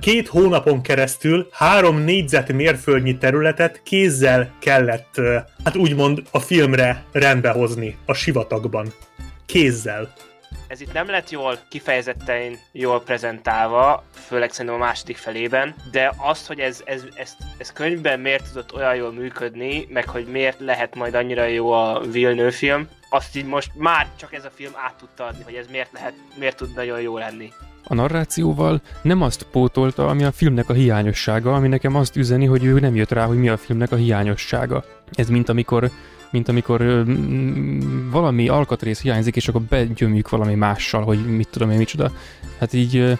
két hónapon keresztül 3 négyzetmérföldnyi területet kézzel kellett, hát úgymond a filmre rendbehozni a sivatagban. Kézzel. Ez itt nem lett jól, kifejezetten jól prezentálva, főleg szerintem a második felében, de azt, hogy ez könyvben miért tudott olyan jól működni, meg hogy miért lehet majd annyira jó a Villeneuve film, azt így most már csak ez a film át tudta adni, hogy ez miért tud nagyon jó lenni. A narrációval nem azt pótolta, ami a filmnek a hiányossága, ami nekem azt üzeni, hogy ő nem jött rá, hogy mi a filmnek a hiányossága. Ez mint amikor valami alkatrész hiányzik, és akkor begyömjük valami mással, hogy mit tudom én, micsoda. Hát így,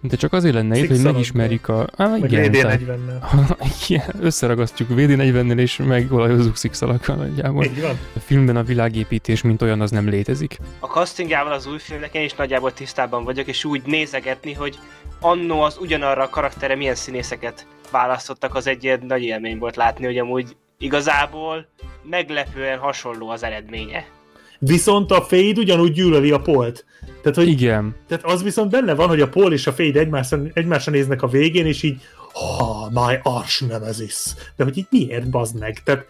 de csak azért lenne itt, hogy megismerjük a... igen, VD-40-nel. Összeragasztjuk VD-40-nél, és megolajozzuk szikszalakkal nagyjából. A filmben a világépítés, mint olyan, az nem létezik. A castingjával az új filmnek én is nagyjából tisztában vagyok, és úgy nézegetni, hogy anno az ugyanarra a karaktere milyen színészeket választottak, az egy nagy élmény volt látni, hogy amúgy igazából meglepően hasonló az eredménye. Viszont a Feyd ugyanúgy gyűlöli a Polt. Tehát, hogy, igen. Tehát az viszont benne van, hogy a Paul és a Feyd egymásra néznek a végén, és így my arch-nemesis. De hogy így miért, bazd meg? Tehát,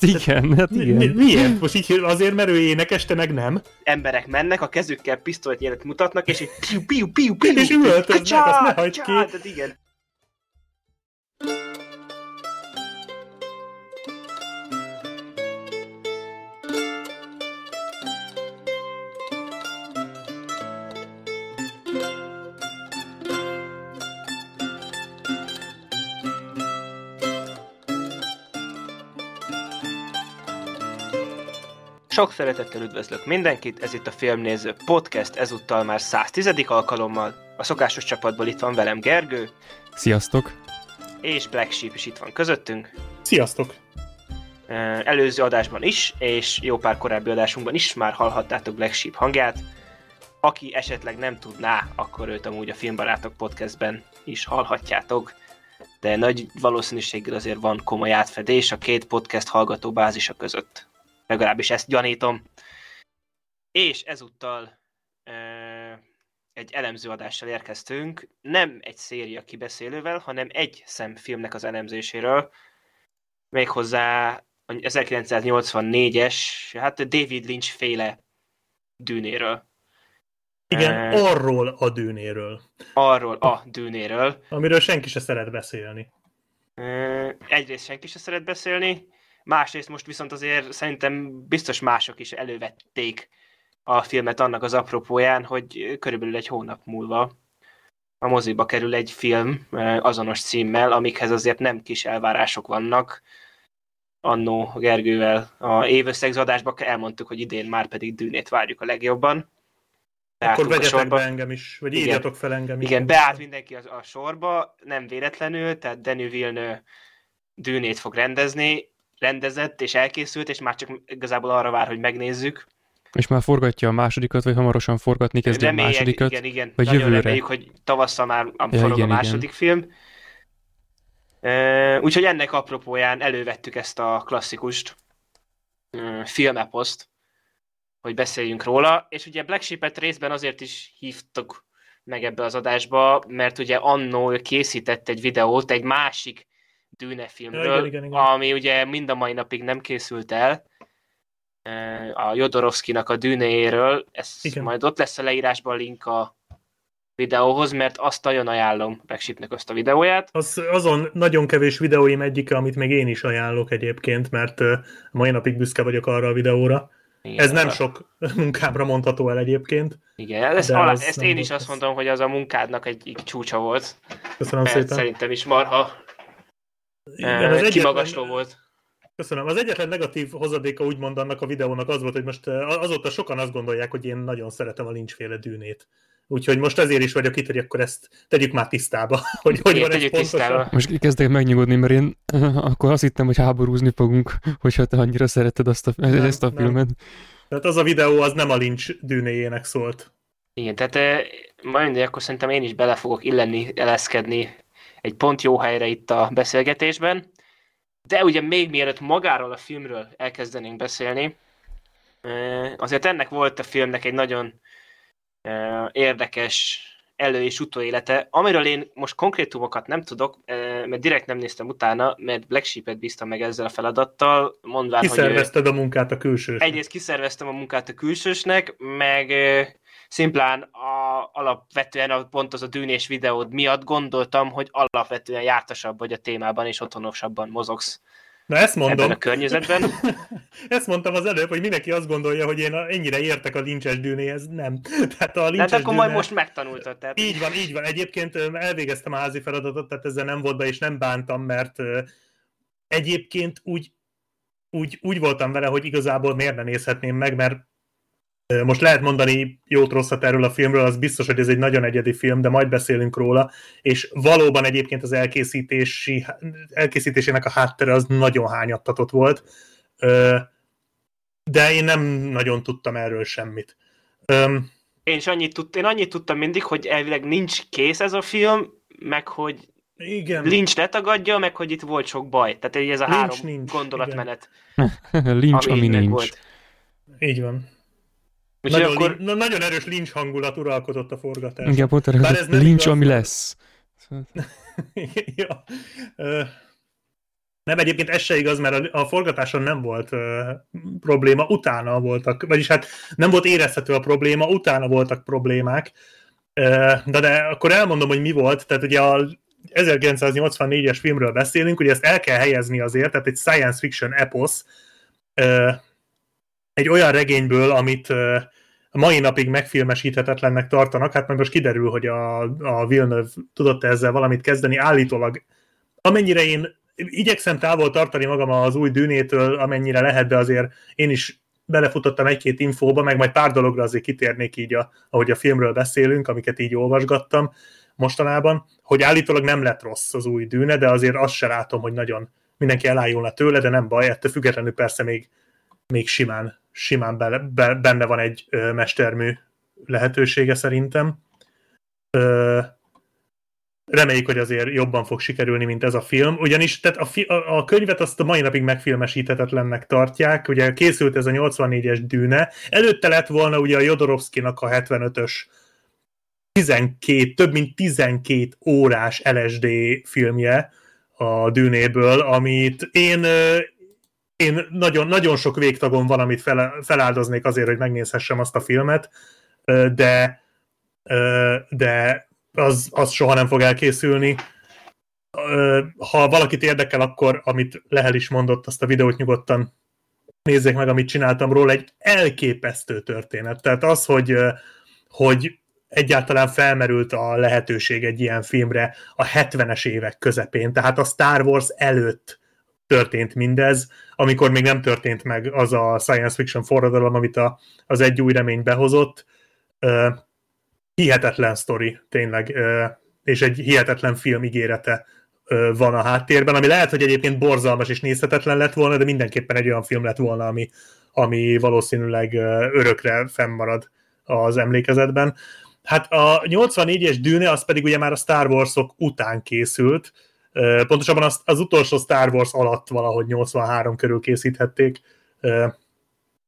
igen. Miért? Most így azért, mert ő énekes, te meg nem. Emberek mennek, a kezükkel pisztolyt mutatnak, és így piu-piu-piu-piu. És üvöltöznek, azt ne hagyd ki. Tehát igen. Sok szeretettel üdvözlök mindenkit, ez itt a Filmnéző Podcast, ezúttal már 110. alkalommal. A szokásos csapatból itt van velem Gergő. Sziasztok! És Black Sheep is itt van közöttünk. Sziasztok! Előző adásban is, és jó pár korábbi adásunkban is már hallhattátok Black Sheep hangját. Aki esetleg nem tudná, akkor őt amúgy a Filmbarátok Podcastben is hallhatjátok. De nagy valószínűséggel azért van komoly átfedés a két podcast hallgató bázisa között. Legalábbis ezt gyanítom. És ezúttal egy elemzőadással érkeztünk, nem egy széria kibeszélővel, hanem egy filmnek az elemzéséről, méghozzá a 1984-es, hát David Lynch féle Dűnéről. Igen, arról a Dűnéről. Arról a Dűnéről. Amiről senki se szeret beszélni. Egyrészt senki se szeret beszélni, másrészt most viszont azért szerintem biztos mások is elővették a filmet annak az apropóján, hogy körülbelül egy hónap múlva a moziba kerül egy film azonos címmel, amikhez azért nem kis elvárások vannak. Annó Gergővel a évösszegzadásban elmondtuk, hogy idén már pedig Dűnét várjuk a legjobban. Beálltunk. Akkor vegyetek be engem is, vagy írjatok fel engem is. Igen, beállt mindenki a sorba, nem véletlenül, tehát Denis Villeneuve Dűnét fog rendezett és elkészült, és már csak igazából arra vár, hogy megnézzük. És már forgatja a másodikat, vagy hamarosan forgatni kezdi a másodikat. Igen, vagy nagyon jövőre. Reméljük, hogy tavasszal már forog a második film. Úgyhogy ennek apropóján elővettük ezt a klasszikust, filmeposzt, hogy beszéljünk róla, és ugye Black Sheep-et részben azért is hívtuk meg ebbe az adásba, mert ugye annó készített egy videót egy másik Dűne filmről, igen. Ami ugye mind a mai napig nem készült el, a Jodorowskynak a Dűnéjéről, ez igen. Majd ott lesz a leírásban link a videóhoz, mert azt nagyon ajánlom Blackshipnek azt a videóját. Azon nagyon kevés videóim egyike, amit még én is ajánlok egyébként, mert mai napig büszke vagyok arra a videóra. Igen, ez nem sok munkámra mondható el egyébként. Igen, ezt én is azt mondom, hogy az a munkádnak egy csúcsa volt. Köszönöm szépen. Szerintem is marha igen, az kimagasló volt. Köszönöm. Az egyetlen negatív hozadéka úgymond annak a videónak az volt, hogy most azóta sokan azt gondolják, hogy én nagyon szeretem a Lynch-féle Dűnét. Úgyhogy most ezért is vagyok itt, hogy akkor ezt tegyük már tisztába. Hogy van ez pontosan. Most kezdek megnyugodni, mert én akkor azt hittem, hogy háborúzni fogunk, hogyha te annyira szereted ezt a filmet. Tehát az a videó az nem a Lynch Dűnéjének szólt. Igen, tehát majd akkor szerintem én is bele fogok illeszkedni egy pont jó helyre itt a beszélgetésben. De ugye még mielőtt magáról a filmről elkezdenénk beszélni, azért ennek volt a filmnek egy nagyon érdekes elő- és utóélete, amiről én most konkrétumokat nem tudok, mert direkt nem néztem utána, mert Black Sheep-et bíztam meg ezzel a feladattal, mondván, hogy... Kiszervezted a munkát a külsősnek. Egyrészt kiszerveztem a munkát a külsősnek, meg szimplán alapvetően pont az a dűnés videód miatt gondoltam, hogy alapvetően jártasabb vagy a témában, és otthonosabban mozogsz. Na ezt mondom. Ebben a környezetben. Ezt mondtam az előbb, hogy mindenki azt gondolja, hogy én ennyire értek a lincses dűnéhez. Nem. Tehát a lincses akkor dűne... majd most megtanultad. Tehát... Így van, így van. Egyébként elvégeztem a házi feladatot, tehát ezzel nem volt be, és nem bántam, mert egyébként úgy voltam vele, hogy igazából miért ne nézhetném meg, mert most lehet mondani jót-rosszat erről a filmről, az biztos, hogy ez egy nagyon egyedi film, de majd beszélünk róla, és valóban egyébként az elkészítésének a háttere az nagyon hányattatott volt, de én nem nagyon tudtam erről semmit. Én annyit tudtam mindig, hogy elvileg nincs kész ez a film, meg hogy igen. Lynch letagadja, meg hogy itt volt sok baj. Tehát ez a Lynch, három nincs, gondolatmenet. Lynch, ami nincs. Volt. Így van. Nagyon, akkor... nagyon erős Lynch hangulat uralkodott a forgatás. Igen, pont erre, ez Lynch, igaz, ami lesz. Ja. Nem, egyébként ez se igaz, mert a forgatáson nem volt probléma, utána voltak, vagyis hát nem volt érezhető a probléma, utána voltak problémák. De akkor elmondom, hogy mi volt. Tehát ugye a 1984-es filmről beszélünk, ugye ezt el kell helyezni azért, tehát egy science fiction eposz, egy olyan regényből, amit mai napig megfilmesíthetetlennek tartanak, hát majd most kiderül, hogy a Villeneuve tudott ezzel valamit kezdeni, állítólag. Amennyire én igyekszem távol tartani magam az új dűnétől, amennyire lehet, de azért én is belefutottam egy-két infóba, meg majd pár dologra azért kitérnék így, ahogy a filmről beszélünk, amiket így olvasgattam mostanában, hogy állítólag nem lett rossz az új dűne, de azért azt se látom, hogy nagyon mindenki elájulna tőle, de nem baj, ettől függetlenül persze még simán benne van egy mestermű lehetősége szerintem. Reméljük, hogy azért jobban fog sikerülni, mint ez a film. Ugyanis tehát a könyvet azt a mai napig megfilmesíthetetlennek tartják. Ugye készült ez a 84-es dűne. Előtte lett volna ugye a Jodorowskynak a 75-ös több mint 12 órás LSD filmje a dűnéből, amit én nagyon sok végtagom van, amit feláldoznék azért, hogy megnézhessem azt a filmet, de az soha nem fog elkészülni. Ha valakit érdekel, akkor, amit Lehel is mondott, azt a videót nyugodtan nézzék meg, amit csináltam róla, egy elképesztő történet. Tehát az, hogy egyáltalán felmerült a lehetőség egy ilyen filmre a 70-es évek közepén, tehát a Star Wars előtt történt mindez, amikor még nem történt meg az a science fiction forradalom, amit az egy új remény behozott. Hihetetlen sztori, tényleg, és egy hihetetlen film ígérete van a háttérben, ami lehet, hogy egyébként borzalmas és nézhetetlen lett volna, de mindenképpen egy olyan film lett volna, ami valószínűleg örökre fennmarad az emlékezetben. Hát a 84-es dűne, az pedig ugye már a Star Warsok után készült, pontosabban az utolsó Star Wars alatt valahogy 83 körül készíthették.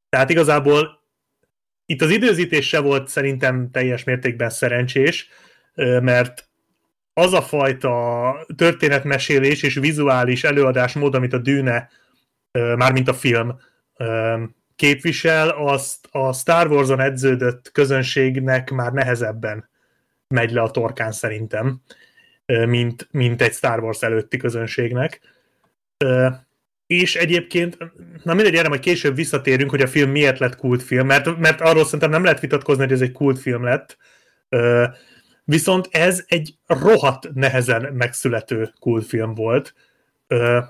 Tehát igazából itt az időzítés se volt szerintem teljes mértékben szerencsés, mert az a fajta történetmesélés és vizuális előadásmód, amit a dűne, mármint a film képvisel, azt a Star Warson edződött közönségnek már nehezebben megy le a torkán szerintem, mint egy Star Wars előtti közönségnek. És egyébként, na mindegy, erre majd később visszatérünk, hogy a film miért lett kultfilm, mert arról szerintem nem lehet vitatkozni, hogy ez egy kultfilm lett, viszont ez egy rohadt nehezen megszülető kultfilm volt,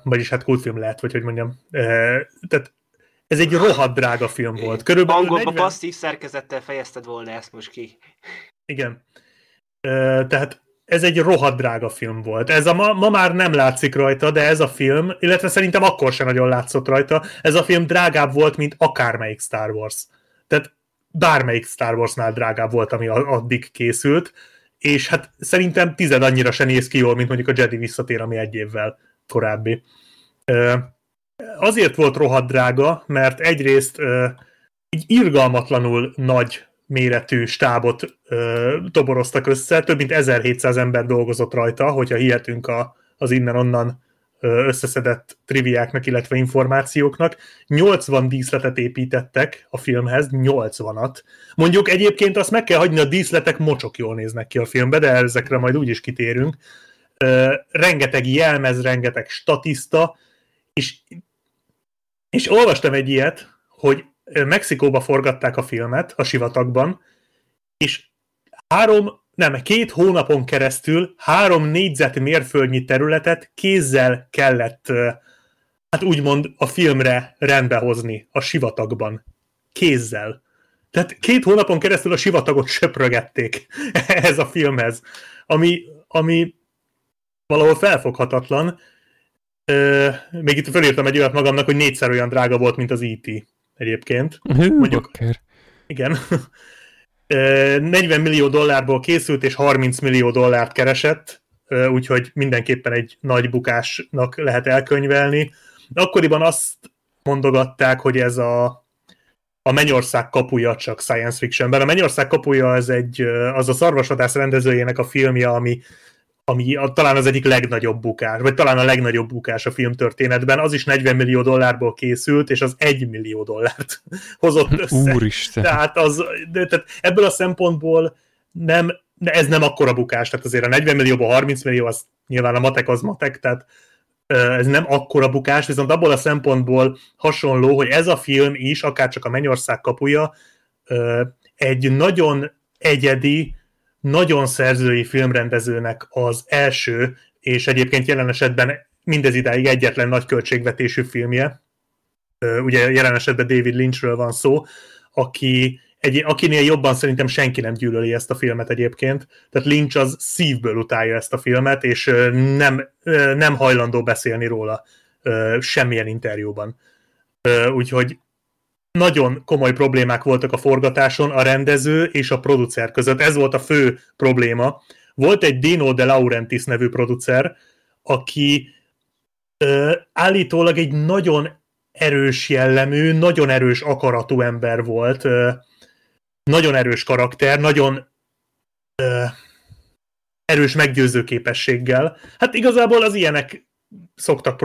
vagyis hát kultfilm lett, vagy hogy mondjam, tehát ez egy rohadt drága film volt. Körülbelül angolba 40... passzív szerkezettel fejezted volna ezt most ki. Igen. Tehát ez egy rohadt drága film volt. Ez a ma már nem látszik rajta, de ez a film, illetve szerintem akkor sem nagyon látszott rajta, ez a film drágább volt, mint akármelyik Star Wars. Tehát bármelyik Star Warsnál drágább volt, ami addig készült, és hát szerintem tized annyira se néz ki jól, mint mondjuk a Jedi visszatér, ami egy évvel korábbi. Azért volt rohadt drága, mert egyrészt egy irgalmatlanul nagy méretű stábot toboroztak össze, több mint 1700 ember dolgozott rajta, hogyha hihetünk az innen-onnan összeszedett triviáknak, illetve információknak. 80 díszletet építettek a filmhez, 80-at. Mondjuk egyébként azt meg kell hagyni, a díszletek mocsok jól néznek ki a filmbe, de ezekre majd úgy is kitérünk. Rengeteg jelmez, rengeteg statiszta, és olvastam egy ilyet, hogy Mexikóba forgatták a filmet, a sivatagban, és 2 hónapon keresztül 3 négyzetmérföldnyi területet kézzel kellett, hát úgymond a filmre rendbehozni a sivatagban. Kézzel. Tehát 2 hónapon keresztül a sivatagot söprögették ehhez a filmhez, ami valahol felfoghatatlan. Még itt felírtam egy olyat magamnak, hogy 4-szer olyan drága volt, mint az E.T. egyébként. Mondjuk. Igen. 40 millió dollárból készült, és 30 millió dollárt keresett, úgyhogy mindenképpen egy nagy bukásnak lehet elkönyvelni. De akkoriban azt mondogatták, hogy ez a Mennyország kapuja csak science fictionben. A Mennyország kapuja az a szarvasvadász rendezőjének a filmje, ami talán az egyik legnagyobb bukás, vagy talán a legnagyobb bukás a filmtörténetben. Az is 40 millió dollárból készült, és az 1 millió dollárt hozott össze. Úristen! Tehát ebből a szempontból ez nem akkora bukás, tehát azért a 40 millióból 30 millió, az nyilván a matek az matek, tehát ez nem akkora bukás, viszont abból a szempontból hasonló, hogy ez a film is, akárcsak a Mennyország kapuja, egy nagyon egyedi, nagyon szerzői filmrendezőnek az első, és egyébként jelen esetben mindez idáig egyetlen nagy költségvetésű filmje. Ugye jelen esetben David Lynchről van szó, akinél jobban szerintem senki nem gyűlöli ezt a filmet egyébként. Tehát Lynch az szívből utálja ezt a filmet, és nem hajlandó beszélni róla semmilyen interjúban. Úgyhogy nagyon komoly problémák voltak a forgatáson a rendező és a producer között. Ez volt a fő probléma. Volt egy Dino De Laurentiis nevű producer, aki állítólag egy nagyon erős jellemű, nagyon erős akaratú ember volt, nagyon erős karakter, nagyon erős meggyőző képességgel. Hát igazából az ilyenek szoktak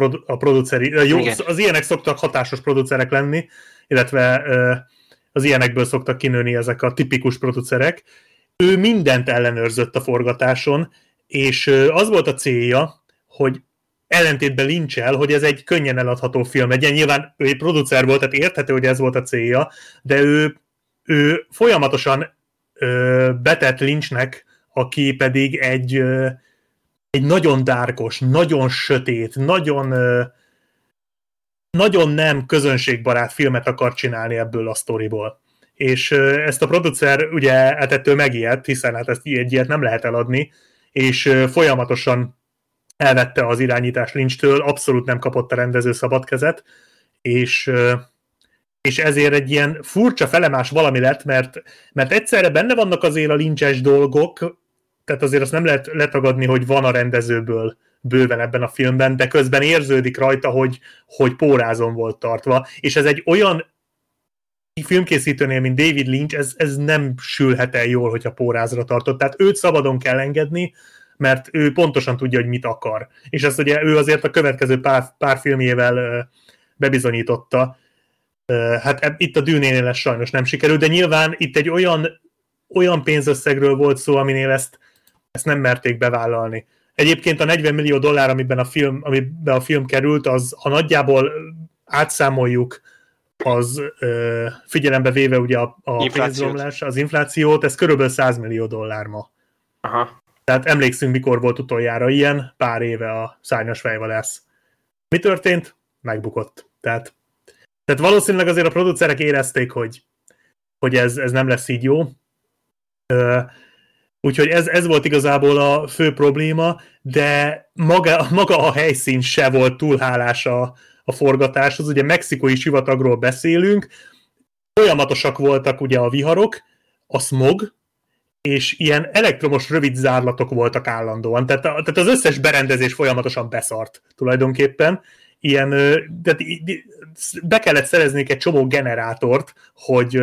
az ilyenek szoktak hatásos producerek lenni, illetve az ilyenekből szoktak kinőni ezek a tipikus producerek. Ő mindent ellenőrzött a forgatáson, és az volt a célja, hogy ellentétben Lynch-el, hogy ez egy könnyen eladható film legyen. Nyilván ő egy producer volt, tehát érthető, hogy ez volt a célja, de ő folyamatosan betett Lynchnek, aki pedig egy nagyon dárkos, nagyon sötét, nagyon nem közönségbarát filmet akar csinálni ebből a sztoriból. És ezt a producer ugye ettől megijedt, hiszen hát ezt ilyet nem lehet eladni, és folyamatosan elvette az irányítás Lynch-től, abszolút nem kapott a rendező szabad kezet, és ezért egy ilyen furcsa felemás valami lett, mert egyszerre benne vannak azért a Lynch-es dolgok, tehát azért azt nem lehet letagadni, hogy van a rendezőből bőven ebben a filmben, de közben érződik rajta, hogy pórázon volt tartva. És ez egy olyan filmkészítőnél, mint David Lynch, ez nem sülhet el jól, hogyha pórázra tartott. Tehát őt szabadon kell engedni, mert ő pontosan tudja, hogy mit akar. És ezt ugye ő azért a következő pár filmjével bebizonyította. Hát itt a Dűnénél ez sajnos nem sikerült, de nyilván itt egy olyan pénzösszegről volt szó, aminél ezt nem merték bevállalni. Egyébként a 40 millió dollár, amiben a film került, az, ha nagyjából átszámoljuk, az figyelembe véve ugye a pénzromlás, az inflációt, ez körülbelül 100 millió dollár ma. Aha. Tehát emlékszünk, mikor volt utoljára ilyen, pár éve a Szárnyas fejvadász. Mi történt? Megbukott. Tehát valószínűleg azért a producerek érezték, hogy ez nem lesz így jó. Úgyhogy ez volt igazából a fő probléma, de maga a helyszín se volt túl hálás a forgatáshoz. Ugye mexikói sivatagról beszélünk, folyamatosak voltak ugye a viharok, a smog, és ilyen elektromos rövid zárlatok voltak állandóan. Tehát az összes berendezés folyamatosan beszart tulajdonképpen. Ilyen, be kellett szereznék egy csomó generátort, hogy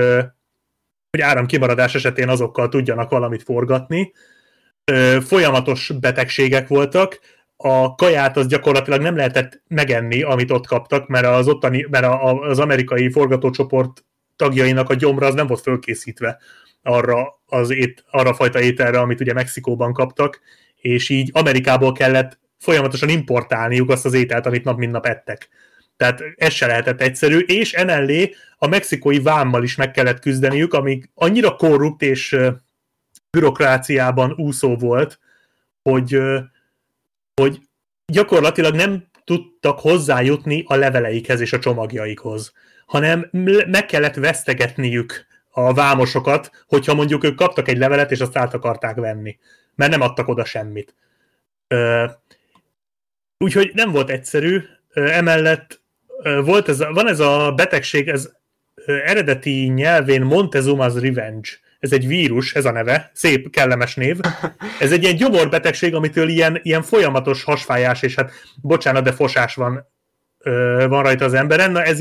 hogy áramkimaradás esetén azokkal tudjanak valamit forgatni. Folyamatos betegségek voltak, a kaját az gyakorlatilag nem lehetett megenni, amit ott kaptak, mert az ottani, mert az amerikai forgatócsoport tagjainak a gyomra az nem volt fölkészítve arra, arra fajta ételre, amit ugye Mexikóban kaptak, és így Amerikából kellett folyamatosan importálniuk azt az ételt, amit nap mint nap ettek. Tehát ez se lehetett egyszerű, és emellé a mexikói vámmal is meg kellett küzdeniük, ami annyira korrupt és bürokráciában úszó volt, hogy gyakorlatilag nem tudtak hozzájutni a leveleikhez és a csomagjaikhoz, hanem meg kellett vesztegetniük a vámosokat, hogyha mondjuk ők kaptak egy levelet, és azt át akarták venni, mert nem adtak oda semmit. Úgyhogy nem volt egyszerű, emellett van ez a betegség, ez eredeti nyelvén Montezuma's Revenge. Ez egy vírus, ez a neve, szép, kellemes név. Ez egy ilyen gyomorbetegség, amitől ilyen folyamatos hasfájás, és hát bocsánat, de fosás van rajta az emberen. Na ez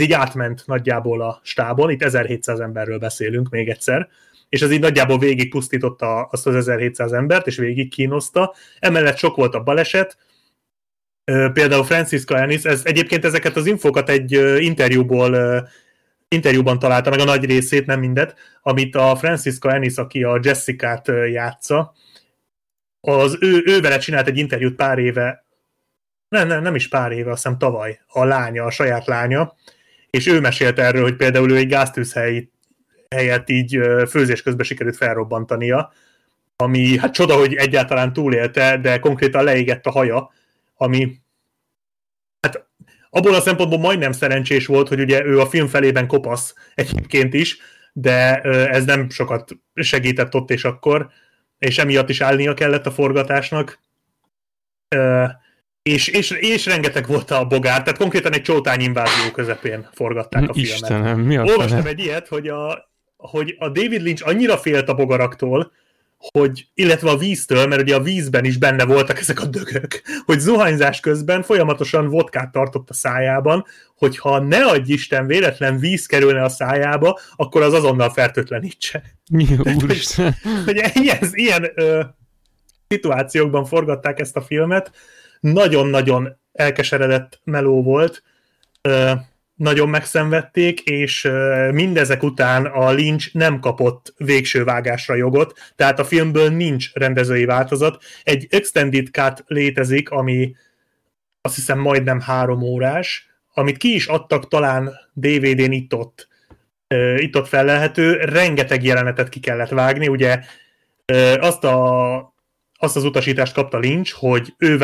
így átment nagyjából a stábon, itt 1700 emberről beszélünk még egyszer, és ez így nagyjából végig pusztította azt az 1700 embert, és végig kínozta. Emellett sok volt a baleset, például Francesca Annis, egyébként ezeket az infókat egy interjúban találta meg a nagy részét, nem mindet, amit a Francesca Annis, aki a Jessicát játsza, ő vele csinált egy interjút pár éve, nem is pár éve, azt hiszem tavaly, a saját lánya, és ő mesélte erről, hogy például ő egy gáztűzhely helyett így főzés közben sikerült felrobbantania, ami hát csoda, hogy egyáltalán túlélte, de konkrétan leégett a haja, ami hát abból a szempontból majdnem szerencsés volt, hogy ugye ő a film felében kopasz egyébként is, de ez nem sokat segített ott és akkor, és emiatt is állnia kellett a forgatásnak. És rengeteg volt a bogár, tehát konkrétan egy csótányinvázió közepén forgatták a filmet. Istenem, mi a fene? Olvastam egy ilyet, hogy a David Lynch annyira félt a bogaraktól, illetve a víztől, mert ugye a vízben is benne voltak ezek a dögök, hogy zuhanyzás közben folyamatosan vodkát tartott a szájában, hogyha ne adj Isten véletlen víz kerülne a szájába, akkor az azonnal fertőtlenítse. Mi úristen! Ilyen szituációkban forgatták ezt a filmet, nagyon-nagyon elkeseredett meló volt, nagyon megszenvedték, és mindezek után a Lynch nem kapott végső vágásra jogot, tehát a filmből nincs rendezői változat. Egy extended cut létezik, ami azt hiszem majdnem 3 órás, amit ki is adtak talán DVD-n itt-ott fellelhető, rengeteg jelenetet ki kellett vágni, ugye azt az utasítást kapta Lynch, hogy ő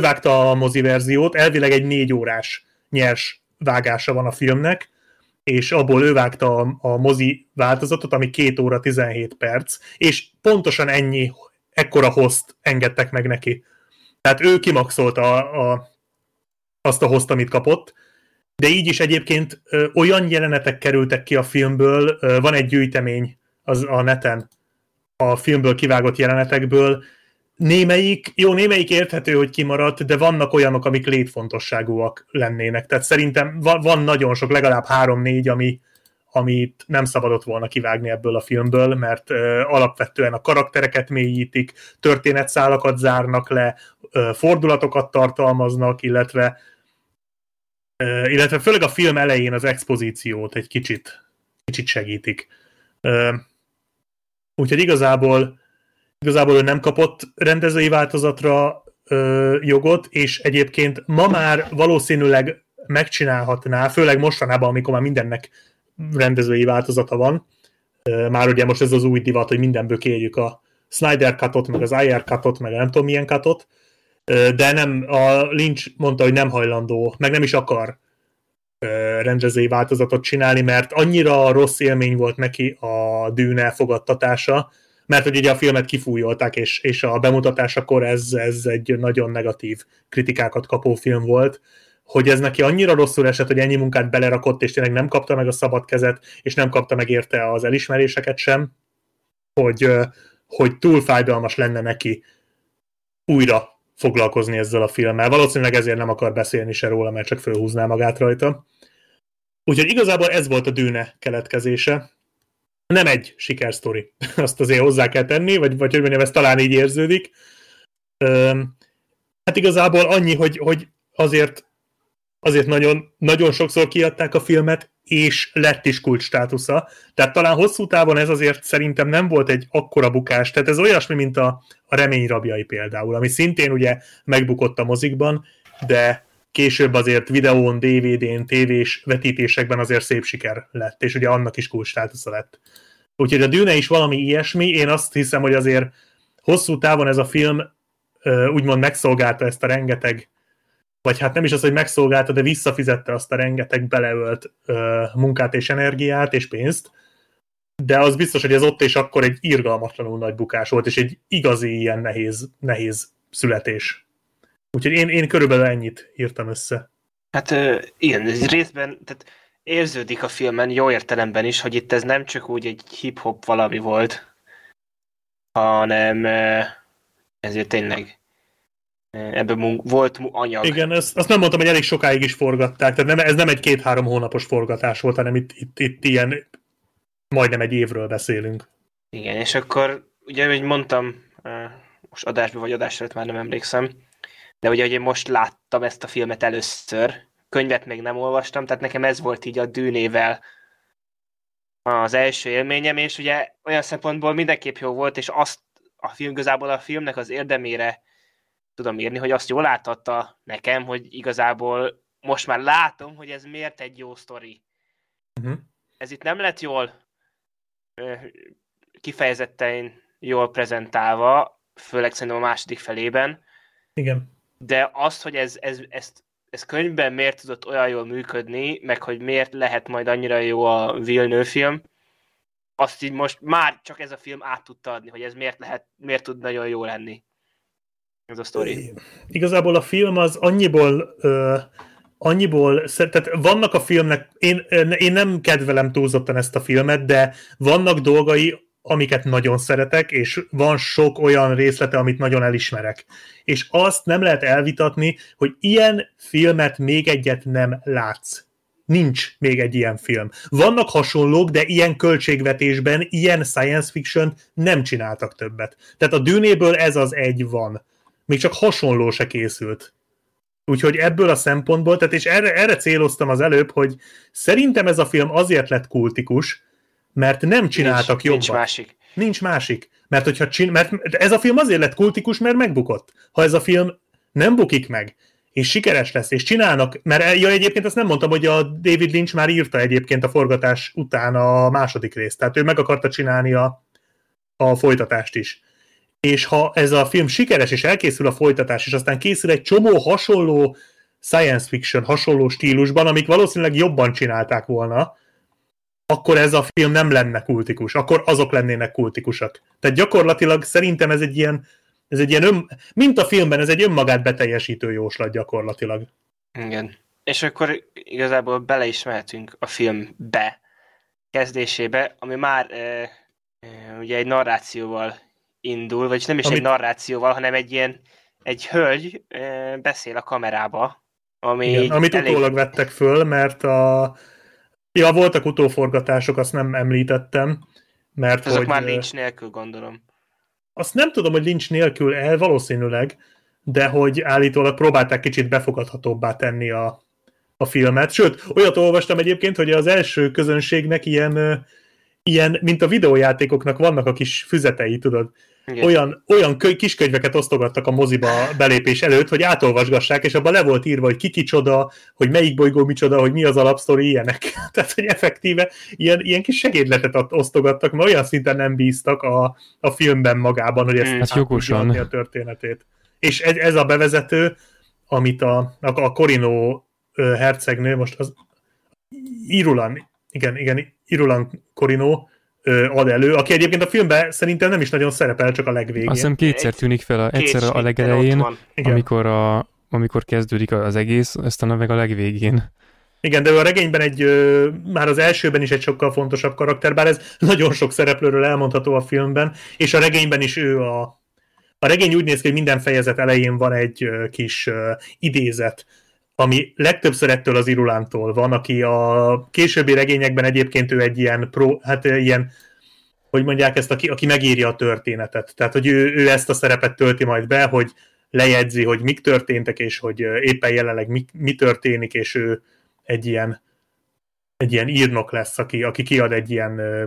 vágta a mozi verziót, elvileg egy 4 órás nyers vágása van a filmnek, és abból ő vágta a mozi változatot, ami 2 óra 17 perc, és pontosan ekkora host engedtek meg neki. Tehát ő kimaxolta azt a host, amit kapott, de így is egyébként olyan jelenetek kerültek ki a filmből, van egy gyűjtemény a neten a filmből kivágott jelenetekből, némelyik érthető, hogy kimaradt, de vannak olyanok, amik létfontosságúak lennének. Tehát szerintem van nagyon sok, legalább 3-4, amit nem szabadott volna kivágni ebből a filmből, mert alapvetően a karaktereket mélyítik, történetszálakat zárnak le, fordulatokat tartalmaznak, illetve főleg a film elején az expozíciót egy kicsit segítik. Úgyhogy igazából ő nem kapott rendezői változatra jogot, és egyébként ma már valószínűleg megcsinálhatná, főleg mostanában, amikor már mindennek rendezői változata van, már ugye most ez az új divat, hogy mindenből kérjük a Snyder Cut-ot, meg az IR Cut-ot, meg nem tudom milyen Cut-ot, de nem, a Lynch mondta, hogy nem hajlandó, meg nem is akar rendezői változatot csinálni, mert annyira rossz élmény volt neki a Dűne fogadtatása, mert hogy ugye a filmet kifújolták, és a bemutatásakor ez egy nagyon negatív kritikákat kapó film volt, hogy ez neki annyira rosszul esett, hogy ennyi munkát belerakott, és tényleg nem kapta meg a szabad kezet, és nem kapta meg érte az elismeréseket sem, hogy túl fájdalmas lenne neki újra foglalkozni ezzel a filmmel. Valószínűleg ezért nem akar beszélni se róla, mert csak fölhúzná magát rajta. Úgyhogy igazából ez volt a Dűne keletkezése. nem egy sikersztori. Azt azért hozzá kell tenni, vagy hogy mondjam, ez talán így érződik. Hát igazából annyi, hogy azért nagyon, nagyon sokszor kiadták a filmet, és lett is kult státusza. Tehát talán hosszú távon ez azért szerintem nem volt egy akkora bukás. Tehát ez olyasmi, mint a Remény rabjai például, ami szintén ugye megbukott a mozikban, de később azért videón, DVD-n, tévés vetítésekben azért szép siker lett, és ugye annak is kult státusza lett. Úgyhogy a Dűne is valami ilyesmi. Én azt hiszem, hogy azért hosszú távon ez a film úgymond megszolgálta ezt a rengeteg, vagy hát nem is az, hogy megszolgálta, de visszafizette azt a rengeteg beleölt munkát és energiát és pénzt, de az biztos, hogy ez ott és akkor egy irgalmatlanul nagy bukás volt, és egy igazi ilyen nehéz születés. Úgyhogy én körülbelül ennyit írtam össze. Hát igen, ez részben tehát érződik a filmen jó értelemben is, hogy itt ez nem csak úgy egy hip-hop valami volt, hanem ezért tényleg ebben volt anyag. Igen, azt nem mondtam, hogy elég sokáig is forgatták, tehát ez nem egy 2-3 hónapos forgatás volt, hanem itt ilyen majdnem egy évről beszélünk. Igen, és akkor ugye, ahogy mondtam, most adásban vagy adás előtt már nem emlékszem, de ugye, hogy én most láttam ezt a filmet először, könyvet még nem olvastam, tehát nekem ez volt így a Dűnével az első élményem, és ugye olyan szempontból mindenképp jó volt, és azt a film igazából a filmnek az érdemére tudom írni, hogy azt jól átadta nekem, hogy igazából most már látom, hogy ez miért egy jó sztori. Uh-huh. Ez itt nem lett jól kifejezetten jól prezentálva, főleg szerintem a második felében. Igen. De azt, hogy ez könyvben miért tudott olyan jól működni, meg hogy miért lehet majd annyira jó a Villeneuve film, azt így most már csak ez a film át tudta adni, hogy ez miért tud nagyon jó lenni. Ez a sztori. Igazából a film az annyiból tehát vannak a filmnek, én nem kedvelem túlzottan ezt a filmet, de vannak dolgai, amiket nagyon szeretek, és van sok olyan részlete, amit nagyon elismerek. És azt nem lehet elvitatni, hogy ilyen filmet még egyet nem látsz. Nincs még egy ilyen film. Vannak hasonlók, de ilyen költségvetésben, ilyen science fiction nem csináltak többet. Tehát a Dűnéből ez az egy van. Még csak hasonló se készült. Úgyhogy ebből a szempontból, tehát és erre céloztam az előbb, hogy szerintem ez a film azért lett kultikus, mert nem csináltak jobban. Nincs másik. Mert ez a film azért lett kultikus, mert megbukott. Ha ez a film nem bukik meg, és sikeres lesz, és csinálnak, mert egyébként azt nem mondtam, hogy a David Lynch már írta egyébként a forgatás után a második részt. Tehát ő meg akarta csinálni a folytatást is. És ha ez a film sikeres, és elkészül a folytatás, és aztán készül egy csomó hasonló science fiction, hasonló stílusban, amik valószínűleg jobban csinálták volna, akkor ez a film nem lenne kultikus, akkor azok lennének kultikusak. Tehát gyakorlatilag szerintem mint a filmben, ez egy önmagát beteljesítő jóslat gyakorlatilag. Igen. És akkor igazából bele is mehetünk a filmbe, kezdésébe, ami már ugye egy narrációval indul, vagyis nem is egy narrációval, hanem egy hölgy beszél a kamerába, ami igen, amit elég... utólag vettek föl, mert voltak utóforgatások, azt nem említettem, mert azok már Lynch nélkül, gondolom. Azt nem tudom, hogy Lynch nélkül valószínűleg, de hogy állítólag próbálták kicsit befogadhatóbbá tenni a filmet. Sőt, olyat olvastam egyébként, hogy az első közönségnek ilyen mint a videójátékoknak vannak a kis füzetei, tudod. Igen. Olyan kis könyveket osztogattak a moziba belépés előtt, hogy átolvasgassák, és abban le volt írva, hogy ki kicsoda, hogy melyik bolygó micsoda, hogy mi az alapsztori, ilyenek. Tehát, hogy effektíve ilyen kis segédletet osztogattak, mert olyan szinten nem bíztak a filmben magában, hogy ezt átudni a történetét. És ez a bevezető, amit a Corrino hercegnő, most az Irulan, igen, Irulan Corrino ad elő, aki egyébként a filmben szerintem nem is nagyon szerepel, csak a legvégén. Azt hiszem kétszer tűnik fel, egyszer a legelején, amikor kezdődik az egész, aztán meg a legvégén. Igen, de a regényben már az elsőben is egy sokkal fontosabb karakter, bár ez nagyon sok szereplőről elmondható a filmben, és a regényben is ő a regény úgy néz ki, hogy minden fejezet elején van egy kis idézet, ami legtöbbször ettől az Irulántól van, aki a későbbi regényekben egyébként ő egy ilyen hogy mondják ezt, aki megírja a történetet. Tehát, hogy ő ezt a szerepet tölti majd be, hogy lejegyzi, hogy mik történtek, és hogy éppen jelenleg mi történik, és ő egy ilyen írnok lesz, aki kiad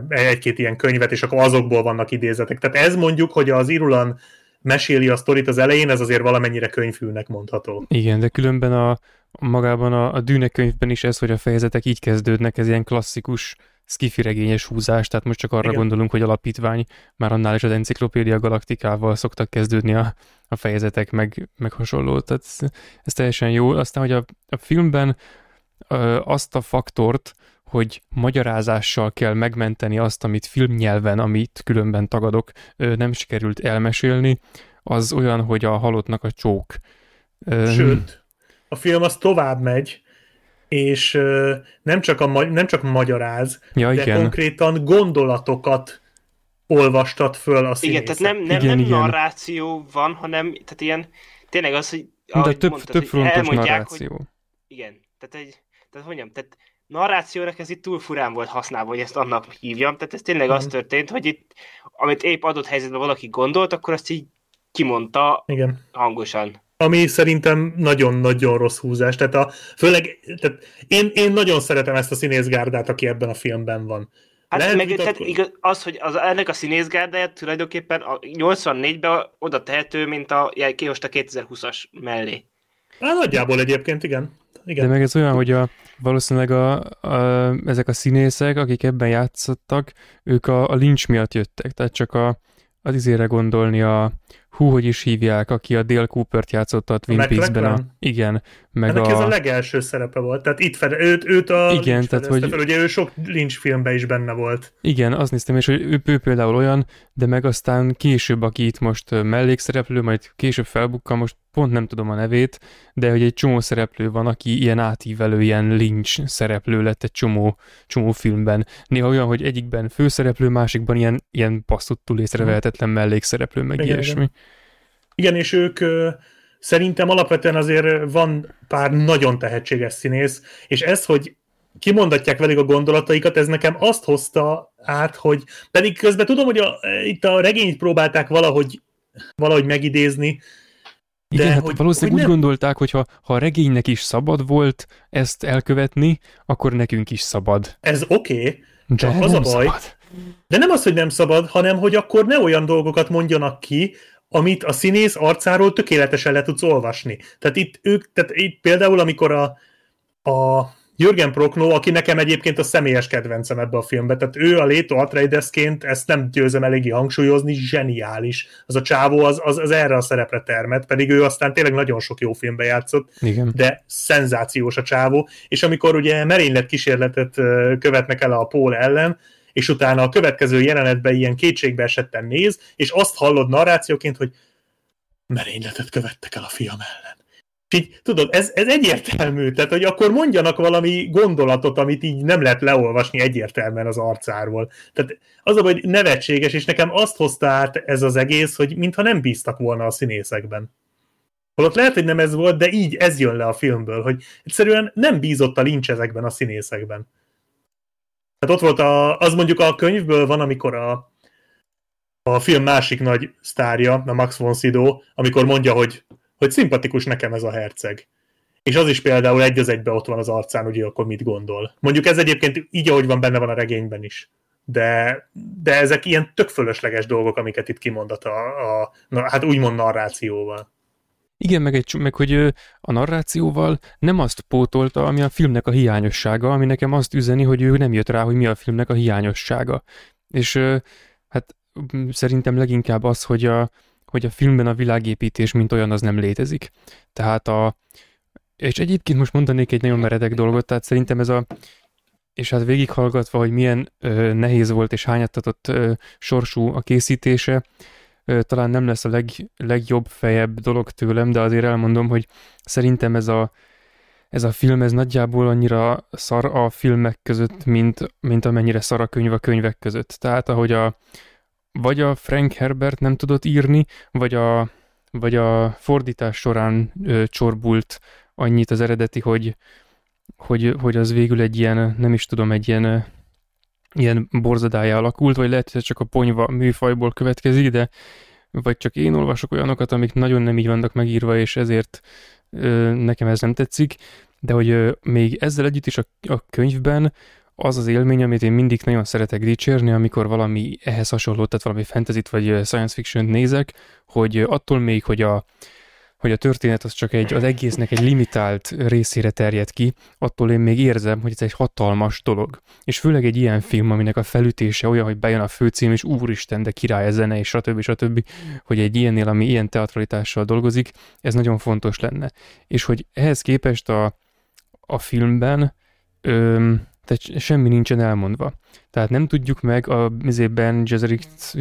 egy-két ilyen könyvet, és akkor azokból vannak idézetek. Tehát ez mondjuk, hogy az Irulan meséli a sztorit az elején, ez azért valamennyire könyvfülnek mondható. Igen, de különben magában a Dűne könyvben is ez, hogy a fejezetek így kezdődnek, ez ilyen klasszikus szkifi regényes húzás, tehát most csak arra igen. Gondolunk, hogy alapítvány, már annál is az Enciklopédia Galaktikával szoktak kezdődni a fejezetek, meg hasonló, tehát ez teljesen jó. Aztán, hogy a filmben azt a faktort, hogy magyarázással kell megmenteni azt, amit filmnyelven, amit különben tagadok, nem sikerült elmesélni, az olyan, hogy a halottnak a csók. Sőt, a film az tovább megy, és nem csak magyaráz, ja, de igen. Konkrétan gondolatokat olvastad föl a színészek. Igen, tehát nem narráció van, hanem tehát ilyen, tényleg az, hogy de több frontos narráció. Hogy, igen, tehát narrációnak ez itt túl furán volt használva, hogy ezt annak hívjam, tehát ez tényleg az történt, hogy itt, amit épp adott helyzetben valaki gondolt, akkor azt így kimondta igen. hangosan. Ami szerintem nagyon-nagyon rossz húzás. Tehát én nagyon szeretem ezt a színészgárdát, aki ebben a filmben van. Hát igaz, hogy ennek a színészgárdáját tulajdonképpen a 84-ben oda tehető, mint most a 2020-as mellé. Hát nagyjából egyébként, igen. De meg ez olyan, hogy valószínűleg ezek a színészek, akik ebben játszottak, ők a Lynch miatt jöttek, tehát csak az izére gondolni hogy is hívják, aki a Dale Coopert játszotta a Twin Peaks-ben. Igen. Ennek ez a legelső szerepe volt, tehát itt őt a igen, Lynch tehát, ugye ő sok Lynch filmben is benne volt. Igen, azt néztem, és hogy ő például olyan, de meg aztán később, aki itt most mellékszereplő, majd később felbukkan, most pont nem tudom a nevét, de hogy egy csomó szereplő van, aki ilyen átívelő, ilyen Lynch szereplő lett egy csomó filmben. Néha olyan, hogy egyikben főszereplő, másikban ilyen passzottul észrevehetetlen mellékszereplő, meg igen, ilyesmi. Igen, és ők szerintem alapvetően azért van pár nagyon tehetséges színész, és ez, hogy kimondatják velük a gondolataikat, ez nekem azt hozta át, hogy pedig közben tudom, hogy itt a regényt próbálták valahogy megidézni, de igen, hát valószínűleg úgy gondolták, hogy ha a regénynek is szabad volt ezt elkövetni, akkor nekünk is szabad. Ez oké, csak az a baj. Szabad. De nem az, hogy nem szabad, hanem hogy akkor ne olyan dolgokat mondjanak ki, amit a színész arcáról tökéletesen le tudsz olvasni. Tehát itt például, amikor a Jürgen Prochnow, aki nekem egyébként a személyes kedvencem ebbe a filmbe, tehát ő a Leto Atreidesként, ezt nem győzöm eléggé hangsúlyozni, zseniális. Az a csávó az erre a szerepre termett, pedig ő aztán tényleg nagyon sok jó filmbe játszott, igen. De szenzációs a csávó, és amikor ugye merényletkísérletet követnek el a Paul ellen, és utána a következő jelenetben ilyen kétségbe esetten néz, és azt hallod narrációként, hogy merényletet követtek el a fiam ellen. És így, tudod, ez egyértelmű, tehát hogy akkor mondjanak valami gondolatot, amit így nem lehet leolvasni egyértelműen az arcáról. Tehát az a baj, hogy nevetséges, és nekem azt hozta át ez az egész, hogy mintha nem bíztak volna a színészekben. Holott lehet, hogy nem ez volt, de így ez jön le a filmből, hogy egyszerűen nem bízott a Lynch ezekben a színészekben. Hát ott volt az mondjuk a könyvből van, amikor a film másik nagy sztárja, a Max von Sydow, amikor mondja, hogy szimpatikus nekem ez a herceg. És az is például egy az egybe ott van az arcán, hogy akkor mit gondol. Mondjuk ez egyébként így, ahogy van, benne van a regényben is. De ezek ilyen tök fölösleges dolgok, amiket itt kimondat hát úgymond narrációval. Igen, meg hogy a narrációval nem azt pótolta, ami a filmnek a hiányossága, ami nekem azt üzeni, hogy ő nem jött rá, hogy mi a filmnek a hiányossága. És hát szerintem leginkább az, hogy a filmben a világépítés mint olyan az nem létezik. Tehát és egyébként most mondanék egy nagyon meredek dolgot, tehát szerintem ez és hát végighallgatva, hogy milyen nehéz volt és hányattatott sorsú a készítése, talán nem lesz a legjobb fejebb dolog tőlem, de azért elmondom, hogy szerintem ez a film, ez nagyjából annyira szar a filmek között, mint amennyire szar a könyv a könyvek között. Tehát ahogy vagy a Frank Herbert nem tudott írni, vagy a fordítás során csorbult annyit az eredeti, hogy az végül egy ilyen, nem is tudom, egy ilyen ilyen borzadája alakult, vagy lehet, hogy csak a ponyva műfajból következik, de vagy csak én olvasok olyanokat, amik nagyon nem így vannak megírva, és ezért nekem ez nem tetszik, de hogy még ezzel együtt is a könyvben az az élmény, amit én mindig nagyon szeretek dicsérni, amikor valami ehhez hasonlót, tehát valami fantasyt vagy science fiction-t nézek, hogy attól még, hogy a történet az csak az egésznek egy limitált részére terjed ki, attól én még érzem, hogy ez egy hatalmas dolog. És főleg egy ilyen film, aminek a felütése olyan, hogy bejön a főcím, és úristen, de király a zene, és stb., hogy egy ilyennél, ami ilyen teatralitással dolgozik, ez nagyon fontos lenne. És hogy ehhez képest a filmben tehát semmi nincsen elmondva. Tehát nem tudjuk meg a Bene Gesserit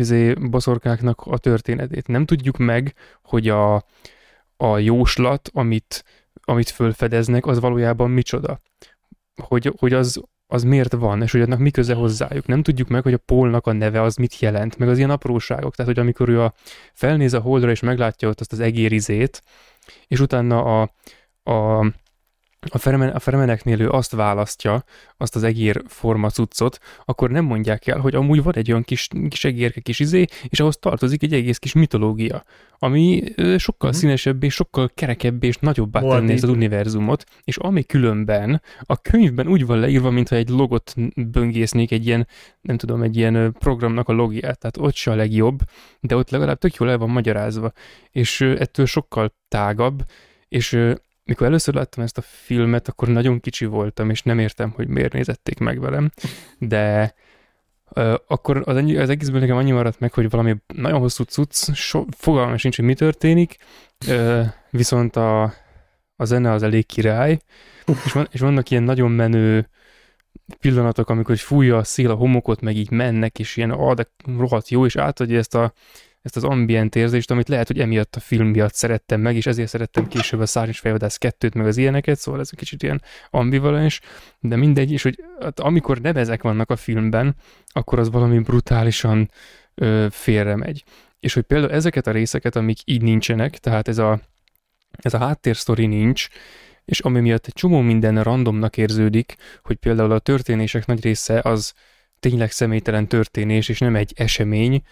boszorkáknak a történetét. Nem tudjuk meg, hogy a jóslat, amit fölfedeznek, az valójában micsoda. Hogy az miért van, és hogy annak mi köze hozzájuk. Nem tudjuk meg, hogy a Paulnak a neve az mit jelent, meg az ilyen apróságok. Tehát, hogy amikor ő felnéz a Holdra, és meglátja ott azt az egérizét, és utána a Fremeneknél ő azt választja, azt az egér forma cuccot, akkor nem mondják el, hogy amúgy van egy olyan kis egérke, kis izé, és ahhoz tartozik egy egész kis mitológia, ami sokkal színesebb, és sokkal kerekebb, és nagyobbá tenné az univerzumot, és ami különben a könyvben úgy van leírva, mintha egy logot böngésznék, egy ilyen, nem tudom, egy ilyen programnak a logját, tehát ott se a legjobb, de ott legalább tök jól el van magyarázva, és ettől sokkal tágabb, és mikor először láttam ezt a filmet, akkor nagyon kicsi voltam, és nem értem, hogy miért nézették meg velem, de akkor az egészből nekem annyi maradt meg, hogy valami nagyon hosszú cucc, fogalmam sincs, hogy mi történik, viszont a zene az elég király, és vannak ilyen nagyon menő pillanatok, amikor fújja a szél a homokot, meg így mennek, és ilyen, de rohadt jó, és átadja ezt az ambient érzést, amit lehet, hogy emiatt a film miatt szerettem meg, és ezért szerettem később a Szárnyas Fejvadász 2-t, meg az ilyeneket, szóval ez egy kicsit ilyen ambivalens, de mindegy, és hogy amikor nem ezek vannak a filmben, akkor az valami brutálisan félre megy. És hogy például ezeket a részeket, amik így nincsenek, tehát ez a háttérsztori nincs, és ami miatt egy csomó minden randomnak érződik, hogy például a történések nagy része az tényleg személytelen történés, és nem egy esemény,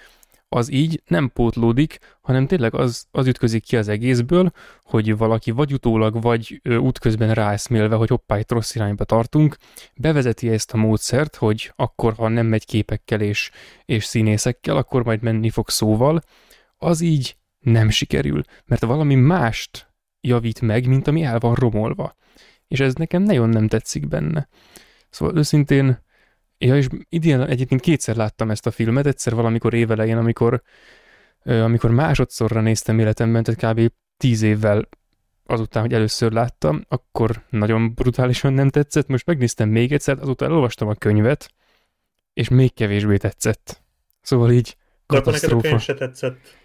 az így nem pótlódik, hanem tényleg az ütközik ki az egészből, hogy valaki vagy utólag, vagy útközben ráeszmélve, hogy hoppá, itt rossz irányba tartunk, bevezeti ezt a módszert, hogy akkor, ha nem megy képekkel és színészekkel, akkor majd menni fog szóval, az így nem sikerül, mert valami mást javít meg, mint ami el van romolva. És ez nekem nagyon nem tetszik benne. Szóval őszintén, és idén egyébként kétszer láttam ezt a filmet, egyszer valamikor évelején, amikor másodszorra néztem életemben, tehát kb. 10 évvel azután, hogy először láttam, akkor nagyon brutálisan nem tetszett, most megnéztem még egyszer, azután elolvastam a könyvet, és még kevésbé tetszett. Szóval így katasztrófa. De neked a könyv se tetszett?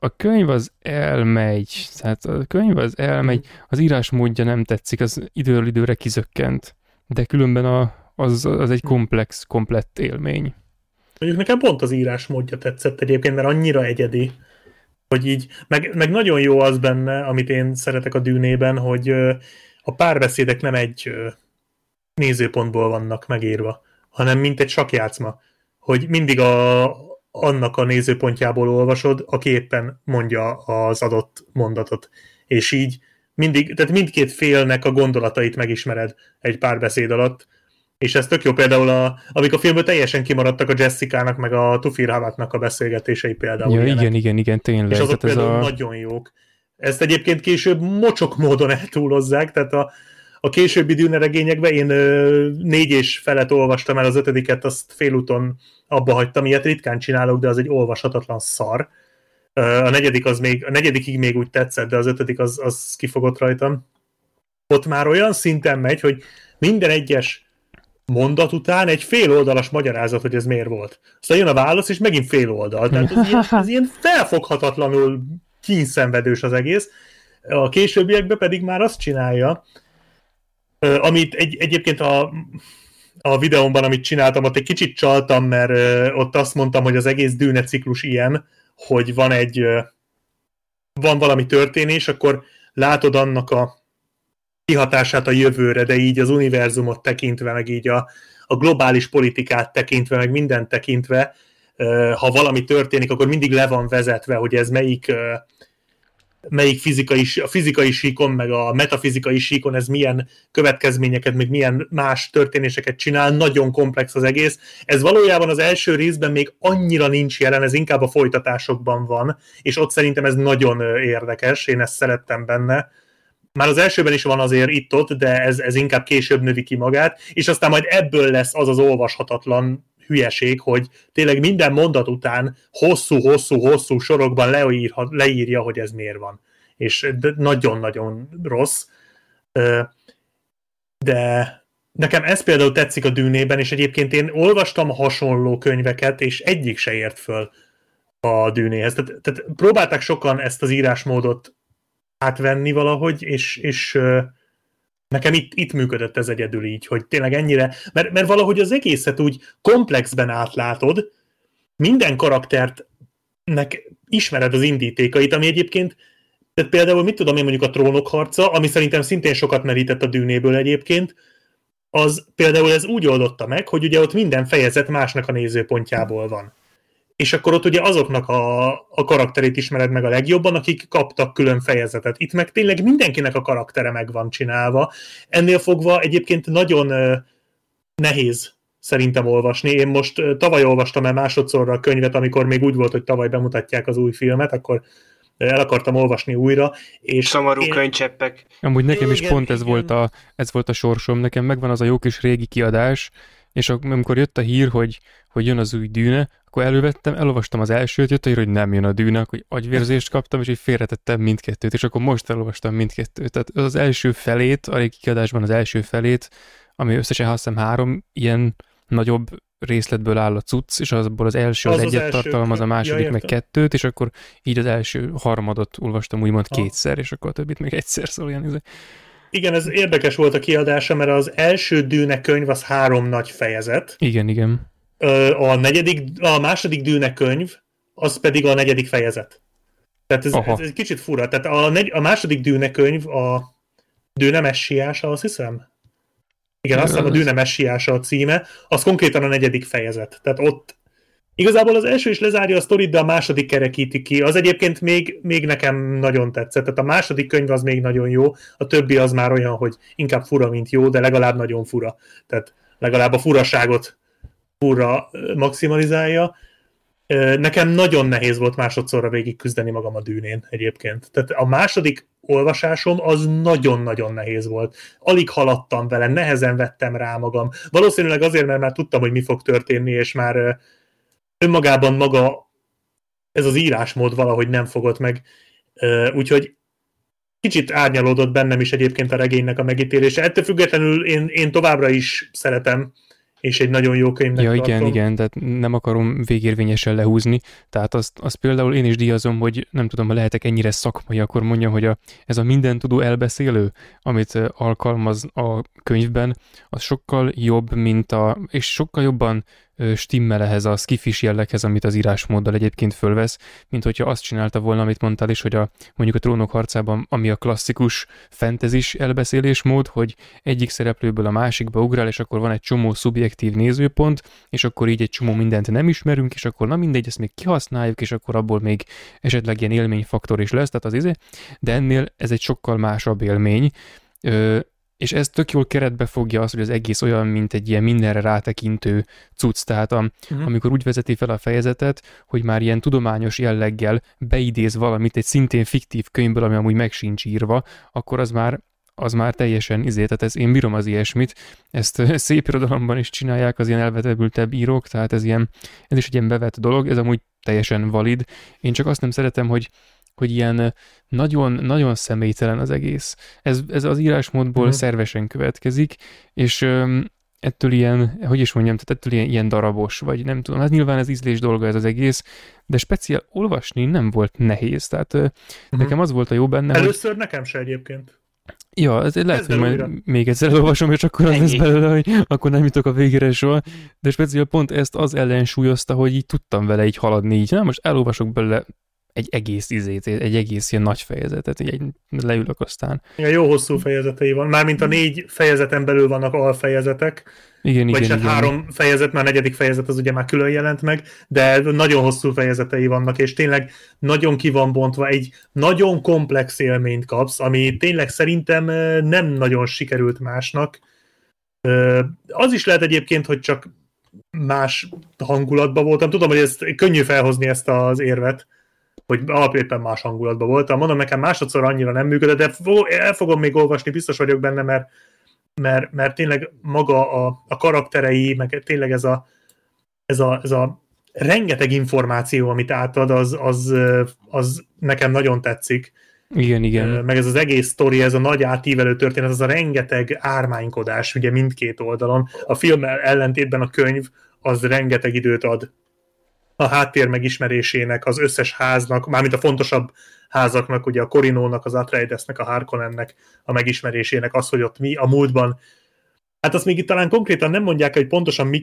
A könyv az elmegy, tehát a könyv az elmegy, az írásmódja nem tetszik, az időről időre kizökkent, de különben az egy komplex, komplett élmény. Mondjuk nekem pont az írásmódja tetszett egyébként, mert annyira egyedi, hogy így, meg nagyon jó az benne, amit én szeretek a Dűnében, hogy a párbeszédek nem egy nézőpontból vannak megírva, hanem mint egy sakjátszma, hogy mindig annak a nézőpontjából olvasod, aki éppen mondja az adott mondatot. És így mindig, tehát mindkét félnek a gondolatait megismered egy párbeszéd alatt, és ez tök jó például, amik a filmből teljesen kimaradtak a Jessica-nak, meg a Thufir Hawatnak a beszélgetései például. Ja, igen, tényleg. És azok tehát például nagyon jók. Ezt egyébként később mocsok módon eltúlozzák, tehát a későbbi Dűne regényekben én 4 és felet olvastam el, az 5-et, azt félúton abba hagytam, ilyet ritkán csinálok, de az egy olvashatatlan szar. A negyedikig még úgy tetszett, de az 5 az kifogott rajtam. Ott már olyan szinten megy, hogy minden egyes mondat után egy féloldalas magyarázat, hogy ez miért volt. Aztán jön a válasz, és megint féloldal. Tehát ez ilyen felfoghatatlanul kínszenvedős az egész. A későbbiekben pedig már azt csinálja, amit egyébként a videómban, amit csináltam, ott egy kicsit csaltam, mert ott azt mondtam, hogy az egész Dűne ciklus ilyen, hogy van valami történés, akkor látod annak a kihatását a jövőre, de így az univerzumot tekintve, meg így a a globális politikát tekintve, meg mindent tekintve, ha valami történik, akkor mindig le van vezetve, hogy ez melyik fizikai síkon, meg a metafizikai síkon ez milyen következményeket, meg milyen más történéseket csinál, nagyon komplex az egész. Ez valójában az első részben még annyira nincs jelen, ez inkább a folytatásokban van, és ott szerintem ez nagyon érdekes, én ezt szerettem benne. Már az elsőben is van azért itt-ott, de ez inkább később növi ki magát, és aztán majd ebből lesz az az olvashatatlan hülyeség, hogy tényleg minden mondat után hosszú sorokban leírja, hogy ez miért van. És nagyon-nagyon rossz. De nekem ez például tetszik a Dűnében, és egyébként én olvastam hasonló könyveket, és egyik se ért föl a Dűnéhez. Tehát próbálták sokan ezt az írásmódot átvenni valahogy, és nekem itt működött ez egyedül így, hogy tényleg ennyire, mert valahogy az egészet úgy komplexben átlátod, minden karaktertnek ismered az indítékait, ami egyébként, tehát például mit tudom én mondjuk a Trónok harca, ami szerintem szintén sokat merített a Dűnéből egyébként, az például ez úgy oldotta meg, hogy ugye ott minden fejezet másnak a nézőpontjából van. És akkor ott ugye azoknak a karakterét ismered meg a legjobban, akik kaptak külön fejezetet. Itt meg tényleg mindenkinek a karaktere meg van csinálva. Ennél fogva egyébként nagyon nehéz szerintem olvasni. Én most tavaly olvastam el másodszorra a könyvet, amikor még úgy volt, hogy tavaly bemutatják az új filmet, akkor el akartam olvasni újra. És szomorú könycseppek. Amúgy nekem is pont ez volt a sorsom. Nekem megvan az a jó kis régi kiadás, és amikor jött a hír, hogy jön az új Dűne, akkor elővettem, elolvastam az elsőt, jött a hír, hogy nem jön a Dűne, akkor agyvérzést kaptam, és így félretettem mindkettőt, és akkor most elolvastam mindkettőt. Tehát az első felét, a régi kiadásban az első felét, ami összesen azt hiszem 3 ilyen nagyobb részletből áll a cucc, és abból az első az egyet tartalmaz, a második meg 2, és akkor így az első harmadot olvastam úgymond 2-szer, és akkor a többit meg 1-szer, szóval ilyen. Igen, ez érdekes volt a kiadása, mert az első Dűne könyv az 3 nagy fejezet. Igen. A második Dűne könyv, az pedig a negyedik fejezet. Tehát ez egy kicsit fura. Tehát a második Dűne könyv a Dűne messiása, azt hiszem? Igen, azt hiszem a Dűne messiása a címe, az konkrétan a negyedik fejezet. Tehát ott igazából az első is lezárja a sztorit, de a második kerekíti ki. Az egyébként még nekem nagyon tetszett. Tehát a második könyv az még nagyon jó, a többi az már olyan, hogy inkább fura, mint jó, de legalább nagyon fura. Tehát legalább a furaságot fura maximalizálja. Nekem nagyon nehéz volt másodszorra végig küzdeni magam a Dűnén egyébként. Tehát a második olvasásom az nagyon-nagyon nehéz volt. Alig haladtam vele, nehezen vettem rá magam. Valószínűleg azért, mert már tudtam, hogy mi fog történni, és már önmagában maga ez az írásmód valahogy nem fogott meg, úgyhogy kicsit árnyalódott bennem is egyébként a regénynek a megítélése. Ettől függetlenül én továbbra is szeretem, és egy nagyon jó könyvnek tartom. Igen, tehát nem akarom végérvényesen lehúzni, tehát azt például én is díjazom, hogy nem tudom, ha lehetek ennyire szakmai, akkor mondjam, hogy ez a mindentudó elbeszélő, amit alkalmaz a könyvben, az sokkal jobb, és sokkal jobban stimmel ehhez a skifis jelleghez, amit az írásmóddal egyébként fölvesz, mint hogyha azt csinálta volna, amit mondtál is, hogy mondjuk a Trónok harcában, ami a klasszikus fantasy-s elbeszélésmód, hogy egyik szereplőből a másikba ugrál, és akkor van egy csomó szubjektív nézőpont, és akkor így egy csomó mindent nem ismerünk, és akkor na mindegy, ezt még kihasználjuk, és akkor abból még esetleg ilyen élményfaktor is lesz, tehát de ennél ez egy sokkal másabb élmény, és ez tök jól keretbe fogja azt, hogy az egész olyan, mint egy ilyen mindenre rátekintő cucc. Tehát amikor úgy vezeti fel a fejezetet, hogy már ilyen tudományos jelleggel beidéz valamit egy szintén fiktív könyvből, ami amúgy meg sincs írva, akkor az már teljesen tehát én bírom az ilyesmit. Ezt szép irodalomban is csinálják az ilyen elvetemültebb írók, tehát ez is egy ilyen bevett dolog, ez amúgy teljesen valid. Én csak azt nem szeretem, hogy ilyen nagyon-nagyon személytelen az egész. Ez az írásmódból szervesen következik, és ettől ilyen, hogy is mondjam, tehát ettől ilyen darabos, vagy nem tudom, hát nyilván ez ízlés dolga ez az egész, de speciál olvasni nem volt nehéz, tehát nekem az volt a jó benne. Először nekem se egyébként. Ja, lehet, hogy majd még egyszer elolvasom, és akkor az lesz belőle, hogy akkor nem jutok a végére soha, de speciál pont ezt az ellensúlyozta, hogy így tudtam vele így haladni, így nem, most elolvasok belőle egy egész izét, egy egész ilyen nagy fejezetet, így leülök aztán. Igen, jó hosszú fejezetei van. Mármint a 4 fejezeten belül vannak alfejezetek, igen. 3 fejezet, már 4. fejezet az ugye már külön jelent meg, de nagyon hosszú fejezetei vannak, és tényleg nagyon ki van bontva, egy nagyon komplex élményt kapsz, ami tényleg szerintem nem nagyon sikerült másnak. Az is lehet egyébként, hogy csak más hangulatban voltam. Tudom, hogy ez könnyű felhozni ezt az érvet, hogy alapvetően más hangulatban voltam. Mondom, nekem másodszor annyira nem működött, de el fogom még olvasni, biztos vagyok benne, mert tényleg maga a karakterei, meg tényleg ez a rengeteg információ, amit átad, az nekem nagyon tetszik. Igen. Meg ez az egész sztori, ez a nagy átívelő történet, az a rengeteg ármánykodás, ugye mindkét oldalon. A film ellentétben a könyv az rengeteg időt ad a háttér megismerésének, az összes háznak, mármint a fontosabb házaknak, ugye a Corrinónak, az Atreidesnek, a Harkonnennek a megismerésének, az, hogy ott mi a múltban. Hát azt még itt talán konkrétan nem mondják, hogy pontosan mi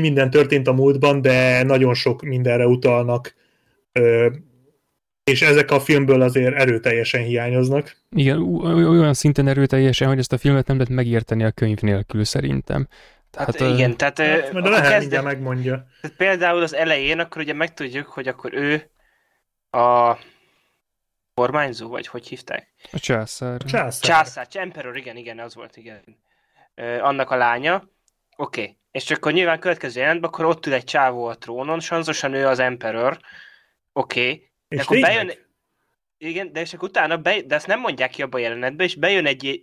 minden történt a múltban, de nagyon sok mindenre utalnak, és ezek a filmből azért erőteljesen hiányoznak. Igen, olyan szinten erőteljesen, hogy ezt a filmet nem lehet megérteni a könyv nélkül szerintem. Tehát de lehet, mindjárt megmondja. Tehát például az elején akkor ugye megtudjuk, hogy akkor ő a kormányzó, vagy hogy hívták? A császár. Emperor, igen, az volt, igen. Annak a lánya. Oké. És akkor nyilván következő jelentben, akkor ott ül egy csávó a trónon, sanzosan ő az Emperor. Oké. És akkor bejön, igen, de és akkor utána, de ezt nem mondják ki abban a jelenetben, és bejön egy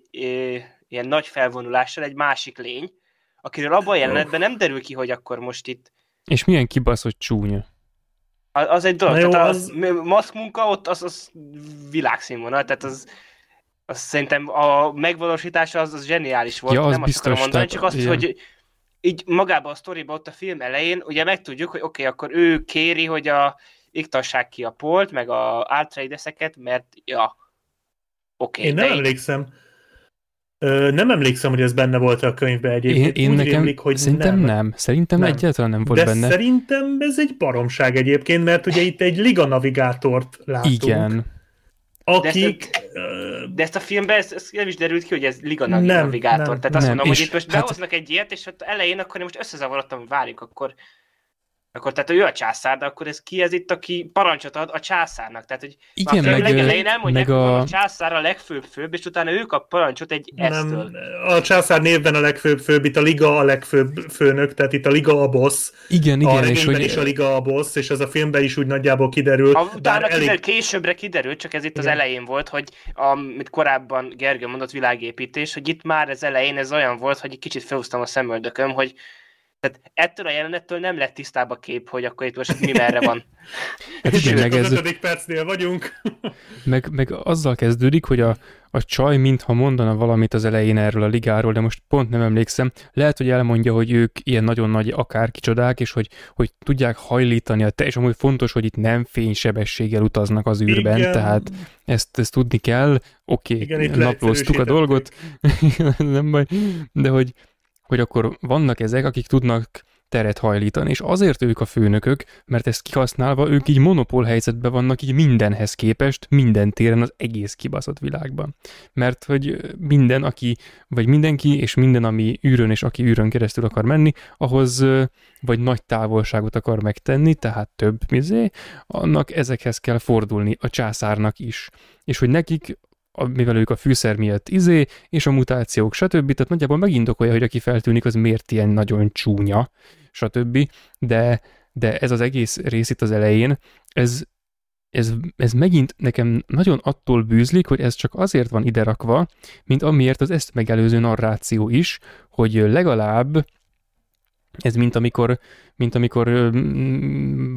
ilyen nagy felvonulással egy másik lény, akiről abban a jelenetben nem derül ki, hogy akkor most itt... És milyen kibaszott csúnya. Az egy dolog, jó, tehát az maszkmunka ott, az világszínvonal, tehát az szerintem a megvalósítása az zseniális volt, ja, az nem biztos, azt akarom mondani, csak azt, ilyen. Hogy így magában a sztoriban ott a film elején, ugye megtudjuk, hogy oké, akkor ő kéri, hogy iktassák ki a Polt, meg a Atreideseket, mert ja, oké. Én nem emlékszem. Nem emlékszem, hogy ez benne volt a könyvben egyébként. Én nekem rémlik, hogy szerintem nem. Szerintem egyáltalán nem volt de benne. De szerintem ez egy baromság egyébként, mert ugye itt egy Liga navigátort látunk. Igen. Akik... De ezt a filmben ez nem is derült ki, hogy ez Liga navigátor. Nem, tehát azt mondom, hogy itt most behoznak egy ilyet, és ott elején akkor én most összezavarodtam, várjuk, akkor tehát ő a császár, de akkor ez ki ez itt, aki parancsot ad a császárnak. Tehát, hogy igen, a legelején elmondják, a császár a legfőbb, és utána ő kap parancsot egy eztől. A császár névben a legfőbb, itt a Liga a legfőbb főnök, tehát itt a Liga a boss. Igen. A regényben is a Liga a boss, és ez a filmben is úgy nagyjából kiderült. Későbbre kiderült, csak ez itt igen. Az elején volt, hogy amit korábban Gergő mondott, világépítés, hogy itt már az elején ez olyan volt, hogy egy kicsit felhúztam a szemöldököm, hogy tehát ettől a jelenettől nem lett tisztább a kép, hogy akkor itt most mi merre van. Tényleg ez... 5. percnél vagyunk. meg azzal kezdődik, hogy a csaj mintha mondana valamit az elején erről a ligáról, de most pont nem emlékszem. Lehet, hogy elmondja, hogy ők ilyen nagyon nagy akárkicsodák, és hogy tudják hajlítani a és amúgy fontos, hogy itt nem fénysebességgel utaznak az űrben, igen. Tehát ezt tudni kell. Oké, naplóztuk a dolgot, nem baj, de hogy akkor vannak ezek, akik tudnak teret hajlítani, és azért ők a főnökök, mert ezt kihasználva ők így monopól helyzetben vannak így mindenhez képest, minden téren az egész kibaszott világban. Mert hogy mindenki, és minden, ami űrön és aki űrön keresztül akar menni, ahhoz vagy nagy távolságot akar megtenni, tehát annak ezekhez kell fordulni, a császárnak is. És hogy nekik mivel ők a fűszer miatt és a mutációk, stb. Tehát nagyjából megindokolja, hogy aki feltűnik, az miért ilyen nagyon csúnya, stb. De ez az egész rész itt az elején, ez megint nekem nagyon attól bűzlik, hogy ez csak azért van ide rakva, mint amiért az ezt megelőző narráció is, hogy legalább ez mint amikor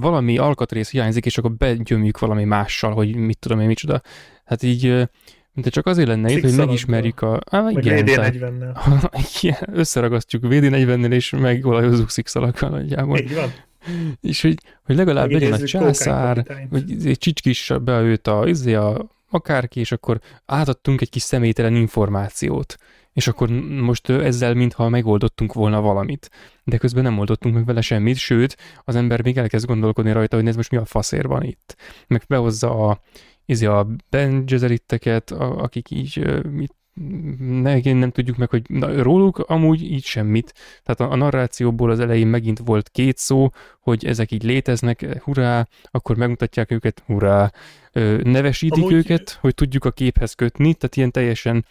valami alkatrész hiányzik, és akkor begyömjük valami mással, hogy mit tudom én, micsoda. Hát így... De csak azért lenne itt, hogy megismerjük igen, VD-40-nel. Összeragasztjuk VD-40-nél, és megolajozzuk szikszalakkal nagyjából. Így van. És hogy legalább legyen a császár, hogy csicskissa be őt a akárki, és akkor átadtunk egy kis személytelen információt. És akkor most ezzel mintha megoldottunk volna valamit. De közben nem oldottunk meg vele semmit, sőt, az ember még elkezd gondolkodni rajta, hogy ez most mi a faszér van itt. Meg behozza a Bene Gesseriteket, akik így nem tudjuk meg, hogy na, róluk amúgy így semmit. Tehát a narrációból az elején megint volt két szó, hogy ezek így léteznek, hurrá, akkor megmutatják őket, hurrá. Nevesítik amúgy őket, hogy tudjuk a képhez kötni, tehát ilyen teljesen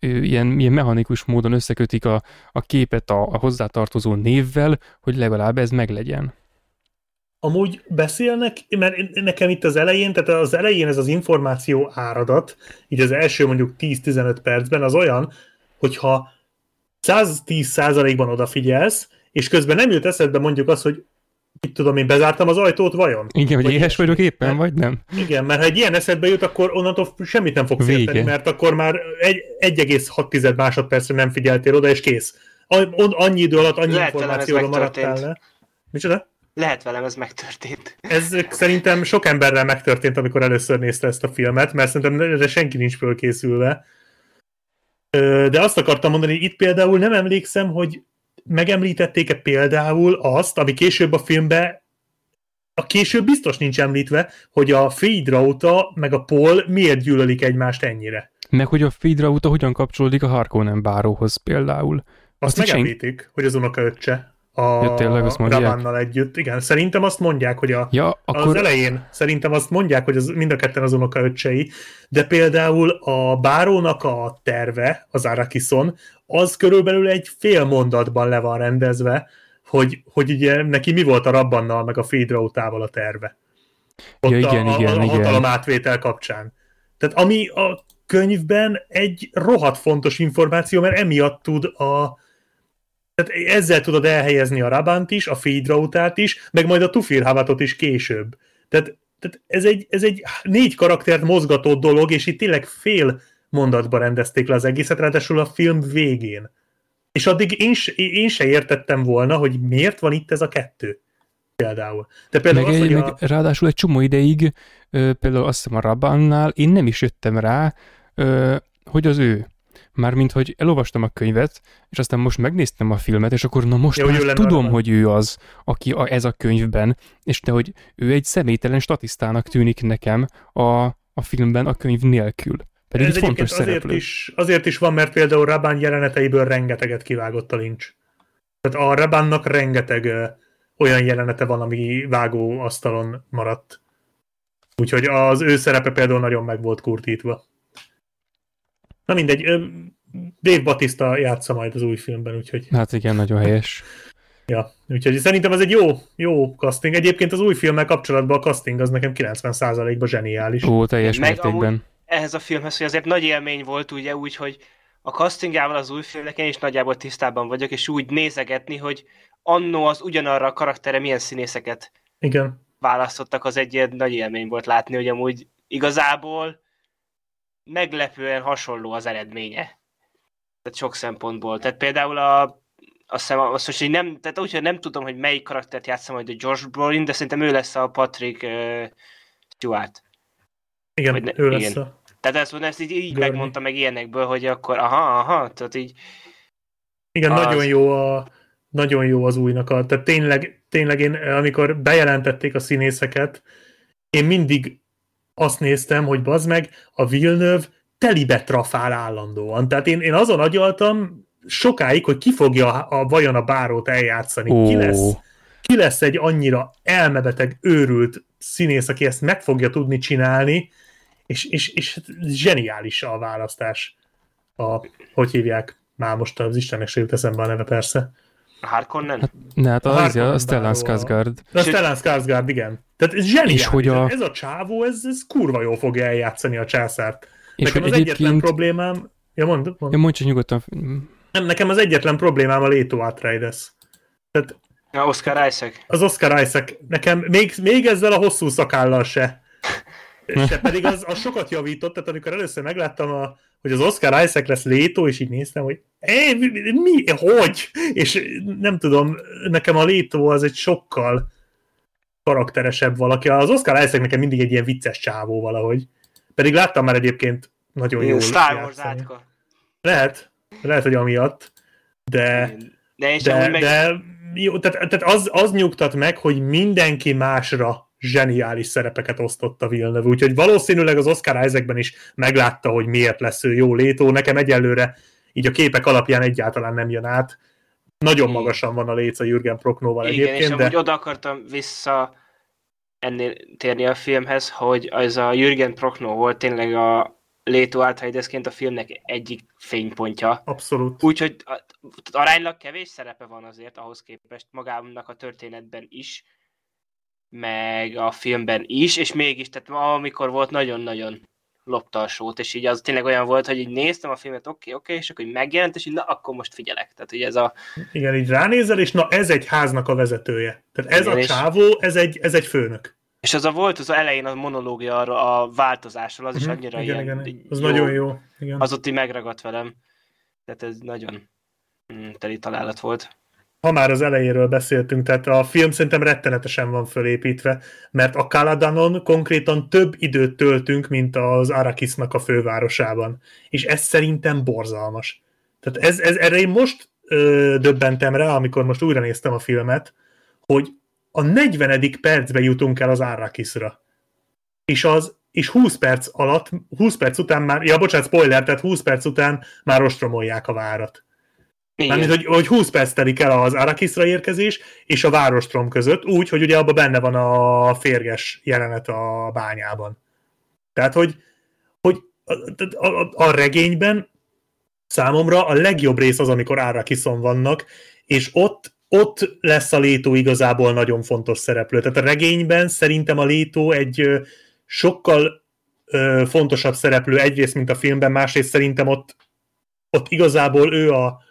ilyen mechanikus módon összekötik a képet a hozzátartozó névvel, hogy legalább ez meglegyen. Amúgy beszélnek, mert nekem itt az elején, tehát az elején ez az információ áradat, így az első mondjuk 10-15 percben az olyan, hogyha 110%-ban odafigyelsz, és közben nem jut eszedbe mondjuk az, hogy mit tudom én, bezártam az ajtót vajon? Igen, vagy éhes vagyok éppen, vagy nem? Igen, mert ha egy ilyen eszedbe jut, akkor onnantól semmit nem fogsz érteni, mert akkor már 1,6 másodpercre nem figyeltél oda, és kész. Annyi idő alatt, annyi információra maradtál le. Micsoda? Lehet velem ez megtörtént. Ez szerintem sok emberrel megtörtént, amikor először nézte ezt a filmet, mert szerintem erre senki nincs fölkészülve. De azt akartam mondani, hogy itt például nem emlékszem, hogy megemlítették-e például azt, ami később a filmben, a később biztos nincs említve, hogy a Feyd-Rautha meg a Paul miért gyűlölik egymást ennyire. Meg hogy a Feyd-Rautha hogyan kapcsolódik a Harkonnen báróhoz például. Azt megemlítik, hogy az unokaöccse a Ravannal együtt. Igen, szerintem azt mondják, hogy az elején szerintem azt mondják, hogy mind a ketten az unokaöccsei, de például a bárónak a terve az Arrakiszon, az körülbelül egy fél mondatban le van rendezve, hogy ugye neki mi volt a Rabannal, meg a Feyd-Rauthával a terve. Ott ja, igen, a hatalom átvétel kapcsán. Tehát ami a könyvben egy rohadt fontos információ, mert emiatt tehát ezzel tudod elhelyezni a Rabant is, a Feyd-Rauthát is, meg majd a Thufir Hawatot is később. Tehát ez egy 4 karaktert mozgató dolog, és itt tényleg fél mondatban rendezték le az egészet, ráadásul a film végén. És addig én se értettem volna, hogy miért van itt ez a kettő. Például. De például ráadásul egy csomó ideig, például azt hiszem a Rabannál, én nem is jöttem rá, hogy az ő. Mármint, hogy elolvastam a könyvet, és aztán most megnéztem a filmet, és akkor na most már tudom, hogy ő az, aki ez a könyvben, és de hogy ő egy személytelen statisztának tűnik nekem a filmben a könyv nélkül. Pedig ez egy fontos szereplő. Azért is van, mert például Raban jeleneteiből rengeteget kivágott a Lynch. Tehát a Rabannak rengeteg olyan jelenete van, ami vágóasztalon maradt. Úgyhogy az ő szerepe például nagyon meg volt kurtítva. Na mindegy, Dave Bautista játsza majd az új filmben, úgyhogy... Hát igen, nagyon helyes. Ja, úgyhogy szerintem ez egy jó casting. Egyébként az új filmmel kapcsolatban a casting az nekem 90%-ban zseniális. Ó, teljes mértékben. Ehhez a filmhez, hogy azért nagy élmény volt, ugye úgy, hogy a castingjával az új filmnek én is nagyjából tisztában vagyok, és úgy nézegetni, hogy anno az ugyanarra a karaktere milyen színészeket választottak, az egy ilyen nagy élmény volt látni, hogy amúgy igazából meglepően hasonló az eredménye. Tehát sok szempontból. Tehát például nem tudom, hogy melyik karaktert játszom majd a Josh Brolin, de szerintem ő lesz a Patrick Stewart. Igen, ő lesz a... Tehát ezt így megmondta meg ilyenekből, hogy akkor tehát így... Igen, nagyon jó az újnak a... Tehát tényleg én, amikor bejelentették a színészeket, én mindig azt néztem, hogy bazd meg, a Villeneuve telibe trafál állandóan. Tehát én azon agyaltam sokáig, hogy ki fogja vajon a bárót eljátszani. Oh. Ki lesz egy annyira elmebeteg, őrült színész, aki ezt meg fogja tudni csinálni, és zseniális a választás. Hogy hívják? Már most az Istennek se jut eszembe a neve, persze. A Harkonnen? Hát, a Stellan Skarsgård. A Stellan Skarsgård, igen. Tehát ez zseniális. Ez a csávó, ez kurva jól fogja eljátszani a császárt. Nekem az egyetlen problémám... Ja, mondd. Ja, mondj nyugodtan. Nem, nekem az egyetlen problémám a Leto Atreides. Tehát... Az Oscar Isaac. Nekem még ezzel a hosszú szakállal se pedig az sokat javított, tehát amikor először megláttam hogy az Oscar Isaac lesz Leto, és így néztem, hogy hogy? És nem tudom, nekem a Leto az egy sokkal karakteresebb valaki. Az Oscar Isaac nekem mindig egy ilyen vicces csávó valahogy. Pedig láttam már egyébként nagyon jó. Star Wars átka. Lehet, hogy amiatt, de jó, tehát az nyugtat meg, hogy mindenki másra zseniális szerepeket osztott a Villeneuve, úgyhogy valószínűleg az Oscar Isaacben is meglátta, hogy miért lesz ő jó Leto. Nekem egyelőre így a képek alapján egyáltalán nem jön át. Nagyon magasan van a léc a Jürgen Prochnowval egyébként. Igen, és amúgy oda akartam vissza ennél térni a filmhez, hogy az a Jürgen Prochnow volt tényleg a Leto Atreidesként a filmnek egyik fénypontja. Abszolút. Úgyhogy aránylag kevés szerepe van azért ahhoz képest magának a történetben is, meg a filmben is, és mégis, tehát amikor volt, nagyon-nagyon lopta a sót, és így az tényleg olyan volt, hogy így néztem a filmet, oké, és akkor megjelent, és így na, akkor most figyelek. Tehát ugye ez a... Igen, így ránézel, és na, ez egy háznak a vezetője. Tehát ez igen, a csávó, ez egy főnök. És az a volt az elején a monológia arra a változásról, az is annyira igen, az jó, nagyon jó. Igen. Az ott így megragadt velem. Tehát ez nagyon teli találat volt. Ha már az elejéről beszéltünk, tehát a film szerintem rettenetesen van fölépítve, mert a Caladanon konkrétan több időt töltünk, mint az Arrakisnak a fővárosában. És ez szerintem borzalmas. Tehát erre én most döbbentem rá, amikor most újra néztem a filmet, hogy a 40. percbe jutunk el az Arrakisra. És 20 perc után már, spoiler, tehát 20 perc után már ostromolják a várat. Mármint, hogy 20 perc telik el az Arrakisra érkezés és a várostrom között, úgy, hogy ugye abban benne van a férges jelenet a bányában. Tehát, hogy a regényben számomra a legjobb rész az, amikor Arrakiszon vannak, és ott lesz a Leto igazából nagyon fontos szereplő. Tehát a regényben szerintem a Leto egy sokkal fontosabb szereplő egyrészt, mint a filmben, másrészt szerintem ott igazából ő a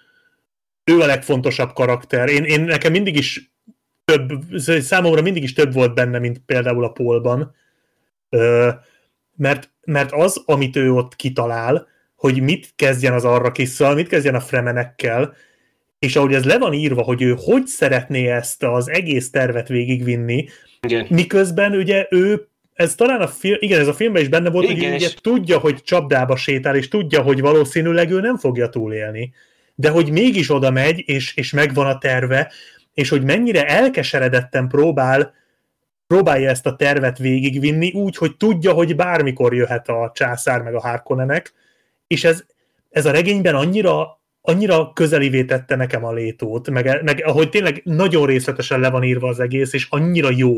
legfontosabb karakter. Én nekem mindig is több, számomra mindig is több volt benne, mint például a Paulban. Mert az, amit ő ott kitalál, hogy mit kezdjen az Arrakisszal, mit kezdjen a Fremenekkel, és ahogy ez le van írva, hogy ő hogy szeretné ezt az egész tervet végigvinni, igen. Miközben ugye ő, ez talán ez a filmben is benne volt, igen, hogy ő ugye tudja, hogy csapdába sétál, és tudja, hogy valószínűleg ő nem fogja túlélni. De hogy mégis oda megy, és megvan a terve, és hogy mennyire elkeseredetten próbálja ezt a tervet végigvinni, úgy, hogy tudja, hogy bármikor jöhet a császár meg a Harkonnenek, és ez a regényben annyira közelivé tette nekem a Letót, meg ahogy tényleg nagyon részletesen le van írva az egész, és annyira jó,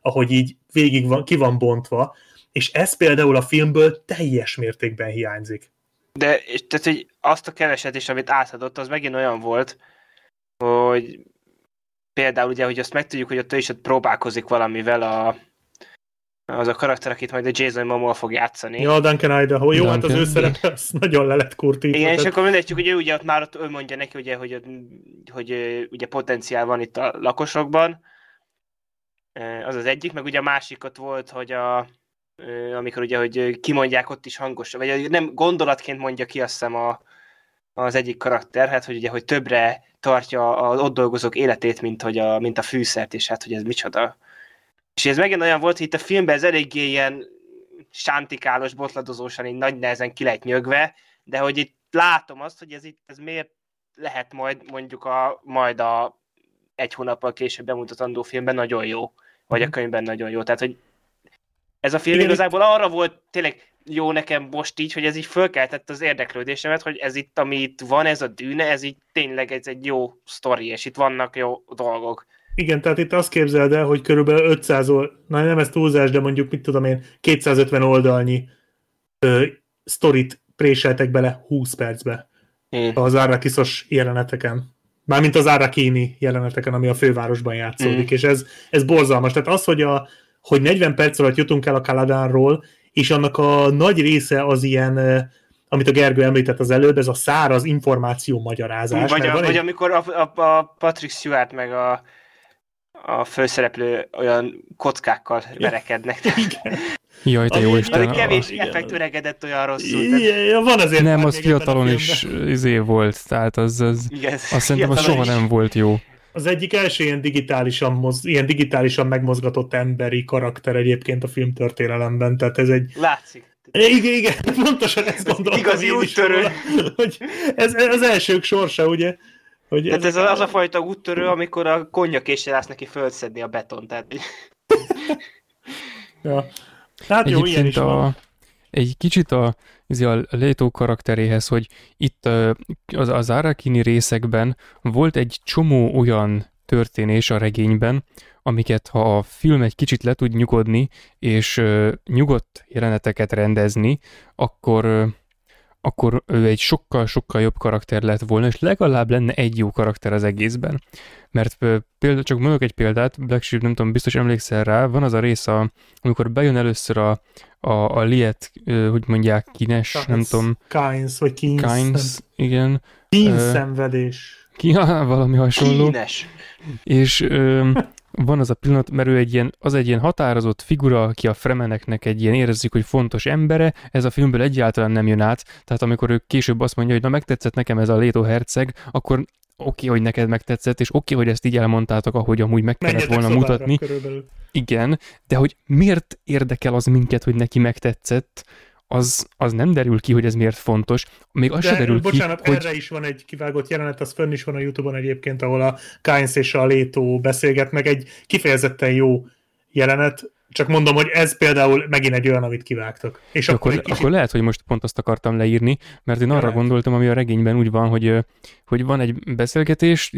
ahogy így végig ki van bontva, és ez például a filmből teljes mértékben hiányzik. De tehát, hogy azt a keveset is, amit átadott, az megint olyan volt, hogy például ugye, hogy azt megtudjuk, hogy ott ő is ott próbálkozik valamivel az a karakter, akit majd a Jason Momoa fog játszani. Ja, Duncan Idaho. Jó, hát az ő szerepe, az nagyon le lett kurtítva. Igen, és akkor mindegytjük, hogy ő ugye ott már ott ő mondja neki, ugye, hogy ugye potenciál van itt a lakosokban. Az az egyik, meg ugye a másik ott volt, hogy amikor ugye, hogy kimondják ott is hangosan, vagy nem gondolatként mondja ki, azt hiszem, az egyik karakter, hát, hogy ugye, hogy többre tartja az ott dolgozók életét, mint a fűszert, és hát, hogy ez micsoda. És ez megint olyan volt, hogy itt a filmben ez eléggé ilyen sántikálos, botladozósan, így nagy nehezen ki lett nyögve, de hogy itt látom azt, hogy ez miért lehet majd, mondjuk majd a egy hónappal később bemutatandó filmben nagyon jó, vagy a könyvben nagyon jó, tehát, hogy ez a film igazából arra volt tényleg jó nekem most így, hogy ez így fölkeltett az érdeklődésemet, hogy ez itt, ami itt van, ez a Dűne, ez így tényleg ez egy jó sztori, és itt vannak jó dolgok. Igen, tehát itt azt képzeld el, hogy körülbelül 500, nem ez túlzás, de mondjuk, mit tudom én, 250 oldalnyi sztorit préseltek bele 20 percbe az Arrakiszos jeleneteken. Mármint az Arrakini jeleneteken, ami a fővárosban játszódik, és ez borzalmas. Tehát az, hogy hogy 40 perc alatt jutunk el a Caladanról, és annak a nagy része az ilyen, amit a Gergő említett az előbb, ez a száraz információ magyarázás. Vagy amikor a Patrick Stewart meg a főszereplő olyan kockákkal verekednek. Igen. Jaj, te jó Isten. Ami kevés effekt öregedett olyan rosszul. Igen, van azért. Nem, az fiatalon is volt, tehát az szerintem az soha nem volt jó. Az egyik első ilyen digitálisan megmozgatott emberi karakter egyébként a filmtörténelemben, tehát ez egy... Látszik. Igen, pontosan ezt gondoltam. Igazi úttörő. Ez elsők sorsa, ugye? Hogy hát ez az a fajta úttörő, amikor a konnyakéssel állsz neki fölszedni a beton. Tehát... ja. Hát jó, ilyen is van. Egy kicsit a Leto karakteréhez, hogy itt az arrakini részekben volt egy csomó olyan történés a regényben, amiket ha a film egy kicsit le tud nyugodni, és nyugodt jeleneteket rendezni, akkor ő egy sokkal-sokkal jobb karakter lett volna, és legalább lenne egy jó karakter az egészben. Mert például, csak mondok egy példát, Black Sheep, nem tudom, biztos emlékszel rá, van az a rész, amikor bejön először a Liet, hogy mondják, Kynes, Kynes, nem tudom. Kynes, vagy Kynes. Kynes, igen. Kynes szenvedés. Valami hasonló. Kynes. És van az a pillanat, mert ő az egy ilyen határozott figura, aki a fremeneknek egy ilyen érezzük, hogy fontos embere, ez a filmből egyáltalán nem jön át, tehát amikor ő később azt mondja, hogy na megtetszett nekem ez a Leto herceg, akkor oké, hogy neked megtetszett, és oké, hogy ezt így elmondtátok, ahogy amúgy meg kellett volna mutatni. Körülbelül. Igen, de hogy miért érdekel az minket, hogy neki megtetszett, az nem derül ki, hogy ez miért fontos. Még az se derül ki, erre hogy... is van egy kivágott jelenet, az fönn is van a YouTube-on egyébként, ahol a Kynes és a Leto beszélget, meg egy kifejezetten jó jelenet. Csak mondom, hogy ez például megint egy olyan, amit kivágtak. És akkor lehet, hogy most pont azt akartam leírni, mert én arra gondoltam, ami a regényben úgy van, hogy van egy beszélgetés,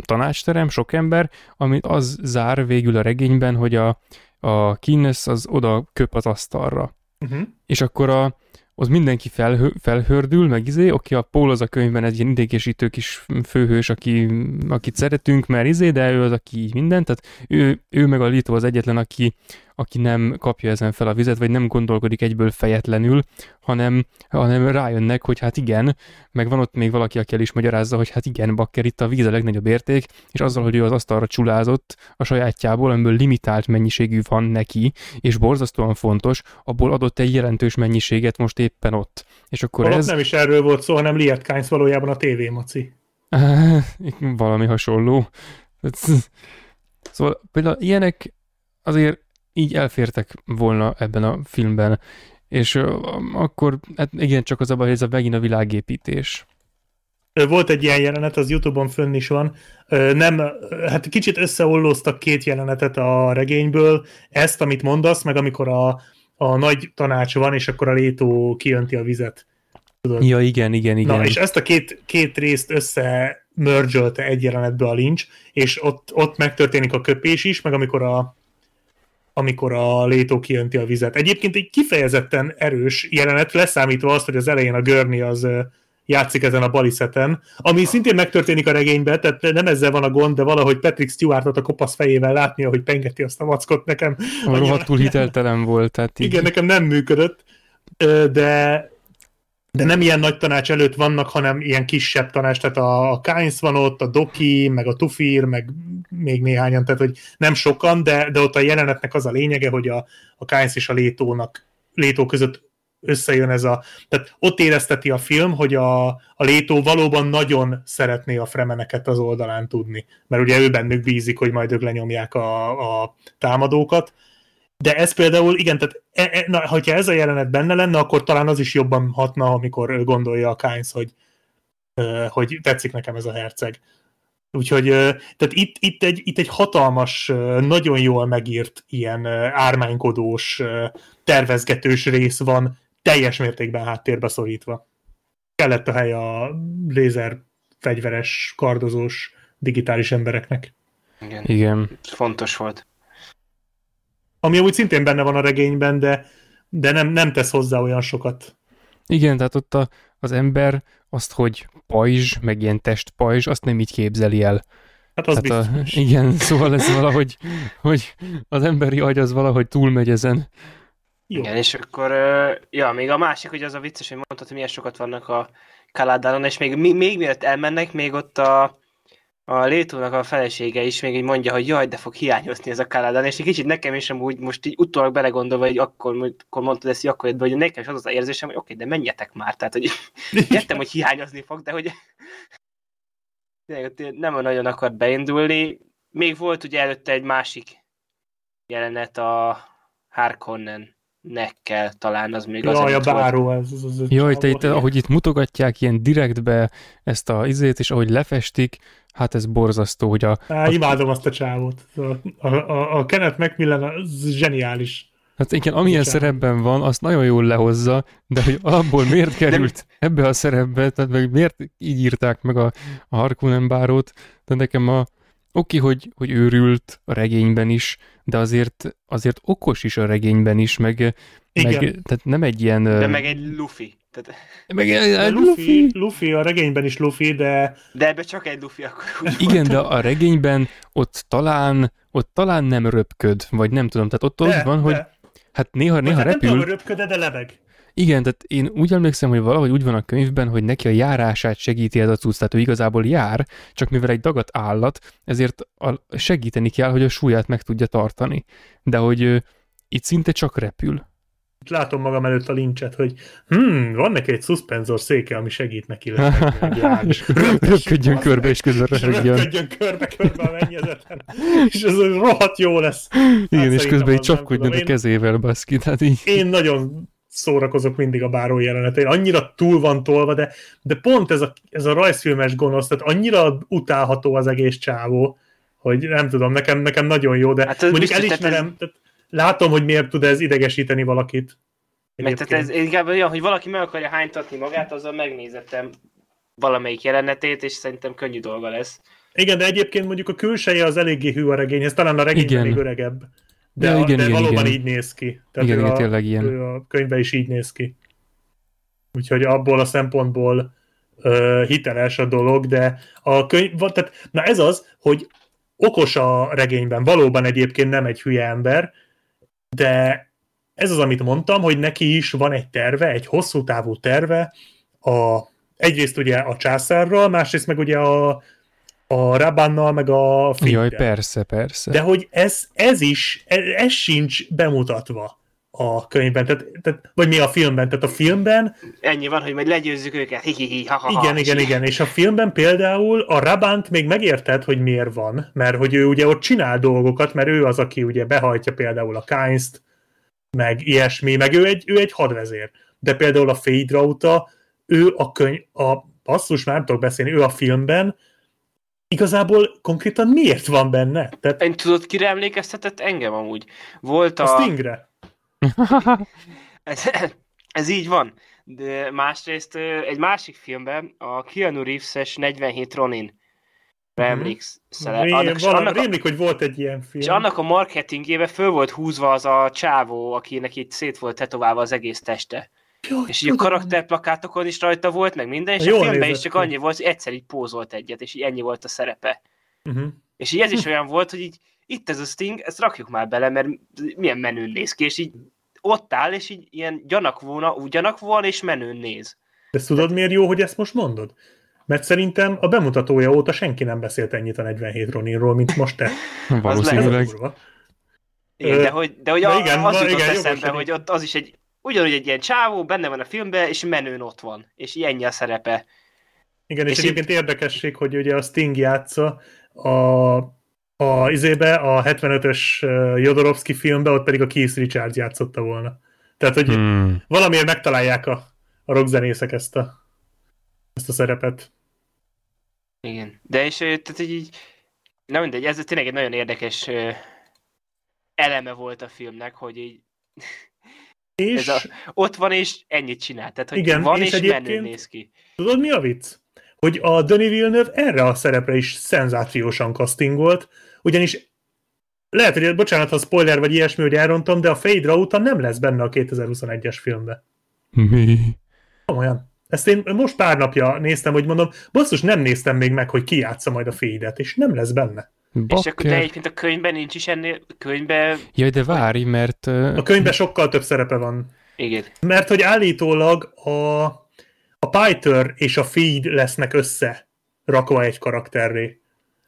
tanácsterem, sok ember, ami az zár végül a regényben, hogy a Kynes az oda köp az asztalra. Uh-huh. És akkor az mindenki felhördül, meg oké, a Paul az a könyvben egy ilyen idegésítő kis főhős, akit szeretünk, mert de ő az, aki így mindent, tehát ő meg a Leto az egyetlen, aki nem kapja ezen fel a vizet, vagy nem gondolkodik egyből fejetlenül, hanem rájönnek, hogy hát igen, meg van ott még valaki, aki el is magyarázza, hogy hát igen, bakker, itt a víz a legnagyobb érték, és azzal, hogy ő az asztalra csulázott a sajátjából, amiből limitált mennyiségű van neki, és borzasztóan fontos, abból adott egy jelentős mennyiséget most éppen ott. És akkor ez... nem is erről volt szó, hanem Liet Kynes valójában a tévémaci. Valami hasonló. Szóval például ilyenek azért így elfértek volna ebben a filmben. És akkor, hát igen, csak az abban, hogy ez megint a világépítés. Volt egy ilyen jelenet, az YouTube-on fönn is van. Hát kicsit összeollóztak két jelenetet a regényből. Ezt, amit mondasz, meg amikor a nagy tanács van, és akkor a Leto kijönti a vizet. Tudod? Ja, igen. Na, és ezt a két részt össze-mergelte egy jelenetbe a Lynch, és ott megtörténik a köpés is, meg amikor a Leto kijönti a vizet. Egyébként egy kifejezetten erős jelenet, leszámítva azt, hogy az elején a Gurney az játszik ezen a baliszeten, ami szintén megtörténik a regényben, tehát nem ezzel van a gond, de valahogy Patrick Stewartot a kopasz fejével látnia, hogy pengeti azt a mackot nekem. A rohadtul hiteltelen volt. Tehát igen, nekem nem működött, de nem ilyen nagy tanács előtt vannak, hanem ilyen kisebb tanács, tehát a Kynes van ott, a Doki, meg a Thufir, meg még néhányan, tehát hogy nem sokan, de ott a jelenetnek az a lényege, hogy a Kynes és a Leto között összejön ez a... Tehát ott érezteti a film, hogy a Leto valóban nagyon szeretné a fremeneket az oldalán tudni, mert ugye ő bennük bízik, hogy majd ők lenyomják a támadókat. De ez például, igen, tehát hogyha ez a jelenet benne lenne, akkor talán az is jobban hatna, amikor gondolja a Kynes, hogy tetszik nekem ez a herceg. Úgyhogy tehát itt egy hatalmas, nagyon jól megírt ilyen ármánykodós, tervezgetős rész van, teljes mértékben háttérbe szorítva. Kellett a hely a lézer fegyveres, kardozós, digitális embereknek. Igen. Fontos volt. Ami amúgy szintén benne van a regényben, de nem tesz hozzá olyan sokat. Igen, tehát ott az ember azt, hogy pajzs, meg ilyen testpajzs, azt nem így képzeli el. Hát az hát biztos. Igen, szóval ez valahogy, hogy az emberi agy az valahogy túlmegy ezen. Jó. Igen, és akkor, még a másik, hogy az a vicces, hogy mondtad, hogy milyen sokat vannak a Caladanon, és még mielőtt elmennek, még ott a Letónak a felesége is még így mondja, hogy jaj, de fog hiányozni ez a Caladan, és egy kicsit nekem is amúgy most így utólag belegondolva, hogy akkor mondtad ezt, akkor jött be, hogy nekem is az az érzésem, hogy oké, de menjetek már, tehát hogy értem, hogy hiányozni fog, de hogy nem nagyon akart beindulni. Még volt ugye előtte egy másik jelenet a Harkonnen nekkel talán, az még azért volt. Báró, ez. Jaj, te itt, ahogy itt mutogatják ilyen direktbe ezt a izét, és ahogy lefestik, hát ez borzasztó, hogy a... imádom azt a csávót. A Kenneth Macmillan az zseniális. Hát igen, amilyen szerepben van, azt nagyon jól lehozza, de hogy abból miért került ebbe a szerepbe, tehát meg miért így írták meg a Harkonnen bárót, de nekem a... Oké, hogy őrült a regényben is, de azért okos is a regényben is, meg tehát nem egy ilyen... De meg egy lufi. Tehát... Lufi a regényben is lufi, de... De ebben csak egy lufi akkor úgy igen, de a regényben ott talán nem röpköd, vagy nem tudom, tehát ott de, az van, hogy hát néha repül. Nem tudom, röpköd, de lebeg. Igen, tehát én úgy emlékszem, hogy valahogy úgy van a könyvben, hogy neki a járását segíti ez a cucc, tehát ő igazából jár, csak mivel egy dagadt állat, ezért segíteni kell, hogy a súlyát meg tudja tartani. De hogy itt szinte csak repül. Itt látom magam előtt a Lynchet, hogy van neki egy szuszpenzor széke, ami segít neki lepegni. És röpködjön körbe, és közben röpködjön. Körbe a mennyezeten. És ez rohadt jó lesz. Igen, hát és közben így csapkodjon a kezével, baszki. Én nagyon szórakozok mindig a báró jelenetén. Annyira túl van tolva, de pont ez a rajzfilmes gonosz, tehát annyira utálható az egész csávó, hogy nem tudom, nekem nagyon jó, de hát mondjuk elismerem, tehát látom, hogy miért tud ez idegesíteni valakit. Mert tehát ez inkább olyan, hogy valaki meg akarja hánytatni magát, azzal megnézettem valamelyik jelenetét, és szerintem könnyű dolga lesz. Igen, de egyébként mondjuk a külseje az eléggé hű a regényhez, talán a regény elég öregebb. De igen, valóban. Így néz ki. Tehát igen, ő a könyvben is így néz ki. Úgyhogy abból a szempontból hiteles a dolog, de a könyv... Tehát, na ez az, hogy okos a regényben, valóban egyébként nem egy hülye ember, de ez az, amit mondtam, hogy neki is van egy terve, egy hosszú távú terve, egyrészt ugye a császárral, másrészt meg ugye a Rabannal, meg a Feyd-del. Jaj, persze. De hogy ez sincs bemutatva a könyvben, vagy mi a filmben. Tehát a filmben... Ennyi van, hogy majd legyőzzük őket. Igen. És a filmben például a Rabant még megérted, hogy miért van, mert hogy ő ugye ott csinál dolgokat, mert ő az, aki ugye behajtja például a Kynest, meg ilyesmi, meg ő egy hadvezér. De például a Feyd-Rautha, ő a könyv... Basszus, már nem tudok beszélni, ő a filmben igazából konkrétan miért van benne? Tehát... Én tudod, kire emlékeztetett engem amúgy? Volt a Stingre. ez így van. De másrészt egy másik filmben, a Keanu Reeves-es 47 Ronin. Emlékszel? Rémlik, hogy volt egy ilyen film. És annak a marketingébe föl volt húzva az a csávó, akinek itt szét volt tetoválva az egész teste. Jó, és a karakterplakátokon is rajta volt, meg minden, és a filmben is csak annyi volt, hogy egyszer így pózolt egyet, és így ennyi volt a szerepe. Uh-huh. És így ez is olyan volt, hogy így itt ez a Sting, ezt rakjuk már bele, mert milyen menőn néz ki, és így ott áll, és így ilyen gyanakvóan és menőn néz. De tudod miért jó, hogy ezt most mondod? Mert szerintem a bemutatója óta senki nem beszélt ennyit a 47 Roninról, mint most te. Valószínűleg. De hogy az jutott eszembe, hogy ott az is egy ugyanúgy egy ilyen csávó, benne van a filmben, és menőn ott van. És ennyi a szerepe. Igen, és egyébként érdekesség, hogy ugye a Sting játsza a 75-ös Jodorowsky filmbe, ott pedig a Keith Richards játszotta volna. Tehát, hogy valamiért megtalálják a rockzenészek ezt a szerepet. Igen, de és tehát így, na mindegy, ez tényleg egy nagyon érdekes eleme volt a filmnek, hogy így és ott van, és ennyit csinál. Tehát, hogy igen, van, és menő néz ki. Tudod, mi a vicc? Hogy a Denis Villeneuve erre a szerepre is szenzációsan castingolt, ugyanis lehet, hogy bocsánat, ha spoiler vagy ilyesmi, hogy elrontom, de a Feyd-Rautha nem lesz benne a 2021-es filmbe. Mi? Olyan. Ezt én most pár napja néztem, hogy mondom, basszus, nem néztem még meg, hogy ki játsza majd a Feyd-et, és nem lesz benne. Bakker. És akkor de egyébként a könyvben nincs is ennél, könyvben... Jaj, de várj, mert... A könyvben sokkal több szerepe van. Igen. Mert hogy állítólag a Piter és a Feyd lesznek össze rakva egy karakterré.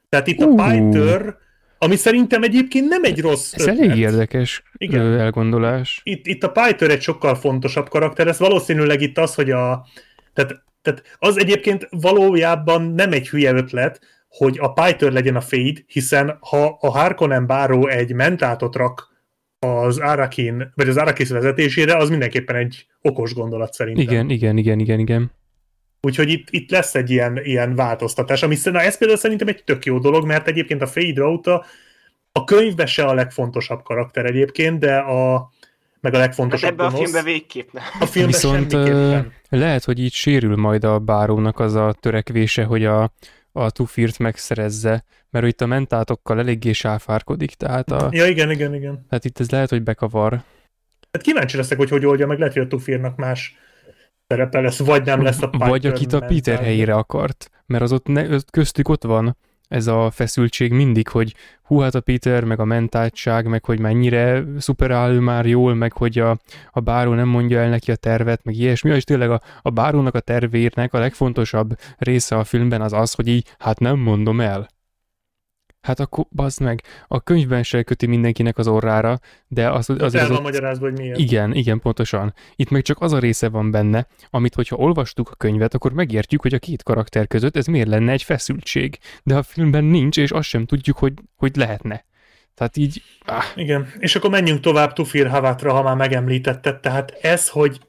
Tehát itt a Piter, ami szerintem egyébként nem egy rossz ötlet. Ez elég érdekes elgondolás. Itt a Piter egy sokkal fontosabb karakter, ez valószínűleg itt az, hogy tehát az egyébként valójában nem egy hülye ötlet, hogy a Piter legyen a Feyd, hiszen ha a Harkonnen báró egy mentátot rak az Arrakis, vagy az Arrakis vezetésére, az mindenképpen egy okos gondolat szerintem. Igen. Úgyhogy itt lesz egy ilyen változtatás, ami ez például szerintem egy tök jó dolog, mert egyébként a Feyd-Rautha a könyvben se a legfontosabb karakter egyébként, de meg a legfontosabb hát gonosz. A filmben végképp nem. A filmben viszont semmiképpen. Lehet, hogy így sérül majd a bárónak az a törekvése, hogy a Thufirt megszerezze, mert itt a mentátokkal eléggé sáfárkodik, tehát igen. Hát itt ez lehet, hogy bekavar. Hát kíváncsi leszek, hogy oldja meg, lehet, hogy a Thufirnak más szerepe lesz, vagy nem lesz a Piter. Vagy akit a Piter helyére akart, mert az ott köztük ott van ez a feszültség mindig, hogy hú, hát a Piter, meg a mentátság, meg hogy mennyire szuperál ő már jól, meg hogy a báró nem mondja el neki a tervet, meg ilyesmi, és tényleg a bárónak a tervének a legfontosabb része a filmben az az, hogy így, hát nem mondom el. Hát akkor, bazd meg, a könyvben se köti mindenkinek az orrára, de az el van magyarázva, hogy miért. Igen, pontosan. Itt meg csak az a része van benne, amit hogyha olvastuk a könyvet, akkor megértjük, hogy a két karakter között ez miért lenne egy feszültség. De a filmben nincs, és azt sem tudjuk, hogy lehetne. Tehát így... Igen, és akkor menjünk tovább Thufir Hawatra, ha már megemlítetted. Tehát ez, hogy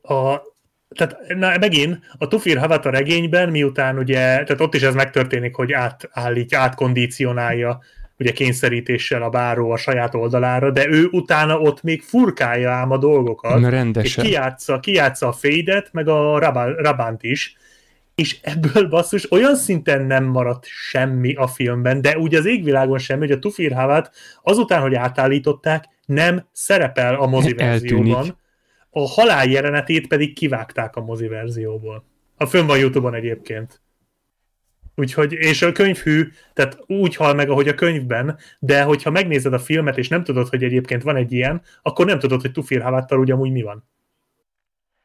megint a Thufir Hawat a regényben, miután ugye, tehát ott is ez megtörténik, hogy átállítja, átkondicionálja ugye kényszerítéssel a báró a saját oldalára, de ő utána ott még furkálja ám a dolgokat. Na, rendesen. És kijátsza a Feydet, meg a Rabant is, és ebből basszus olyan szinten nem maradt semmi a filmben, de úgy az égvilágon semmi, hogy a Thufir Hawat azután, hogy átállították, nem szerepel a mozi verzióban. A halál jelenetét pedig kivágták a mozi verzióból. A fönn van YouTube-on egyébként. Úgyhogy, és a könyvhű, tehát úgy hal meg, ahogy a könyvben, de hogyha megnézed a filmet, és nem tudod, hogy egyébként van egy ilyen, akkor nem tudod, hogy Thufir Hawattal úgy amúgy mi van.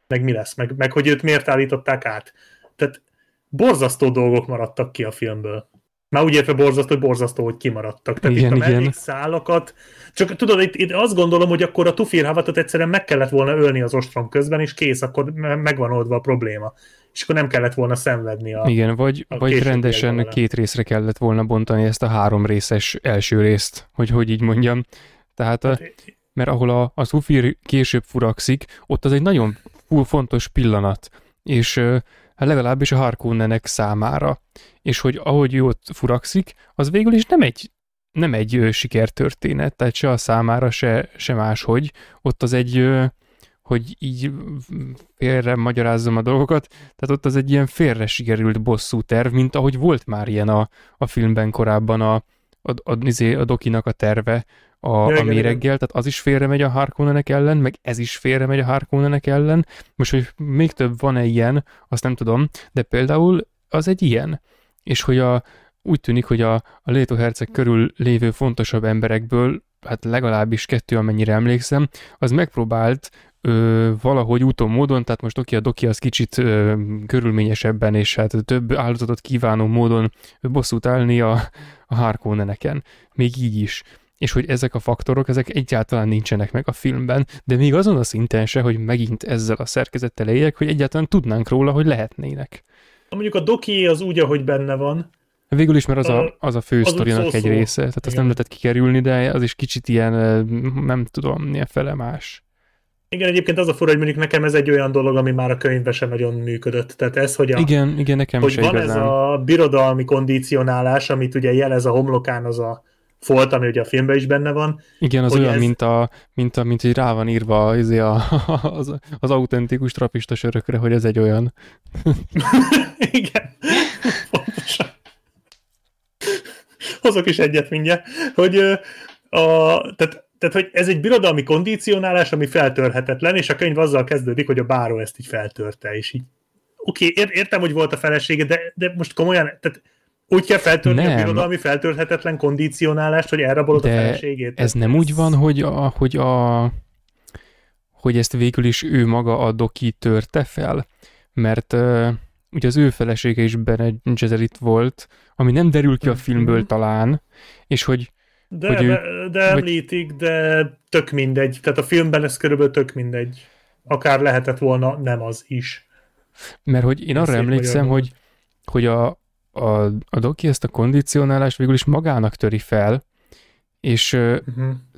Meg mi lesz, meg hogy őt miért állították át. Tehát borzasztó dolgok maradtak ki a filmből. Már úgy értve borzasztó, hogy kimaradtak. Tehát igen, itt a mellékszálakat... Csak tudod, itt azt gondolom, hogy akkor a Thufir Hawatot egyszerűen meg kellett volna ölni az ostrom közben, és kész, akkor megvan oldva a probléma. És akkor nem kellett volna szenvedni a... Igen, vagy rendesen vele. Két részre kellett volna bontani ezt a 3 részes első részt, hogy így mondjam. Tehát, mert ahol a Thufir később furakszik, ott az egy nagyon fontos pillanat. És... hát legalábbis a Harkonnenek számára. És hogy ahogy ő ott furakszik, az végül is nem egy sikertörténet, tehát se a számára, se máshogy. Ott az egy, hogy így félre magyarázzam a dolgokat, tehát ott az egy ilyen félre sikerült bosszú terv, mint ahogy volt már ilyen a filmben korábban a dokinak a terve a méreggel, tehát az is félre megy a Harkonnenek ellen, meg ez is félre megy a Harkonnenek ellen. Most, hogy még több van-e ilyen, azt nem tudom, de például az egy ilyen. És hogy úgy tűnik, hogy a Leto herceg körül lévő fontosabb emberekből, hát legalábbis 2, amennyire emlékszem, az megpróbált valahogy úton, módon, tehát most oké, a doki az kicsit körülményesebben és hát több áldozatot kívánó módon bosszút állni a Harkonneneken. Még így is. És hogy ezek a faktorok, ezek egyáltalán nincsenek meg a filmben, de még azon a szinten se, hogy megint ezzel a szerkezettel éljek, hogy egyáltalán tudnánk róla, hogy lehetnének. Mondjuk a doki az úgy, ahogy benne van. Végül is, mert az a fő sztorinak egy része, tehát azt nem lehetett kikerülni, de az is kicsit ilyen, nem tudom, ilyen felemás. Igen, egyébként az a fura, hogy mondjuk nekem ez egy olyan dolog, ami már a könyvben sem nagyon működött. Tehát ez, hogy igen, nekem hogy van igazán. Ez a birodalmi kondicionálás, amit ugye jelez a homlokán az a folt, ami ugye a filmben is benne van. Igen, az olyan, ez... mint hogy rá van írva az autentikus trapista sörökre, hogy ez egy olyan. Igen, pontosan. Hozok is egyet mindjárt, hogy tehát, hogy ez egy birodalmi kondicionálás, ami feltörhetetlen, és a könyv azzal kezdődik, hogy a báró ezt így feltörte, és így oké, értem, hogy volt a felesége, de most komolyan, tehát úgy kell feltörni nem. A birodalmi feltörhetetlen kondicionálást, hogy elrabolod de a feleségét. Ez nem úgy van, hogy ezt végül is ő maga a doki törte fel, mert ugye az ő felesége is Bene Gesserit volt, ami nem derül ki a filmből talán, és hogy De említik, de tök mindegy. Tehát a filmben ez körülbelül tök mindegy. Akár lehetett volna nem az is. Mert hogy én arra emlékszem, hogy a doki ezt a kondicionálást végül is magának töri fel, És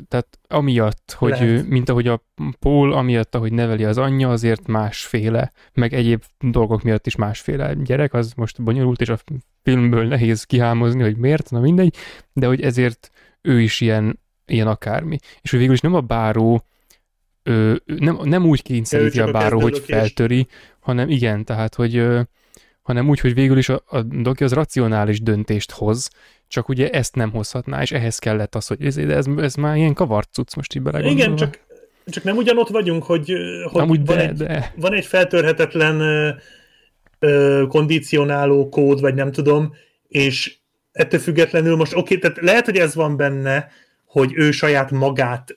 tehát amiatt, hogy ő, mint ahogy a Paul, amiatt, ahogy neveli az anyja, azért másféle, meg egyéb dolgok miatt is másféle gyerek, az most bonyolult, és a filmből nehéz kihámozni, hogy miért, na mindegy, de hogy ezért ő is ilyen akármi. És hogy végül is nem a báró, nem úgy kényszeríti a báró, hogy feltöri, hanem igen, tehát, hogy hanem úgy, hogy végül is a doki az racionális döntést hoz, csak ugye ezt nem hozhatná, és ehhez kellett az, hogy ez már ilyen kavart cucc, most így belegondolva. Igen, csak nem ugyanott vagyunk, hogy van egy feltörhetetlen kondicionáló kód, vagy nem tudom, és ettől függetlenül most tehát lehet, hogy ez van benne, hogy ő saját magát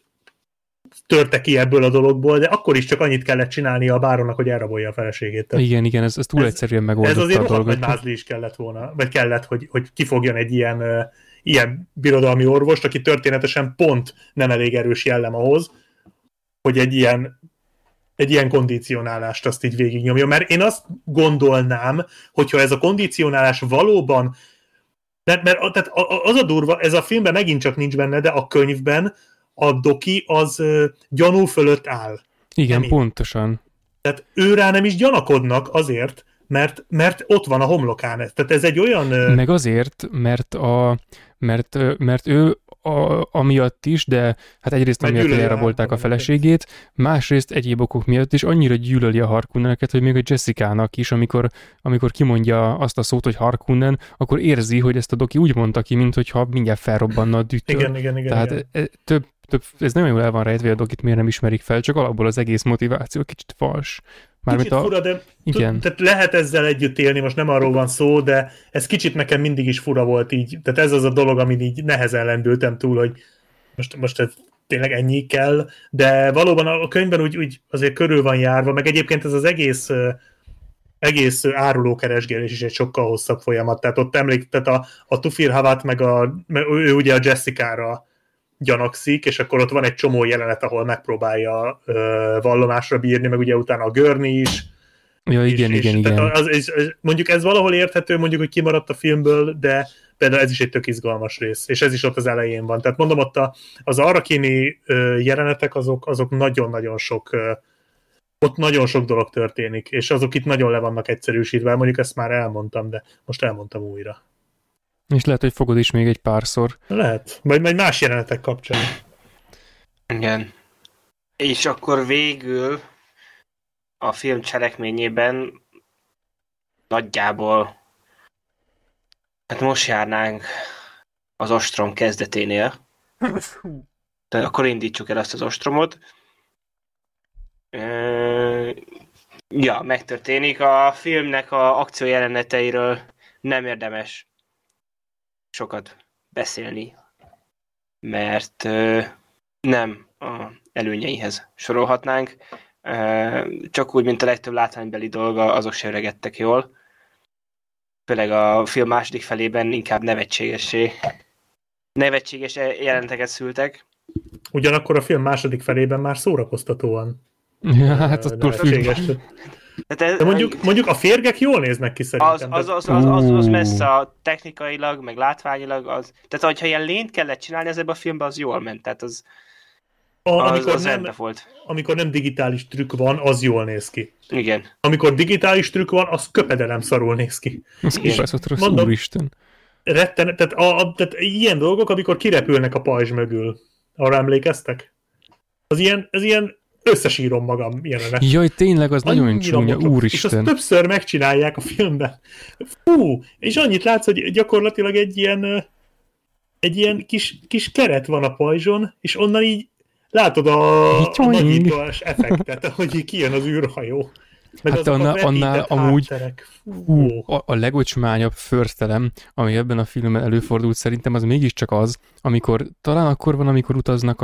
törte ki ebből a dologból, de akkor is csak annyit kellett csinálnia a bárónak, hogy elrabolja a feleségét. Igen, ez túl egyszerűen megoldotta a dolgot. Ez azért rohadt nagy mázli is kellett volna, vagy kellett, hogy kifogjon egy ilyen birodalmi orvost, aki történetesen pont nem elég erős jellem ahhoz, hogy egy ilyen kondicionálást azt így végignyomja. Mert én azt gondolnám, hogyha ez a kondicionálás valóban, mert tehát az a durva, ez a filmben megint csak nincs benne, de a könyvben a doki az gyanú fölött áll. Igen, nem pontosan. Így. Tehát ő rá nem is gyanakodnak azért, mert ott van a homlokán. Tehát ez egy olyan... Meg azért, mert ő amiatt is, de hát egyrészt amiatt elrabolták a feleségét, másrészt egyéb okok miatt is annyira gyűlöli a Harkonneneket, hogy még a Jessicának is, amikor kimondja azt a szót, hogy Harkonnen, akkor érzi, hogy ezt a doki úgy mondta ki, minthogyha mindjárt felrobbanna a dűtől. Igen. Tehát ez nagyon jól el van rejtve, a dokit miért nem ismerik fel, csak alapból az egész motiváció kicsit fals. Kicsit fura, de tehát lehet ezzel együtt élni, most nem arról van szó, de ez kicsit nekem mindig is fura volt így, tehát ez az a dolog, amin így nehezen lendültem túl, hogy most ez tényleg ennyi kell, de valóban a könyvben úgy azért körül van járva, meg egyébként ez az egész árulókeresgélés is egy sokkal hosszabb folyamat, tehát ott emlékszem a Thufir Hawat, meg ő ugye a Jessicára gyanakszik, és akkor ott van egy csomó jelenet, ahol megpróbálja vallomásra bírni, meg ugye utána a Gurney is. Ja, igen. Mondjuk ez valahol érthető, mondjuk, hogy kimaradt a filmből, de például ez is egy tök izgalmas rész, és ez is ott az elején van. Tehát mondom, ott az arrakini jelenetek, azok nagyon-nagyon sok, ott nagyon sok dolog történik, és azok itt nagyon le vannak egyszerűsítve, mondjuk ezt már elmondtam, de most elmondtam újra. És lehet, hogy fogod is még egy párszor. Lehet. Majd más jelenetek kapcsán. Igen. És akkor végül a film cselekményében nagyjából hát most járnánk az ostrom kezdeténél. Tehát akkor indítsuk el azt az ostromot. Ja, megtörténik. A filmnek a akció jeleneteiről nem érdemes sokat beszélni, mert nem a előnyeihez sorolhatnánk. Csak úgy, mint a legtöbb látványbeli dolga, azok sem öregedtek jól. Főleg a film második felében inkább nevetséges jelenteket szültek. Ugyanakkor a film második felében már szórakoztatóan. Ja, hát attól függ. De mondjuk a férgek jól néznek ki szerintem. Az messze a technikailag, meg látványilag. Tehát hogyha ilyen lényt kellett csinálni, az ebben a filmben az jól ment. Tehát az rendben volt. Amikor nem digitális trükk van, az jól néz ki. Igen. Amikor digitális trükk van, az köpedelem szarul néz ki. Az kipászott rossz, úristen. Tehát ilyen dolgok, amikor kirepülnek a pajzs mögül. Arra emlékeztek? Az ilyen összesírom magam jelenet. Jaj, tényleg, az nagyon csúnya, úristen. És azt többször megcsinálják a filmben. Fú, és annyit látsz, hogy gyakorlatilag egy ilyen kis keret van a pajzson, és onnan így látod a nagyítás effektet, ahogy kijön az űrhajó. Meg hát annál amúgy a legocsmányabb förtelem, ami ebben a filmben előfordult szerintem, az mégiscsak az, amikor talán akkor van, amikor utaznak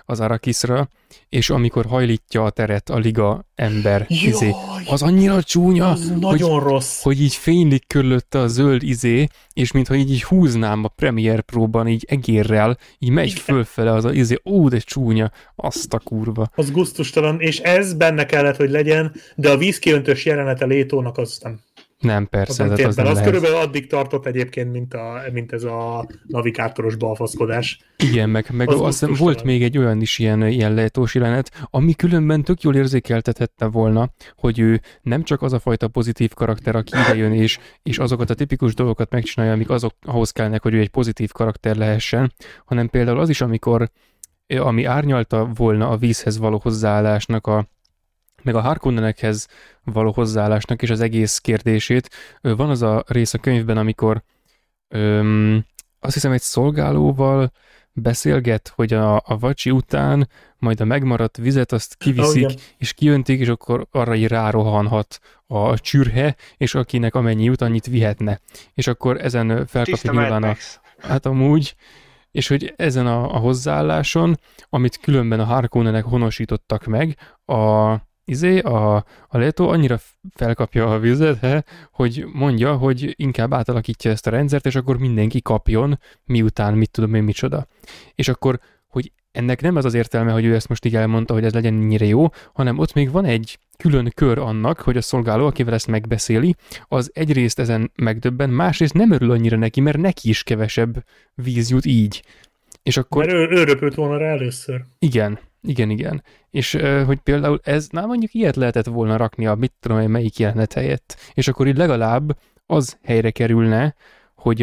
az Arrakisra, és amikor hajlítja a teret a liga ember. Jaj, az annyira csúnya, az nagyon rossz. Hogy így fénylik körülötte a zöld és mintha így húznám a premier próban így egérrel, így megy fölfele az ó, de csúnya, azt a kurva. Az gusztustalan, és ez benne kellett, hogy legyen, de a vízkiöntös jelenete Létónak az nem. Nem, persze. Az körülbelül addig tartott egyébként, mint ez a navigátoros balfaszkodás. Igen, meg az volt még egy olyan is ilyen lejtós jelenet, ami különben tök jól érzékeltethette volna, hogy ő nem csak az a fajta pozitív karakter, aki idejön és azokat a tipikus dolgokat megcsinálja, amik ahhoz kellnek, hogy ő egy pozitív karakter lehessen, hanem például az is, ami árnyalta volna a vízhez való hozzáállásnak meg a Harkonnenekhez való hozzáállásnak és az egész kérdését. Van az a rész a könyvben, amikor azt hiszem egy szolgálóval beszélget, hogy a vacsi után majd a megmaradt vizet azt kiviszik, és kiöntik, és akkor arra így rárohanhat a csürhe, és akinek amennyi jut, annyit vihetne. És akkor ezen felkapja nyilván hát amúgy, és hogy ezen a hozzáálláson, amit különben a Harkonnenek honosítottak meg, a Leto annyira felkapja a vizet, hogy mondja, hogy inkább átalakítja ezt a rendszert, és akkor mindenki kapjon, miután mit tudom én micsoda. És akkor, hogy ennek nem ez az értelme, hogy ő ezt most így elmondta, hogy ez legyen ennyire jó, hanem ott még van egy külön kör annak, hogy a szolgáló, akivel ezt megbeszéli, az egyrészt ezen megdöbben, másrészt nem örül annyira neki, mert neki is kevesebb víz jut így. És akkor... Mert ő röpült volna rá először. Igen. És hogy például ez, na mondjuk ilyet lehetett volna rakni a mit tudom én melyik jelenet helyett. És akkor így legalább az helyre kerülne, hogy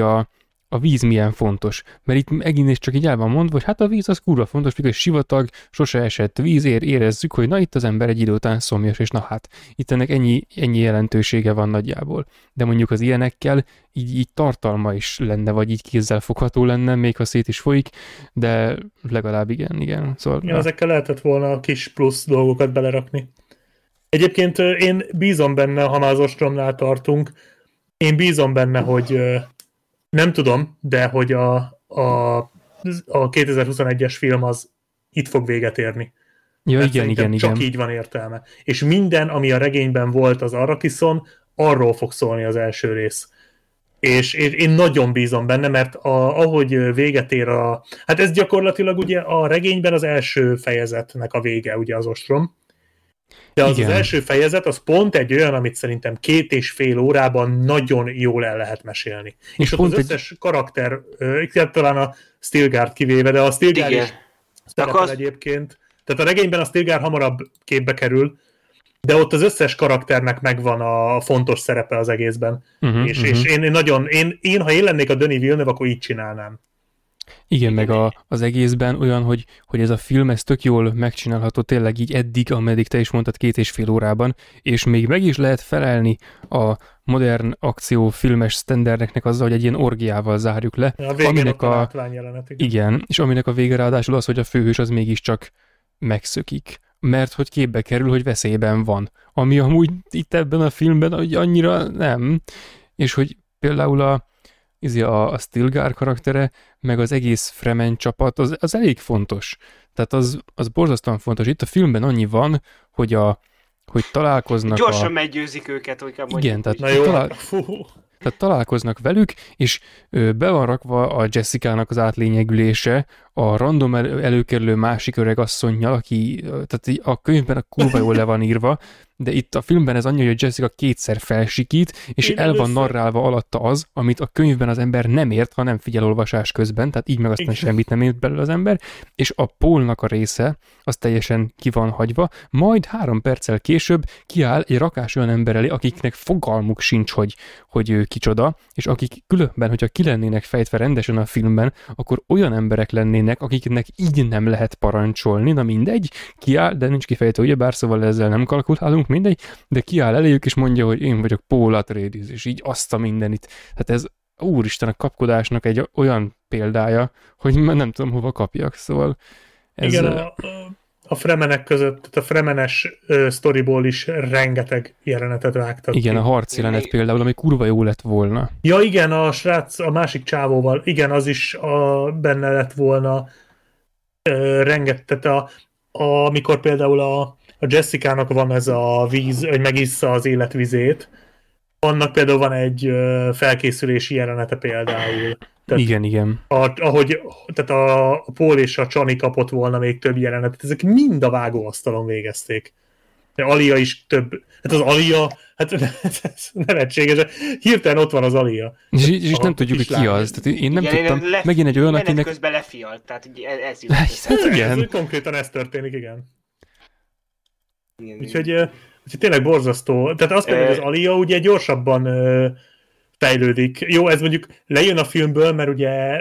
a víz milyen fontos. Mert itt egész csak így el van mondva, hogy hát a víz az kurva fontos, mikor sivatag, sose esett víz, érezzük, hogy na itt az ember egy idő után szomjas, és na hát itt ennek ennyi jelentősége van nagyjából. De mondjuk az ilyenekkel így tartalma is lenne, vagy így kézzel fogható lenne, még ha szét is folyik, de legalább igen. Szóval, ja, ezekkel lehetett volna a kis plusz dolgokat belerakni. Egyébként én bízom benne, ha már az ostromnál tartunk, én bízom benne, hogy nem tudom, de hogy a 2021-es film az itt fog véget érni. Ja, igen. Csak így van értelme. És minden, ami a regényben volt az Arrakiszon, arról fog szólni az első rész. És én nagyon bízom benne, mert ahogy véget ér hát ez gyakorlatilag ugye a regényben az első fejezetnek a vége, ugye az ostrom. De az első fejezet, az pont egy olyan, amit szerintem 2,5 órában nagyon jól el lehet mesélni. És ott az összes karakter, talán a Stilgárt kivéve, de a Stilgár is szerepel egyébként. Tehát a regényben a Stilgár hamarabb képbe kerül, de ott az összes karakternek megvan a fontos szerepe az egészben. És én, ha én lennék a Denis Villeneuve, akkor így csinálnám. Igen, meg az egészben olyan, hogy ez a film, ez tök jól megcsinálható tényleg így eddig, ameddig te is mondtad 2,5 órában, és még meg is lehet felelni a modern akciófilmes sztenderdeknek azzal, hogy egy ilyen orgiával zárjuk le. A végén aminek a látványjelenet. Igen, és aminek a vége ráadásul az, hogy a főhős az mégiscsak megszökik. Mert hogy képbe kerül, hogy veszélyben van. Ami amúgy itt ebben a filmben hogy annyira nem. És hogy például a Stilgar karaktere, meg az egész Fremen csapat, az elég fontos. Tehát az borzasztóan fontos. Itt a filmben annyi van, hogy találkoznak gyorsan meggyőzik őket, hogy kell mondjuk. Igen, tehát találkoznak velük, és be van rakva a Jessica-nak az átlényegülése, a random előkerülő másik öreg asszonnyal, aki tehát a könyvben a kurva jól le van írva, de itt a filmben ez annyi, hogy Jessica kétszer felsikít, és el van narrálva alatta az, amit a könyvben az ember nem ért, ha nem figyel olvasás közben, tehát így meg aztán semmit nem ért belőle az ember, és a Paulnak a része, az teljesen ki van hagyva, majd 3 perccel később kiáll egy rakás olyan ember elé, akiknek fogalmuk sincs, hogy ő kicsoda, és akik különben, hogyha ki lennének fejtve rendesen a filmben, akkor olyan emberek lennének, akiknek így nem lehet parancsolni, na mindegy, kiáll, de nincs kifejtve, ugyebár, szóval ezzel nem kalkulálunk, mindegy, de kiáll eléjük, és mondja, hogy én vagyok Paul Atreides, és így azt a mindenit. Hát ez, úristen, a kapkodásnak egy olyan példája, hogy nem tudom, hova kapjak, szóval ez... Igen, a Fremenek között, tehát a Fremenes sztoriból is rengeteg jelenetet vágtak. Igen, a harc jelenet például, ami kurva jó lett volna. Ja, igen, a srác, a másik csávóval, igen, az is benne lett volna rengeteg, amikor például a Jessica-nak van ez a víz, hogy megissza az életvizét, annak például van egy felkészülési jelenete például. Tehát igen. A Paul és a Chani kapott volna még több jelenetet, ezek mind a vágóasztalon végezték. Alia is több. Hát az Alia, hát ez nevetséges. Hirtelen ott van az Alia. És nem tudjuk, hogy ki az. Tehát én nem tudtam. Megint egy olyan, akinek... közben lefialt, tehát ez jut. Hát igen. Konkrétan ez történik, igen. Úgyhogy tényleg borzasztó. Tehát azt mondja, hogy az Alia ugye gyorsabban fejlődik. Jó, ez mondjuk lejön a filmből, mert ugye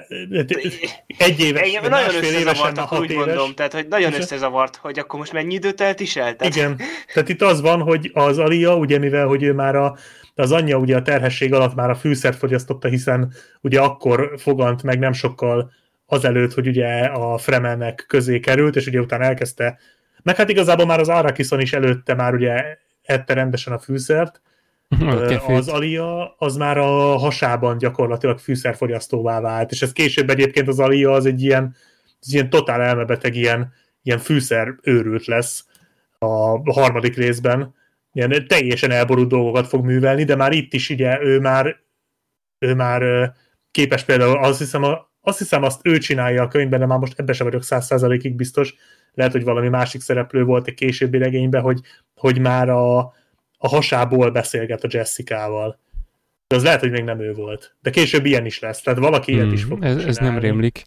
egy éves, igen, nagyon összezavart, akkor úgy mondom, tehát hogy nagyon összezavart, hogy akkor most mennyi időt eltiselt? Igen, tehát itt az van, hogy az Alia, ugye mivel, hogy ő már az anyja ugye a terhesség alatt már a fűszert fogyasztotta, hiszen ugye akkor fogant meg nem sokkal azelőtt, hogy ugye a Fremennek közé került, és ugye utána elkezdte, meg hát igazából már az Arrakison is előtte már ugye ette rendesen a fűszert. Az Alia az már a hasában gyakorlatilag fűszerfogyasztóvá vált, és ez később egyébként az Alia az egy ilyen totál elmebeteg, ilyen fűszer őrült lesz a harmadik részben. Ilyen teljesen elborult dolgokat fog művelni, de már itt is ugye ő már képes például, azt hiszem azt ő csinálja a könyvben, de már most ebben sem vagyok 100%-ig biztos, lehet, hogy valami másik szereplő volt egy későbbi regényben, hogy már a hasából beszélget a Jessicával. De az lehet, hogy még nem ő volt. De később ilyen is lesz, tehát valaki ilyet is fog csinálni. Ez nem rémlik.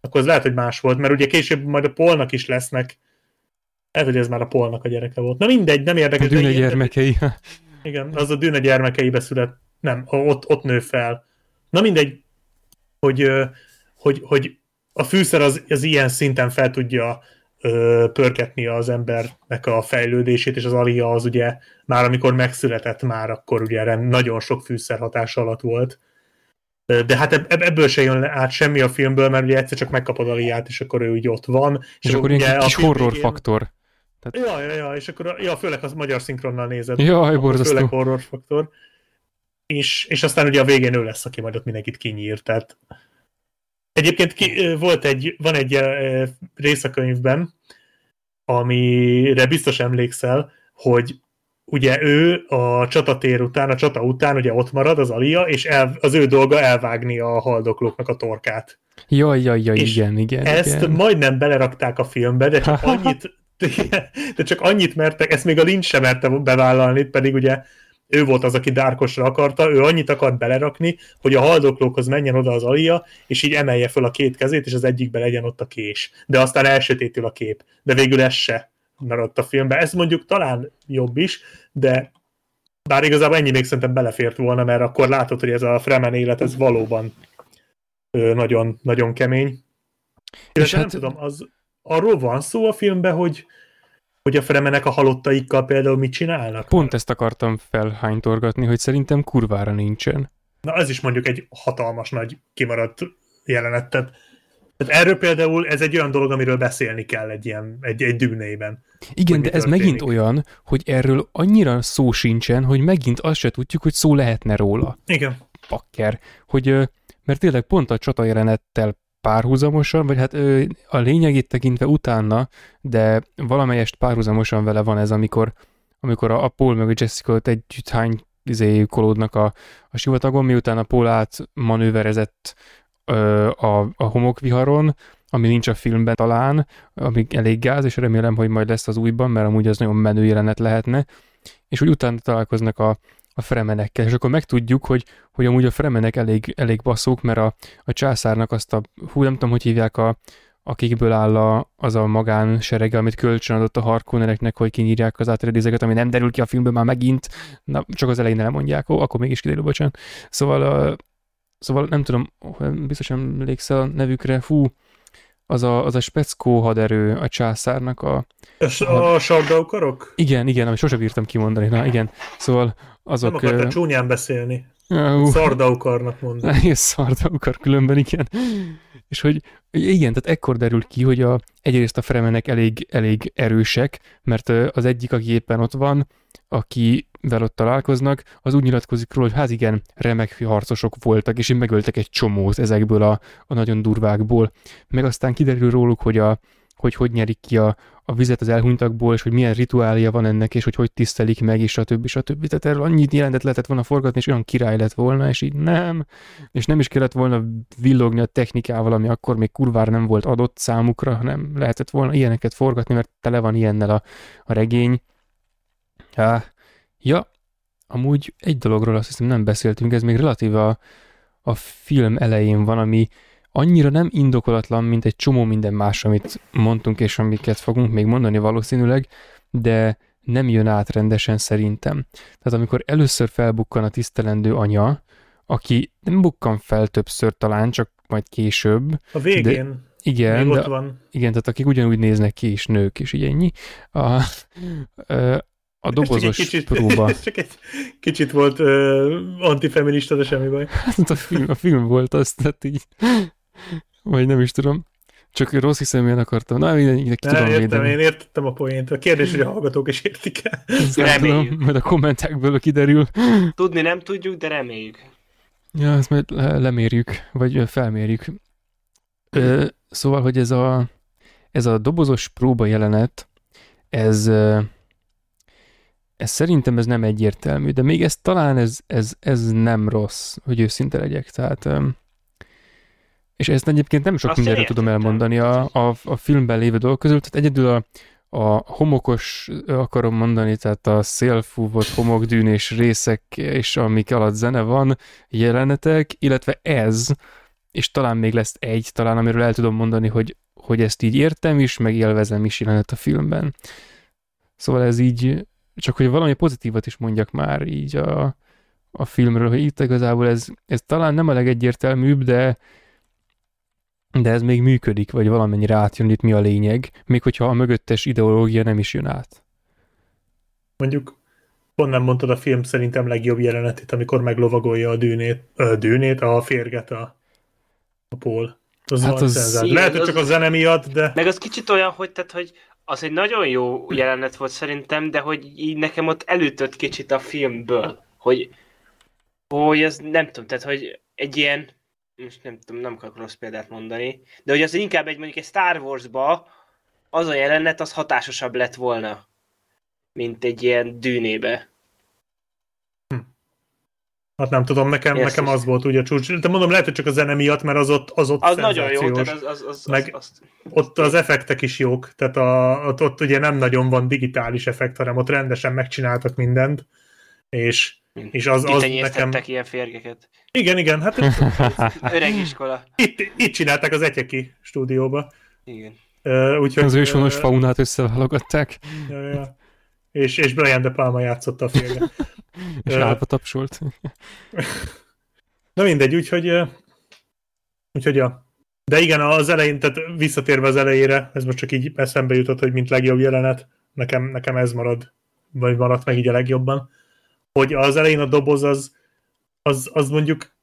Akkor az lehet, hogy más volt, mert ugye később majd a Paulnak is lesznek. Lehet, hogy ez már a Paulnak a gyereke volt. Na mindegy, nem érdekes. A Dűne gyermekei. Igen, az a Dűne gyermekeibe szület. Nem, ott nő fel. Na mindegy, hogy a fűszer az ilyen szinten fel tudja pörketni az embernek a fejlődését, és az Alia az ugye már amikor megszületett már, akkor ugye nagyon sok fűszer hatása alatt volt. De hát ebből se jön át semmi a filmből, mert ugye egyszer csak megkapod Aliát, és akkor ő ugye ott van. És akkor ugye egy kis horror faktor. Tehát... Ja, és akkor főleg a magyar szinkronnal nézed. Jaj, borzasztó. Főleg horror faktor. És aztán ugye a végén ő lesz, aki majd ott mindenkit kinyír, tehát egyébként van egy rész a könyvben, amire biztos emlékszel, hogy ugye ő a csata után ugye ott marad az Alia, és az ő dolga elvágni a haldoklóknak a torkát. Jaj, igen. Ezt majdnem belerakták a filmbe, de csak annyit mertek, ezt még a Lynch sem merte bevállalni, pedig ugye ő volt az, aki dárkosra akarta, ő annyit akart belerakni, hogy a haldoklókhoz menjen oda az Alia, és így emelje föl a két kezét, és az egyikbe legyen ott a kés. De aztán elsötétül a kép. De végül ez se maradt a filmben. Ez mondjuk talán jobb is, de bár igazából ennyi még szerintem belefért volna, mert akkor látod, hogy ez a Fremen élet, ez valóban nagyon, nagyon kemény. És hát... nem tudom, arról van szó a filmben, hogy a Fremenek a halottaikkal például mit csinálnak? Pont ezt akartam felhánytorgatni, hogy szerintem kurvára nincsen. Na, ez is mondjuk egy hatalmas nagy kimaradt jelenet. Tehát erről például ez egy olyan dolog, amiről beszélni kell egy dűnében. Igen, de ez megint olyan, hogy erről annyira szó sincsen, hogy megint azt se tudjuk, hogy szó lehetne róla. Igen. Pakker. Mert tényleg pont a csata jelenettel párhuzamosan, vagy hát a lényegét tekintve utána, de valamelyest párhuzamosan vele van ez, amikor a Paul meg a Jessica együtt kolódnak a sivatagon, miután a Paul átmanőverezett a homokviharon, ami nincs a filmben talán, ami elég gáz, és remélem, hogy majd lesz az újban, mert amúgy az nagyon menő jelenet lehetne, és úgy utána találkoznak a fremenekkel, és akkor megtudjuk, hogy amúgy a fremenek elég basszók, mert a császárnak azt nem tudom, hogy hívják, akikből áll az a magánserege, amit kölcsönadott a Harkonneneknek, hogy kinyírják az Atreideseket, ami nem derül ki a filmből már megint, na, csak az elején elmondják, akkor mégis kiderül, bocsánat. Szóval nem tudom, biztosan emlékszel a nevükre, az a speckó haderő a császárnak a sargaukarok? Igen, amit sose bírtam kimondani. Na, igen. Szóval azok... Nem akartam csúnyán beszélni. Szardaukarnak mondani. Igen, szardaukar különben, igen. És hogy igen, tehát ekkor derül ki, hogy egyrészt a fremenek elég erősek, mert az egyik, aki éppen ott van, akivel ott találkoznak, az úgy nyilatkozik róla, hogy hát igen, remek harcosok voltak, és megöltek egy csomót ezekből a nagyon durvákból. Meg aztán kiderül róluk, hogy nyerik ki a vizet az elhunytakból, és hogy milyen rituália van ennek, és hogy tisztelik meg, és stb. Tehát erről annyit jelentet lehetett volna forgatni, és olyan király lett volna, és így nem. És nem is kellett volna villogni a technikával, ami akkor még kurvára nem volt adott számukra, hanem lehetett volna ilyeneket forgatni, mert tele van ilyennel a regény. Ja, amúgy egy dologról azt hiszem nem beszéltünk, ez még relatív a film elején van, ami annyira nem indokolatlan, mint egy csomó minden más, amit mondtunk, és amiket fogunk még mondani valószínűleg, de nem jön át rendesen szerintem. Tehát amikor először felbukkan a tisztelendő anya, aki nem bukkan fel többször talán, csak majd később. A végén. De, igen, még ott van. Igen, tehát akik ugyanúgy néznek ki, és nők, és így ennyi. A dobozos próba. Ez csak egy kicsit volt antifeminista, de semmi baj. Hát a film volt az, tehát így, vagy nem is tudom. Csak rossz hiszeműen akartam. Na, mindenkinek tudom védeni. Én értettem a poént. A kérdés, hogy a hallgatók is értik el. Reméljük. Majd a kommentekből kiderül. Tudni nem tudjuk, de reméljük. Ja, ezt majd lemérjük, vagy felmérjük. Szóval, hogy ez a dobozos próba jelenet, ez szerintem ez nem egyértelmű, de még ez talán ez nem rossz, hogy őszinte legyek. Tehát, és ezt egyébként nem sok mindenről tudom elmondani a filmben lévő dolgok közül, tehát egyedül a homokos, akarom mondani, tehát a szélfúvott homokdűnés részek, és amik alatt zene van, jelenetek, illetve ez, és talán még lesz egy, talán amiről el tudom mondani, hogy ezt így értem is, meg élvezem is jelenet a filmben. Szóval ez így, csak hogy valami pozitívat is mondjak már így a filmről, hogy itt igazából ez talán nem a legegyértelműbb, de ez még működik, vagy valamennyire átjön itt mi a lényeg, még hogyha a mögöttes ideológia nem is jön át. Mondjuk pont nem mondtad a film szerintem legjobb jelenetét, amikor meglovagolja a dűnét, a férget a Paul. Az lehet, hogy csak a zene miatt, de... Meg az kicsit olyan, hogy, tehát, hogy az egy nagyon jó jelenet volt szerintem, de hogy így nekem ott elütött kicsit a filmből, hogy ez nem tudom, tehát hogy egy ilyen, most nem tudom, nem akarok rossz példát mondani, de hogy az inkább mondjuk egy Star Wars-ba az a jelenet, az hatásosabb lett volna, mint egy ilyen dűnébe. Hát nem tudom, nekem az volt ugye a csúcs. De mondom, lehet, hogy csak a zene miatt, mert az ott az nagyon jó, tehát ott az effektek is jók, tehát ott ugye nem nagyon van digitális effekt, hanem ott rendesen megcsináltak mindent, és az nekem... ilyen férgeket. Igen, hát... Öreg iskola. Itt csinálták az Etyeki stúdióba. Igen. Úgyhogy... Az őshonos faunát összeválogatták. Ja. És Brian De Palma játszotta a férget. És állva tapsolt. Na mindegy, úgyhogy ja. De igen, az elején, tehát visszatérve az elejére, ez most csak így eszembe jutott, hogy mint legjobb jelenet, nekem ez marad, vagy maradt meg így a legjobban, hogy az elején a doboz az mondjuk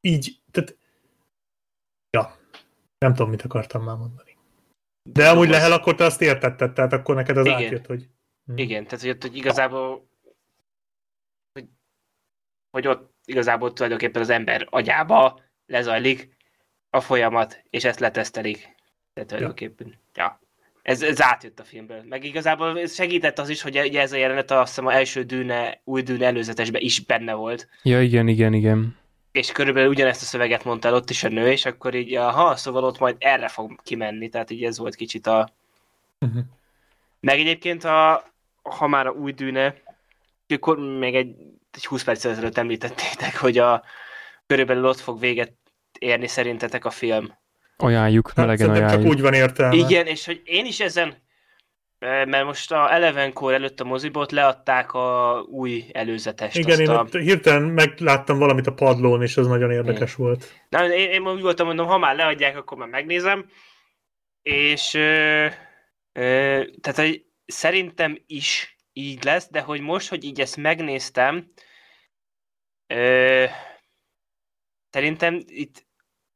így, tehát ja, nem tudom, mit akartam már mondani. De amúgy Lehel, akkor te azt értetted, tehát akkor neked az igen. Átjött, hogy... Igen, tehát hogy igazából hogy ott igazából tulajdonképpen az ember agyába lezajlik a folyamat, és ezt letesztelik. Tehát tulajdonképpen, ja. Ez átjött a filmből. Meg igazából segített az is, hogy ugye ez a jelenet azt hiszem az első új dűne előzetesben is benne volt. Ja, igen. És körülbelül ugyanezt a szöveget mondtál ott is a nő, és akkor így, szóval ott majd erre fog kimenni, tehát így ez volt kicsit a... Uh-huh. Meg egyébként, ha már a új dűne, akkor még egy 20 perccel ezelőtt említettétek, hogy körülbelül ott fog véget érni szerintetek a film. Ajánljuk, melegen ajánljuk. Csak úgy van értelme. Igen, és hogy én is ezen, mert most a 11-kor előtt a moziból leadták a új előzetest. Igen, én ott hirtelen megláttam valamit a padlón, és az nagyon érdekes volt. Na, én úgy voltam, mondom, ha már leadják, akkor már megnézem, és tehát, hogy szerintem is így lesz, de hogy most, hogy így ezt megnéztem, szerintem itt,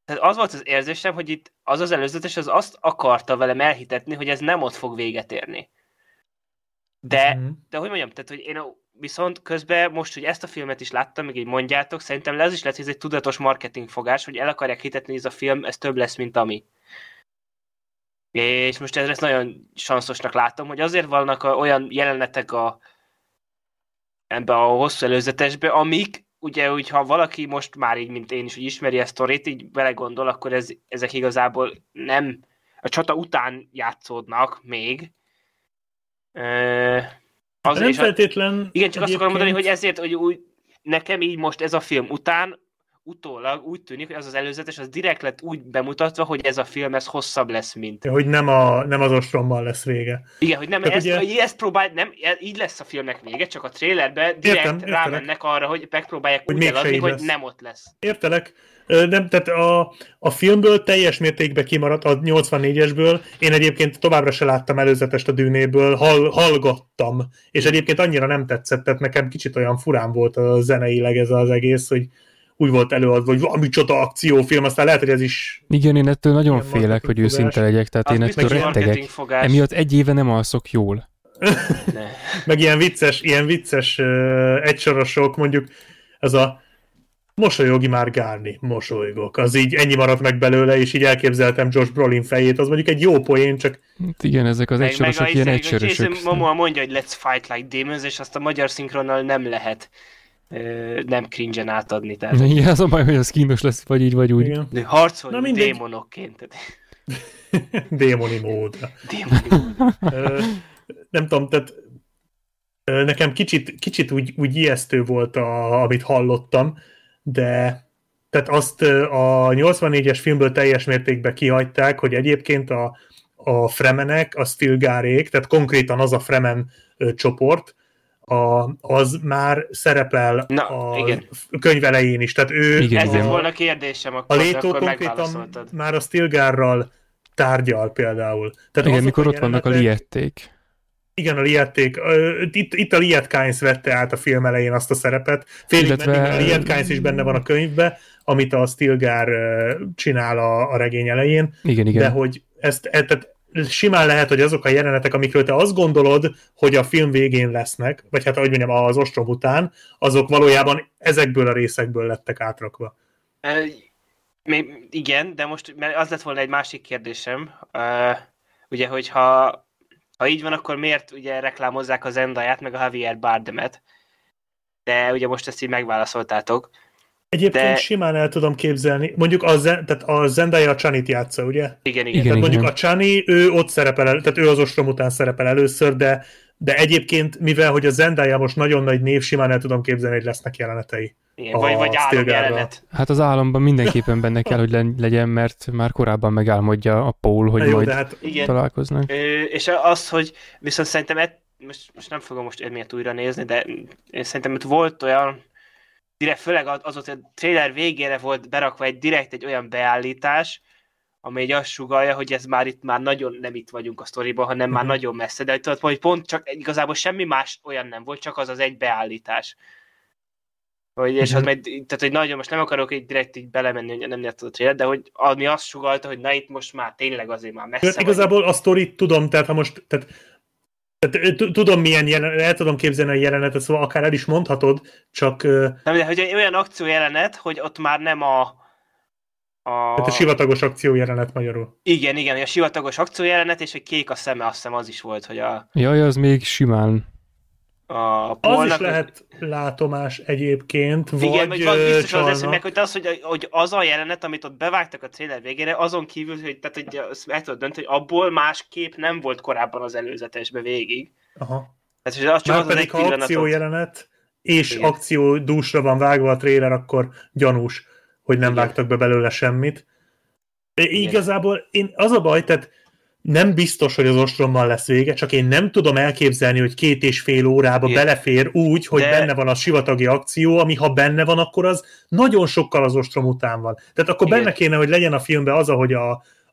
tehát az volt az érzésem, hogy itt az előzetes az azt akarta velem elhitetni, hogy ez nem ott fog véget érni. De hogy mondjam, tehát hogy én viszont közben most, hogy ezt a filmet is láttam, még így mondjátok, szerintem ez is lehet, hogy ez egy tudatos marketingfogás, hogy el akarják hitetni, hogy ez a film, ez több lesz, mint ami. És most ezt nagyon sanszosnak látom, hogy azért vannak olyan jelenetek ebbe a hosszú előzetesbe, amik ugye, ha valaki most már így, mint én is, hogy ismeri a sztorit, így belegondol, akkor ezek igazából nem a csata után játszódnak még. Az nem feltétlen... Igen, csak azt akarom mondani, hogy ezért, hogy úgy, nekem így most ez a film után, utólag úgy tűnik, hogy az az előzetes, az direkt lett úgy bemutatva, hogy ez a film, ez hosszabb lesz, mint... Hogy nem az ostrommal lesz vége. Igen, hogy nem, ezt, ugye... hogy ezt próbál, nem, így lesz a filmnek vége, csak a trailerben direkt rámennek arra, hogy megpróbálják úgy eladni, hogy nem ott lesz. Értelek. Nem, tehát a filmből teljes mértékben kimaradt, a 84-esből, én egyébként továbbra se láttam előzetest a Dűnéből, hallgattam, és egyébként annyira nem tetszett, tehát nekem kicsit olyan furán volt a zeneileg ez az egész, hogy úgy volt előadva, hogy valami csoda akciófilm, aztán lehet, hogy ez is... Igen, én ettől nagyon félek, hogy őszinte legyek, tehát én ettől rettegek. Emiatt egy éve nem alszok jól. Meg ilyen vicces egysorosok, mondjuk ez a mosolyogi már Gárni, mosolygok. Az így ennyi maradt meg belőle, és így elképzeltem Josh Brolin fejét, az mondjuk egy jó poén, csak... Igen, ezek az egysorosok, ilyen egysorosok. És Momoa mondja, hogy let's fight like demons, és azt a magyar szinkronnal nem lehet nem cringe-en átadni. Tehát. Igen, az a baj, hogy az kínos lesz, vagy így, vagy úgy. Igen. De harcolj démonokként. Démoni módra. Nem tudom, tehát nekem kicsit úgy ijesztő volt, amit hallottam, de tehát azt a 84-es filmből teljes mértékben kihagyták, hogy egyébként a Fremenek, a Stilgarék, tehát konkrétan az a Fremen csoport, az már szerepel könyv elején is. Tehát ő... Ez lett volna kérdésem, akkor megválaszoltad. Már a Stilgarral tárgyal például. Tehát igen, mikor ott vannak a liették. Igen, a liették. Itt a Liet Kynes vette át a film elején azt a szerepet. Illetve... A Liet Kynes is benne van a könyvbe, amit a Stilgar csinál a regény elején. Igen. De hogy ezt simán lehet, hogy azok a jelenetek, amikről te azt gondolod, hogy a film végén lesznek, vagy hát, ahogy mondjam, az ostrom után, azok valójában ezekből a részekből lettek átrakva. Igen, de most az lett volna egy másik kérdésem. Ugye, hogyha ha így van, akkor miért ugye reklámozzák a Zendaját, meg a Javier Bardemet? De ugye most ezt így megválaszoltátok. Egyébként simán el tudom képzelni. Mondjuk a Zendaya a Chanit játsza, ugye? Igen. Tehát mondjuk a Chani, ő ott szerepel, tehát ő az ostrom után szerepel először, de egyébként, mivel hogy a Zendaya most nagyon nagy név, simán el tudom képzelni, hogy lesznek jelenetei. Igen, vagy álomjelenet. Hát az álomban mindenképpen benne kell, hogy legyen, mert már korábban megálmodja a Paul, hogy jó, majd találkoznak. És az, hogy viszont szerintem most nem fogom emiatt újra nézni, de én szerintem itt volt olyan, direkt, főleg az a trailer végére volt berakva egy olyan beállítás, amely így azt sugallja, hogy ez már itt már nagyon nem itt vagyunk a sztoriban, hanem már nagyon messze, de tudod, hogy pont csak igazából semmi más olyan nem volt, csak az egy beállítás. Hogy, és az meg, tehát, hogy nagyon, most nem akarok így direkt így belemenni, hogy nem nyert a trailer, de hogy ami azt sugalta, hogy na itt most már tényleg azért már messze vagyunk. Igazából a sztorit tudom, tehát ha most... Tudom, milyen jelenet, el tudom képzelni a jelenetet, szóval akár el is mondhatod, csak... Nem, de hogy olyan akciójelenet, hogy ott már nem a sivatagos akciójelenet magyarul. Igen, a sivatagos akciójelenet, és hogy kék a szeme, azt hiszem az is volt, hogy a... Jaj, az még simán. Az is lehet látomás egyébként, vagy... Igen, vagy biztos az lesz, hogy hogy az a jelenet, amit ott bevágtak a trailer végére, azon kívül, hogy meg tudod dönteni, hogy abból más kép nem volt korábban az előzetesben végig. Aha. Tehát, már pedig ha akciójelenet és akciódúsra van vágva a trailer, akkor gyanús, hogy nem vágtak be belőle semmit. Igazából az a baj, tehát nem biztos, hogy az ostrommal lesz vége, csak én nem tudom elképzelni, hogy 2,5 órába belefér úgy, hogy benne van a sivatagi akció, ami ha benne van, akkor az nagyon sokkal az ostrom után van. Tehát akkor benne kéne, hogy legyen a filmben az, ahogy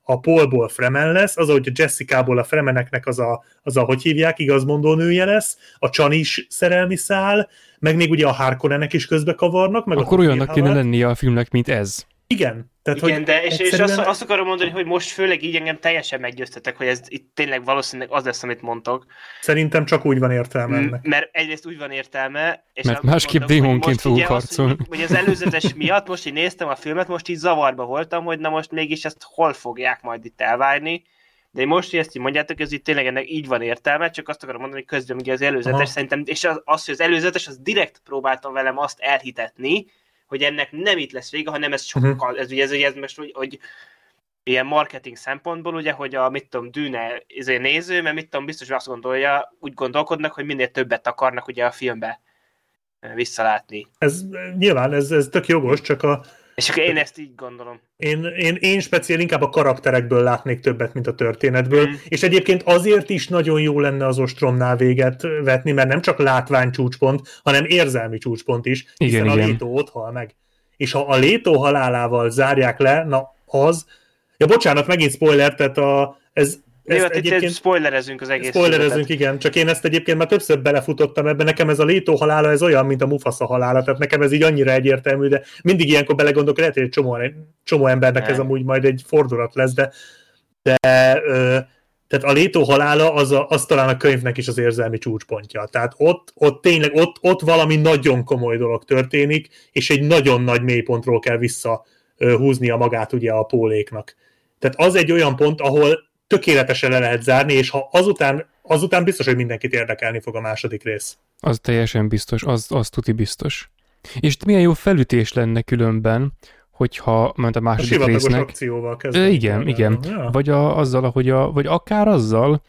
a Paulból Fremen lesz, az, ahogy a Jessica-ból a Fremeneknek az a hogy hívják, igazmondó nője lesz, a Chanis szerelmi szál, meg még ugye a Harkonnenek is közbe kavarnak. Meg akkor olyannak kéne lennie a filmnek, mint ez. Igen. Tehát, igen, de egyszerűen... és azt akarom mondani, hogy most főleg így engem teljesen meggyőztetek, hogy ez itt tényleg valószínűleg az lesz, amit mondtok. Szerintem csak úgy van értelme ennek. Mert egyrészt úgy van értelme, és mert másképp démonként fogunk harcolni. Hogy az előzetes miatt most így néztem a filmet, most így zavarba voltam, hogy na most mégis ezt hol fogják majd itt elvárni. De most, hogy ezt így mondjátok, ez itt tényleg ennek így van értelme, csak azt akarom mondani, hogy közben ugye az előzetes szerintem, és az, hogy az előzetes, az direkt próbáltam velem azt elhitetni, hogy ennek nem itt lesz vége, hanem ez sokkal, ez ugye ez most, hogy ilyen marketing szempontból, ugye, hogy a mit tudom, Dűne néző, mert mit tudom, biztos, hogy azt gondolja, úgy gondolkodnak, hogy minél többet akarnak ugye a filmbe visszalátni. Ez nyilván, ez tök jogos, csak a... És akkor én ezt így gondolom. Én speciál inkább a karakterekből látnék többet, mint a történetből, és egyébként azért is nagyon jó lenne az ostromnál véget vetni, mert nem csak látvány csúcspont, hanem érzelmi csúcspont is, hiszen igen. A Létó ott hal meg. És ha a Létó halálával zárják le, na az... Ja, bocsánat, megint spoiler, tehát egyébként spoilerezünk az egész. Spoilerezünk, igen, csak én ezt egyébként már többször belefutottam ebbe, nekem ez a Létó halála, ez olyan, mint a Mufasa halála, tehát nekem ez így annyira egyértelmű, de mindig ilyenkor belegondolok, lehet, hogy egy csomó embernek nem. Ez amúgy majd egy fordulat lesz, tehát a Létó halála az talán a könyvnek is az érzelmi csúcspontja. Tehát ott tényleg, ott valami nagyon komoly dolog történik, és egy nagyon nagy mélypontról kell visszahúznia magát ugye a póléknak. Tehát az egy olyan pont, ahol tökéletesen le lehet zárni, és ha azután biztos, hogy mindenkit érdekelni fog a második rész. Az teljesen biztos, az tuti biztos. És milyen jó felütés lenne különben, hogyha ment a második résznek... akcióval kezdődik. Igen. Ja. Vagy azzal, vagy akár azzal,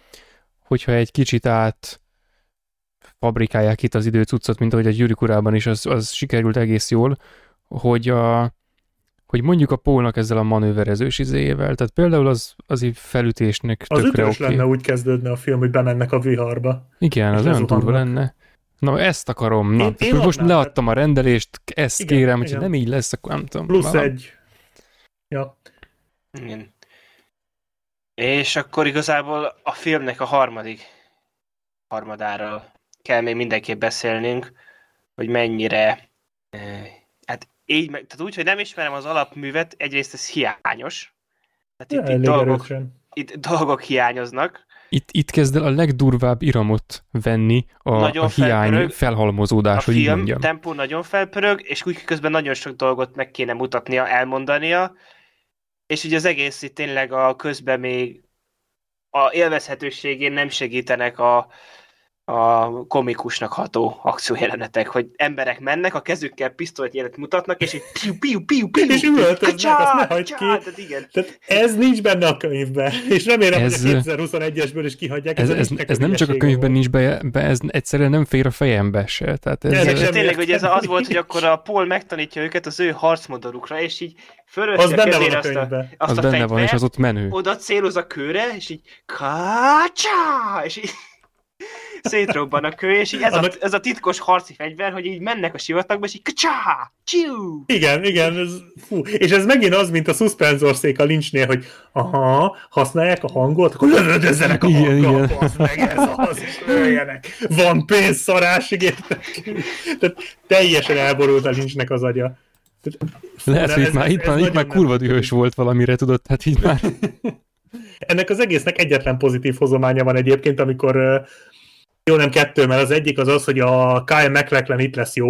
hogyha egy kicsit át fabrikálják itt az időcuccot, mint ahogy a Gyűrűk Urában is, az sikerült egész jól, hogy mondjuk a Pólnak ezzel a manőverezős izéjével, tehát például az így felütésnek az tökre oké. Az lenne, úgy kezdődne a film, hogy bemennek a viharba. Igen, az olyan durva lenne. Na, ezt akarom. Na, én most leadtam a rendelést, ezt igen, kérem, hogy nem így lesz, akkor nem tudom. Plusz valam. Egy. Ja. Igen. És akkor igazából a filmnek a harmadáról kell még mindenképp beszélnünk, hogy mennyire... Így, tehát úgy, hogy nem ismerem az alapművet, egyrészt ez hiányos. Tehát itt dolgok hiányoznak. Itt kezd el a legdurvább iramot venni a hiány felhalmozódás, hogy így mondjam. A film tempó nagyon felpörög, és úgy közben nagyon sok dolgot meg kéne mutatnia, elmondania, és ugye az egész itt tényleg a közben még a élvezhetőségén nem segítenek a komikusnak ható akciójelenetek, hogy emberek mennek, a kezükkel pisztolyt mutatnak, és így piu-piu-piu-piu! És üvöltöznek, azt ne hagyd ki! Tehát ez nincs benne a könyvben, és remélem, hogy a 2021-esből is kihagyják. Ez nem csak a könyvben nincs be, ez egyszerűen nem fér a fejembe se. Tehát tényleg, hogy ez az volt, hogy akkor a Paul megtanítja őket az ő harcmodorukra, és így fölössze a kezére azt a fegyvert, az ott menő. Oda céloz a kőre, és így kácsá! És így szétrobban a kő, és így ez a titkos harci fegyver, hogy így mennek a sivatagba, és így kcsá, csiu! Igen, és ez megint az, mint a szuszpenzorszék a Lynchnél, hogy aha, használják a hangot, akkor lövöldözzenek a hangot, az meg ez, és lőjenek. Van pénzszarás, ígértek. Tehát teljesen elborult a Lynchnek az agya. Lehet, hogy itt már kurva dühös volt valamire, tudod, hát így már... Ennek az egésznek egyetlen pozitív hozománya van egyébként, amikor jó, nem kettő, mert az egyik az, hogy a Kyle MacLachlan itt lesz jó.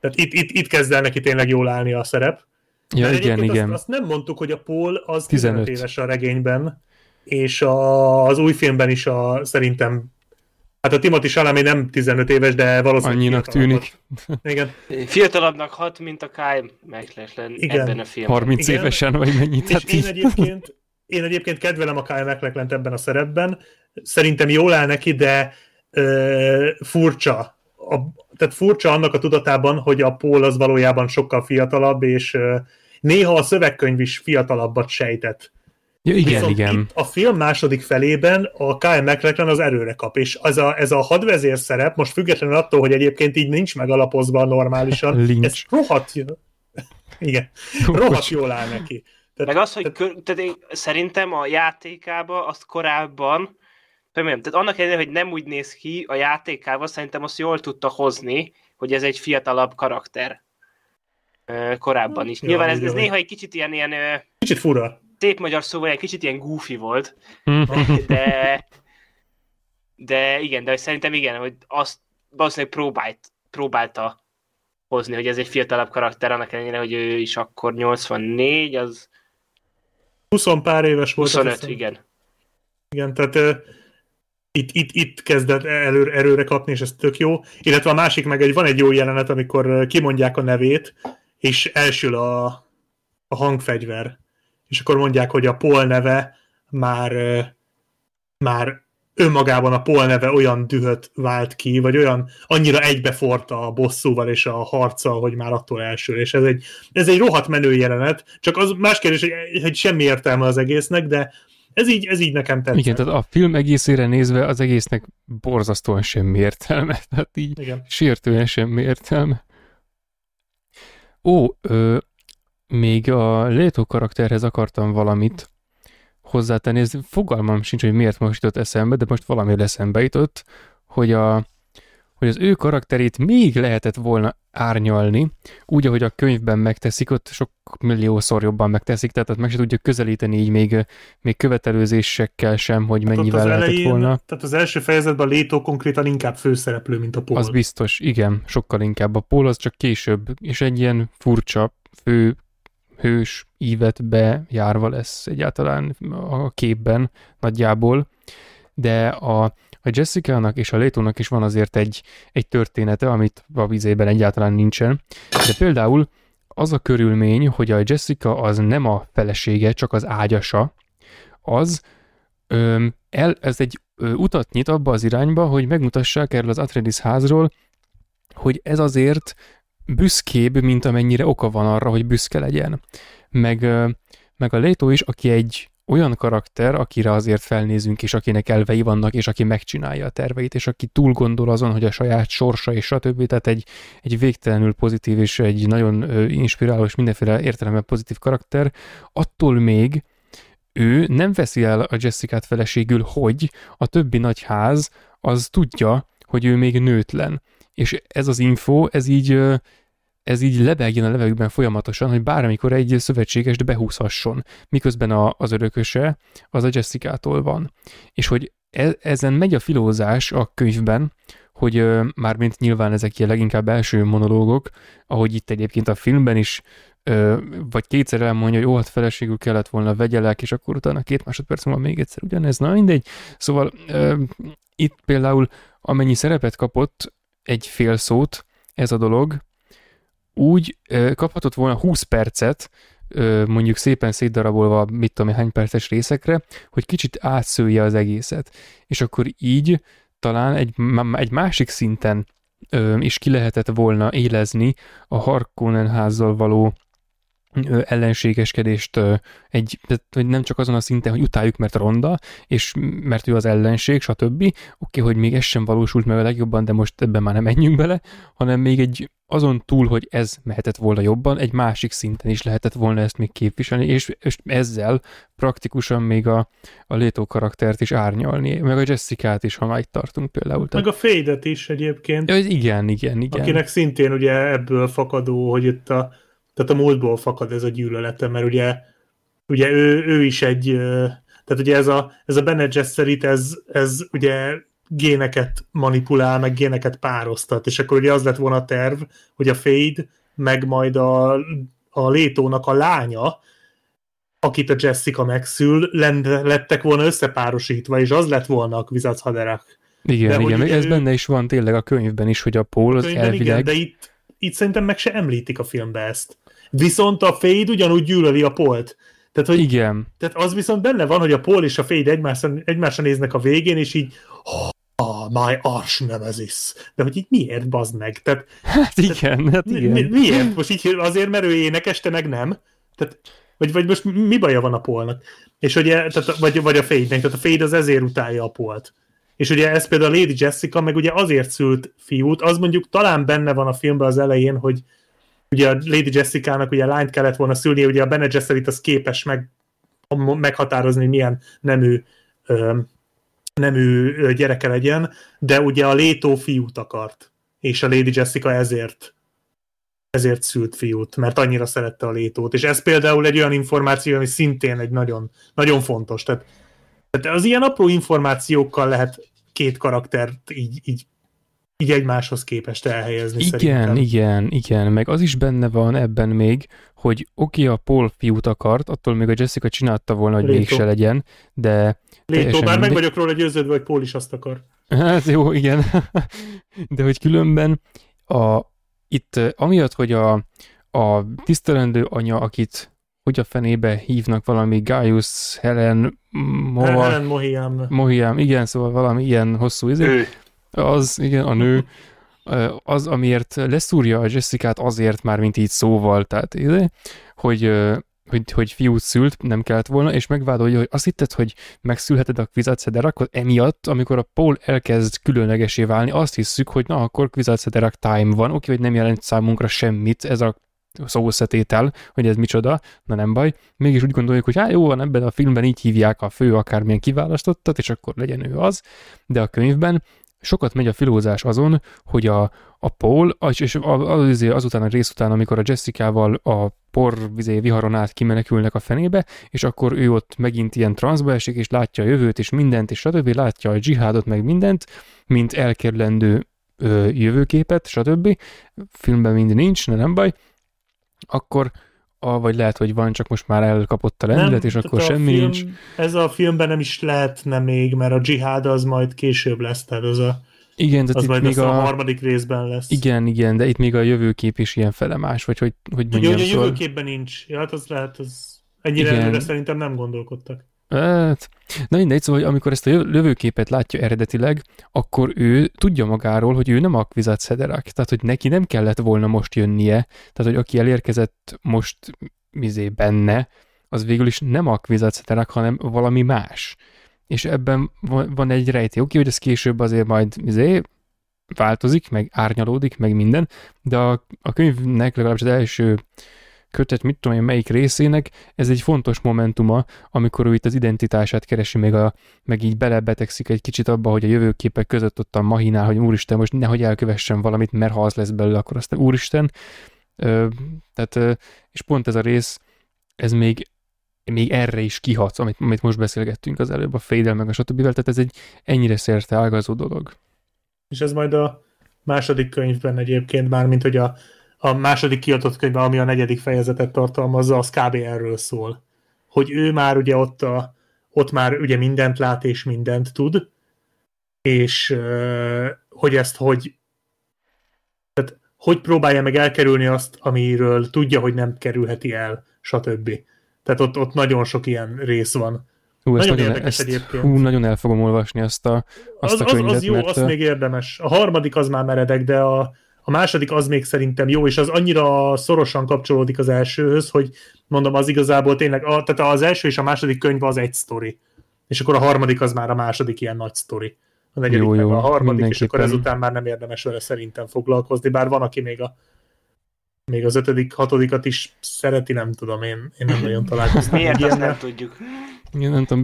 Tehát itt kezd el neki tényleg jól állni a szerep. Ja, mert igen. Azt nem mondtuk, hogy a Paul az 15 éves a regényben, és az új filmben is szerintem hát a Timothy Chalamet nem 15 éves, de valószínűleg annyinak tűnik. Igen. Fiatalabbnak hat, mint a Kyle MacLachlan ebben a filmben. 30 évesen, vagy mennyit. És én egyébként kedvelem a Kyle MacLachlent ebben a szerepben, szerintem jól áll neki, de furcsa. Tehát furcsa annak a tudatában, hogy a Paul az valójában sokkal fiatalabb, és néha a szövegkönyv is fiatalabbat sejtett. Ja, igen. Itt a film második felében a Kyle MacLachlan az erőre kap, és ez a hadvezér szerep, most függetlenül attól, hogy egyébként így nincs megalapozva normálisan, ez rohadt jól áll neki. Meg az, hogy szerintem a játékába azt korábban, tehát annak ellenére, hogy nem úgy néz ki a játékával, szerintem azt jól tudta hozni, hogy ez egy fiatalabb karakter korábban is. Nyilván ez néha egy kicsit ilyen... Kicsit fura. Tépmagyar szóval egy kicsit ilyen goofy volt. De igen, de szerintem igen, hogy azt valószínűleg próbálta hozni, hogy ez egy fiatalabb karakter, annak ellenére, hogy ő is akkor 84, az... 20 pár éves volt. 25, igen. Igen, tehát itt kezdett erőre kapni, és ez tök jó. Illetve a másik meg, hogy van egy jó jelenet, amikor kimondják a nevét, és elsül a hangfegyver. és akkor mondják, hogy a Paul neve már önmagában a Paul neve olyan dühöt vált ki, vagy olyan annyira egybeforta a bosszúval és a harccal, hogy már attól elsül, és ez egy rohadt menő jelenet, csak az más kérdés, hogy semmi értelme az egésznek, de ez így nekem tetszett. Igen, tehát a film egészére nézve az egésznek borzasztóan semmi értelme, tehát így igen. Sértően semmi értelme. Még a Leto karakterhez akartam valamit hozzátenni, ez fogalmam sincs, hogy miért most jutott eszembe, de most valami eszembe jutott, hogy az ő karakterét még lehetett volna árnyalni, úgy, ahogy a könyvben megteszik, ott sok milliószor jobban megteszik, tehát meg se tudja közelíteni így még követelőzésekkel sem, hogy mennyivel hát lehetett elején, volna. Tehát az első fejezetben a Leto konkrétan inkább főszereplő, mint a Paul. Az biztos, igen, sokkal inkább. A Paul az csak később, és egy ilyen furcsa fő hős ívet bejárva lesz egyáltalán a képben nagyjából, de a Jessica-nak és a Letónak is van azért egy története, amit a vizében egyáltalán nincsen, de például az a körülmény, hogy a Jessica az nem a felesége, csak az ágyasa, ez egy utat nyit abba az irányba, hogy megmutassák erről az Atreides házról, hogy ez azért büszkébb, mint amennyire oka van arra, hogy büszke legyen. Meg a Leto is, aki egy olyan karakter, akire azért felnézünk, és akinek elvei vannak, és aki megcsinálja a terveit, és aki túl gondol azon, hogy a saját sorsa, és stb. Tehát egy végtelenül pozitív, és egy nagyon inspiráló, és mindenféle értelemben pozitív karakter. Attól még ő nem veszi el a Jessicát feleségül, hogy a többi nagyház az tudja, hogy ő még nőtlen. És ez az info, ez így lebegjen a levegőben folyamatosan, hogy bármikor egy szövetségest behúzhasson, miközben az örököse az a Jessicától van. És hogy ezen megy a filózás a könyvben, hogy mármint nyilván ezek ilyen leginkább első monológok, ahogy itt egyébként a filmben is, vagy kétszer elmondja, hogy hát feleségül kellett volna vegyelek, és akkor utána 2 másodperc múlva még egyszer ugyanez, na mindegy. Szóval itt például amennyi szerepet kapott, egy fél szót, ez a dolog, úgy kaphatott volna 20 percet, mondjuk szépen szétdarabolva, mit tudom én, hány perces részekre, hogy kicsit átszője az egészet. És akkor így talán egy másik szinten is ki lehetett volna élezni a Harkonnen házzal való ellenségeskedést, hogy nem csak azon a szinten, hogy utáljuk, mert ronda, és mert ő az ellenség, stb. Oké, hogy még ez sem valósult meg a legjobban, de most ebben már nem menjünk bele, hanem még azon túl, hogy ez mehetett volna jobban, egy másik szinten is lehetett volna ezt még képviselni, és ezzel praktikusan még a Leto karaktert is árnyalni, meg a Jessicát is, ha már itt tartunk például. Meg a Feyd-et is egyébként. Igen. Akinek szintén ugye ebből fakadó, hogy itt tehát a múltból fakad ez a gyűlölete, mert ugye ő is egy, tehát ugye ez a Bene Gesserit, ez ugye géneket manipulál, meg géneket pároztat, és akkor ugye az lett volna a terv, hogy a Feyd, meg majd a Letónak a lánya, akit a Jessica megszül, lettek volna összepárosítva, és az lett volna a Kwisatz Haderach. Igen, ugye ez benne is van tényleg a könyvben is, hogy a Paul az elvileg... Igen, de itt szerintem meg se említik a filmbe ezt. Viszont a Feyd ugyanúgy gyűlöli a Pault. Igen. Tehát az viszont benne van, hogy a Paul és a Feyd egymásra néznek a végén, és így my archnemesis. De hogy így miért, bazd meg? Tehát, igen. Miért? Most így azért, mert ő énekes, te meg nem. Tehát, vagy most mi baja van a Paulnak? És ugye, tehát, vagy a Feydnek. Tehát a Feyd az ezért utálja a Pault. És ugye ez például a Lady Jessica, meg ugye azért szült fiút, az mondjuk talán benne van a filmben az elején, hogy ugye a Lady Jessicának ugye lányt kellett volna szülnie, ugye a Bene Gesserit az képes meghatározni, milyen nemű gyereke legyen, de ugye a Leto fiút akart, és a Lady Jessica ezért szült fiút, mert annyira szerette a Letót, és ez például egy olyan információ, ami szintén egy nagyon, nagyon fontos, tehát az ilyen apró információkkal lehet 2 karaktert így egymáshoz képest elhelyezni. Igen, meg az is benne van ebben még, hogy a Paul fiút akart, attól még a Jessica csinálta volna, hogy mégse legyen, de... Leto, bár meg vagyok róla győződve, hogy Paul is azt akar. Hát jó, igen. De hogy különben itt amiatt, hogy a tisztelendő anya, akit hogy a fenébe hívnak valami Gaius Helen Mohiam, igen, szóval valami ilyen hosszú izé. Az, igen, a nő, az, amiért leszúrja a Jessicát azért már, mint így szóval, tehát izé, hogy fiút szült, nem kellett volna, és megvádolja, hogy azt hitted, hogy megszülheted a Kwisatz Haderachot, emiatt, amikor a Paul elkezd különlegesé válni, azt hiszük, hogy na, akkor Kwisatz Haderach time van, oké, hogy nem jelent számunkra semmit ez a szószetétel, hogy ez micsoda, na nem baj, mégis úgy gondoljuk, hogy hát jó van, ebben a filmben így hívják a fő akármilyen kiválasztottat, és akkor legyen ő az, de a könyvben sokat megy a filózás azon, hogy a Paul, és azután a rész után, amikor a Jessicával a viharon át kimenekülnek a fenébe, és akkor ő ott megint ilyen transzba esik, és látja a jövőt, és mindent, és stb. Látja a dzsihádot, meg mindent, mint elkerülendő jövőképet, stb. Filmben mind nincs, nem baj. Akkor, vagy lehet, hogy van, csak most már elkapott a lendület, és akkor semmi film, nincs. Ez a filmben nem is lehetne még, mert a dzsihád az majd később lesz, tehát az a... Igen, tehát az itt majd még a harmadik részben lesz. Igen, de itt még a jövőkép is ilyen felemás, vagy hogy mondjam. Ugye, a jövőképben nincs. Ja, hát az lehet, az ennyire előre szerintem nem gondolkodtak. Hát, na mindegy, szóval, hogy amikor ezt a jövőképet látja eredetileg, akkor ő tudja magáról, hogy ő nem a Kwisatz Haderach, tehát hogy neki nem kellett volna most jönnie, tehát hogy aki elérkezett most benne, az végül is nem a Kwisatz Haderach, hanem valami más. És ebben van egy rejtély. Oké, hogy ez később azért majd változik, meg árnyalódik, meg minden, de a könyvnek legalábbis az első kötet, mit tudom én, melyik részének, ez egy fontos momentuma, amikor ő itt az identitását keresi, meg így belebetegszik egy kicsit abba, hogy a jövőképek között ott a mahinál, hogy úristen, most nehogy elkövessen valamit, mert ha az lesz belőle, akkor aztán úristen. És pont ez a rész, ez még erre is kihatsz, amit most beszélgettünk az előbb, a Feyd-el meg a stb-vel, tehát ez egy ennyire szerte ágazó dolog. És ez majd a második könyvben egyébként, mármint hogy a második kiadott könyvben, ami a negyedik fejezetet tartalmazza, az kb. Erről szól. Hogy ő már ugye ott már ugye mindent lát és mindent tud, és hogy ezt hogy próbálja meg elkerülni azt, amiről tudja, hogy nem kerülheti el, stb. Tehát ott nagyon sok ilyen rész van. Nagyon el fogom olvasni azt a könyvet. Az jó, mert... az még érdemes. A harmadik az már meredek, de a második az még szerintem jó, és az annyira szorosan kapcsolódik az elsőhöz, hogy mondom, az igazából tényleg, tehát az első és a második könyv az egy sztori. És akkor a harmadik az már a második ilyen nagy sztori. A negyedik meg a harmadik, és akkor ezután már nem érdemes vele szerintem foglalkozni, bár van, aki még az ötödik, hatodikat is szereti, nem tudom, én nem nagyon találkoztam. Miért, azt nem tudjuk. Én nem tudom,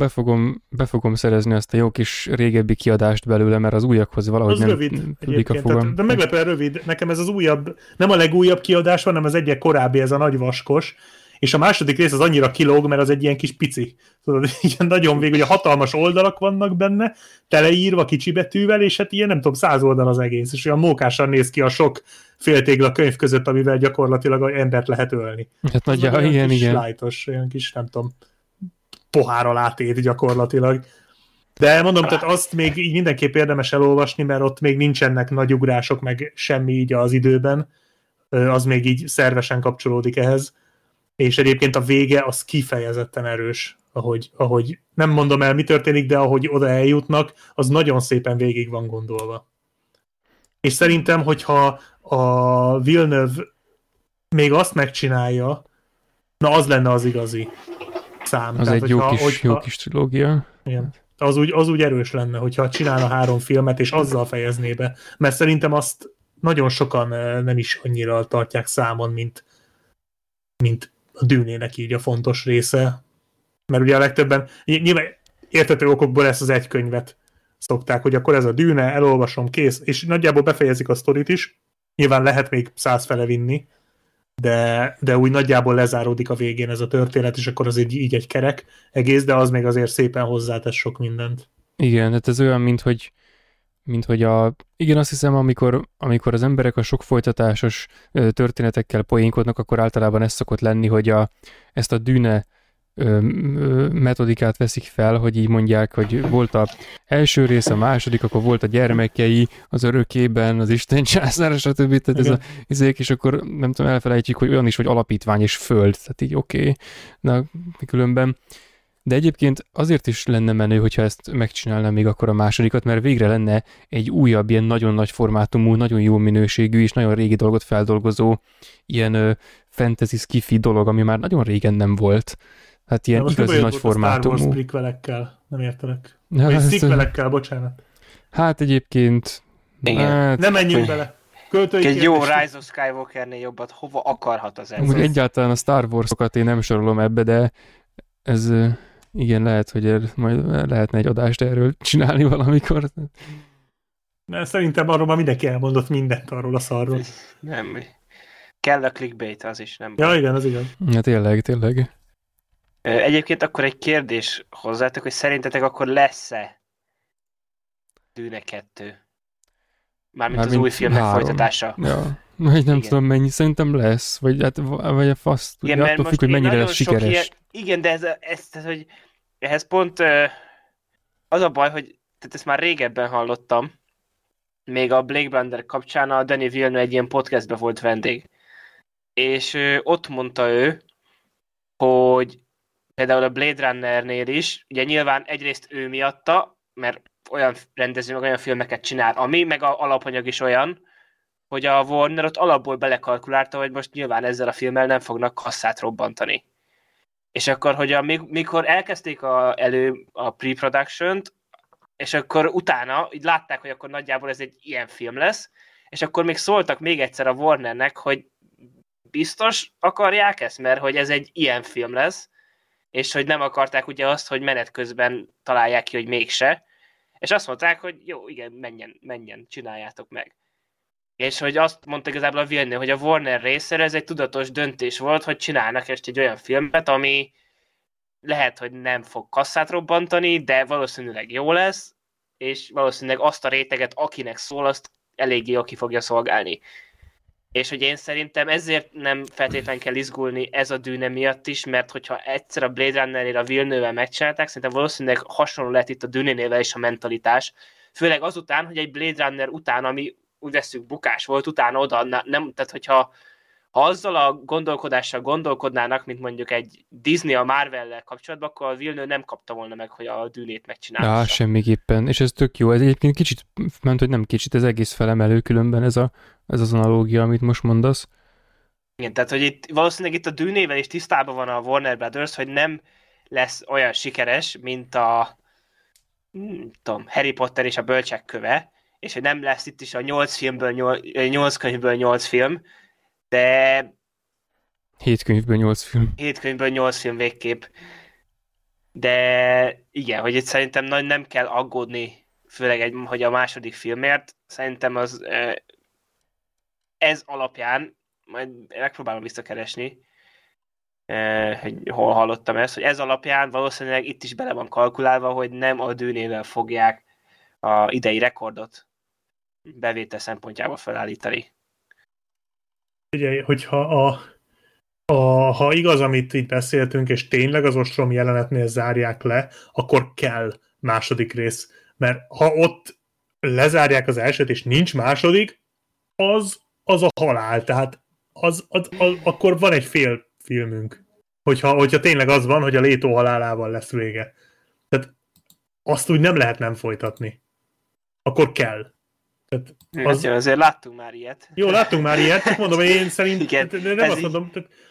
be fogom szerezni azt a jó kis régebbi kiadást belőle, mert az újakhoz valahogy az nem tudik a fogam. Tehát, de meglepően rövid. Nekem ez az újabb, nem a legújabb kiadás, hanem az egyik korábbi, ez a nagy vaskos, és a második rész az annyira kilóg, mert az egy ilyen kis pici. Tudod, ilyen nagyon végül, ugye hatalmas oldalak vannak benne, teleírva kicsi betűvel, és hát ilyen nem tudom, 100 oldal az egész, és olyan mókásan néz ki a sok féltégla könyv között, amivel gyakorlatilag embert lehet ölni. Hát nagyjából ilyen. Lájtos, olyan kis, nem tudom, pohárral átét gyakorlatilag. De mondom, tehát azt még így mindenképp érdemes elolvasni, mert ott még nincsenek nagy ugrások, meg semmi így az időben. Az még így szervesen kapcsolódik ehhez. És egyébként a vége az kifejezetten erős, ahogy nem mondom el, mi történik, de ahogy oda eljutnak, az nagyon szépen végig van gondolva. És szerintem, hogyha a Villeneuve még azt megcsinálja, na az lenne az igazi szám. Az tehát, egy jó kis trilógia. Igen. Az úgy erős lenne, hogyha csinálna 3 filmet, és azzal fejezné be. Mert szerintem azt nagyon sokan nem is annyira tartják számon, mint a Dűnének így a fontos része. Mert ugye a legtöbben, nyilván érthető okokból ezt az egy könyvet szokták, hogy akkor ez a Dűne, elolvasom, kész, és nagyjából befejezik a sztorit is. Nyilván lehet még 100 fele vinni, de úgy nagyjából lezáródik a végén ez a történet, és akkor az így egy kerek egész, de az még azért szépen hozzátesz sok mindent. Igen, hát ez olyan, mint hogy igen, azt hiszem, amikor az emberek a sok folytatásos történetekkel poénkodnak, akkor általában ez szokott lenni, hogy ezt a Dűne metodikát veszik fel, hogy így mondják, hogy volt a első rész, a második, akkor volt a gyermekei, az örökében, az Isten császára, stb. Tehát ez a izék, és akkor nem tudom, elfelejtjük, hogy olyan is, hogy alapítvány és föld, tehát így oké, na, különben. De egyébként azért is lenne menő, hogyha ezt megcsinálnám még akkor a másodikat, mert végre lenne egy újabb, ilyen nagyon nagy formátumú, nagyon jó minőségű és nagyon régi dolgot feldolgozó ilyen fantasy sci-fi dolog, ami már nagyon régen nem volt. Hát ilyen igazi nagy formátumú. A Star Wars prikvelekkel, nem értelek. Vagy szikvelekkel, bocsánat. Hát egyébként... Hát, nem menjünk bele. Egy jó Rise of Skywalkernél jobbat hova akarhat az ember. Amúgy egyáltalán a Star Wars-okat én nem sorolom ebbe, de ez... Igen, lehet, hogy majd lehetne egy adást erről csinálni valamikor. De szerintem arról már mindenki elmondott mindent arról a szarról. Nem, kell a clickbait, az is nem. Ja, igen, az igaz. Ja, tényleg. Egyébként akkor egy kérdés hozzátok, hogy szerintetek akkor lesz-e Dűne 2? Mármint az új filmek folytatása. Ja. Vagy nem tudom mennyi, szerintem lesz, vagy a fasz, igen, attól függ, hogy mennyire lesz sikeres. Ilyen, igen, de ez hogy ehhez pont az a baj, hogy tehát ezt már régebben hallottam, még a Blade Runner kapcsán a Denis Villeneuve egy ilyen podcastben volt vendég, és ott mondta ő, hogy például a Blade Runnernél is, ugye nyilván egyrészt ő miatta, mert olyan rendező, meg olyan filmeket csinál, ami, meg a alapanyag is olyan, hogy a Warner ott alapból belekalkulálta, hogy most nyilván ezzel a filmmel nem fognak kasszát robbantani. És akkor, hogy mikor elkezdték a pre-production-t, és akkor utána így látták, hogy akkor nagyjából ez egy ilyen film lesz, és akkor még szóltak még egyszer a Warnernek, hogy biztos akarják ezt, mert hogy ez egy ilyen film lesz, és hogy nem akarták ugye azt, hogy menet közben találják ki, hogy mégse. És azt mondták, hogy jó, igen, menjen, csináljátok meg. És hogy azt mondta igazából a Villeneuve, hogy a Warner részéről ez egy tudatos döntés volt, hogy csinálnak ezt egy olyan filmet, ami lehet, hogy nem fog kasszát robbantani, de valószínűleg jó lesz, és valószínűleg azt a réteget, akinek szól, azt eléggé aki fogja szolgálni. És hogy én szerintem ezért nem feltétlenül kell izgulni ez a Dűne miatt is, mert hogyha egyszer a Blade Runner-ére a Villeneuve-vel megcsinálták, szerintem valószínűleg hasonló lett itt a Dűnénével is a mentalitás, főleg azután, hogy egy Blade Runner után, ami úgy veszünk, bukás volt, utána oda, nem, tehát hogyha azzal a gondolkodással gondolkodnának, mint mondjuk egy Disney a Marvel-lel kapcsolatban, akkor a Villeneuve nem kapta volna meg, hogy a Dűnét megcsinálta. Á, semmiképpen, és ez tök jó, ez egyébként kicsit, ment, hogy nem kicsit, ez egész felemelő különben ez az analógia, amit most mondasz. Igen, tehát hogy itt, valószínűleg itt a Dűnével is tisztában van a Warner Brothers, hogy nem lesz olyan sikeres, mint a Harry Potter és a Bölcsek köve, és hogy nem lesz itt is a 8 filmből, 8 könyvből 8 film, de... 7 könyvből 8 film. 7 könyvből 8 film végképp. De igen, hogy itt szerintem nem kell aggódni, főleg hogy a második filmért, szerintem az ez alapján, majd megpróbálom visszakeresni, hogy hol hallottam ezt, hogy ez alapján valószínűleg itt is bele van kalkulálva, hogy nem a Dűnével fogják a idei rekordot bevétel szempontjából felállítani. Ugye, hogyha ha igaz, amit itt beszéltünk, és tényleg az ostrom jelenetnél zárják le, akkor kell második rész. Mert ha ott lezárják az elsőt, és nincs második, az a halál. Tehát akkor van egy fél filmünk. Hogyha tényleg az van, hogy a Leto halálával lesz vége. Tehát azt úgy nem lehet nem folytatni. Akkor kell. Tehát az... hát, azért láttunk már ilyet. Jó, láttunk már ilyet, csak mondom, én szerintem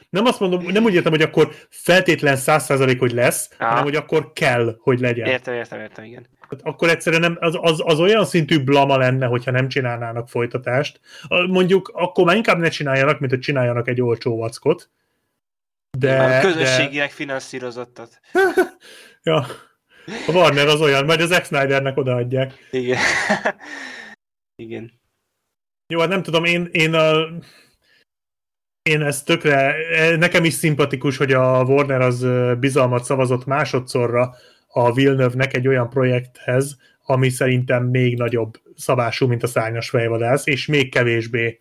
nem azt mondom, nem úgy értem, hogy akkor feltétlen 100%, hogy lesz, hanem hogy akkor kell, hogy legyen. Értem, igen. Tehát akkor egyszerűen nem, az olyan szintű blama lenne, hogyha nem csinálnának folytatást. Mondjuk akkor már inkább ne csináljanak, mint hogy csináljanak egy olcsó vackot. De, a közösségileg finanszírozottat. Ja. A Warner az olyan, majd az Zack Snydernek odaadják. Igen. Igen. Jó, hát nem tudom, én ezt tökre, nekem is szimpatikus, hogy a Warner az bizalmat szavazott másodszorra a Villeneuve-nek egy olyan projekthez, ami szerintem még nagyobb szabású, mint a Szárnyas fejvadász, és még kevésbé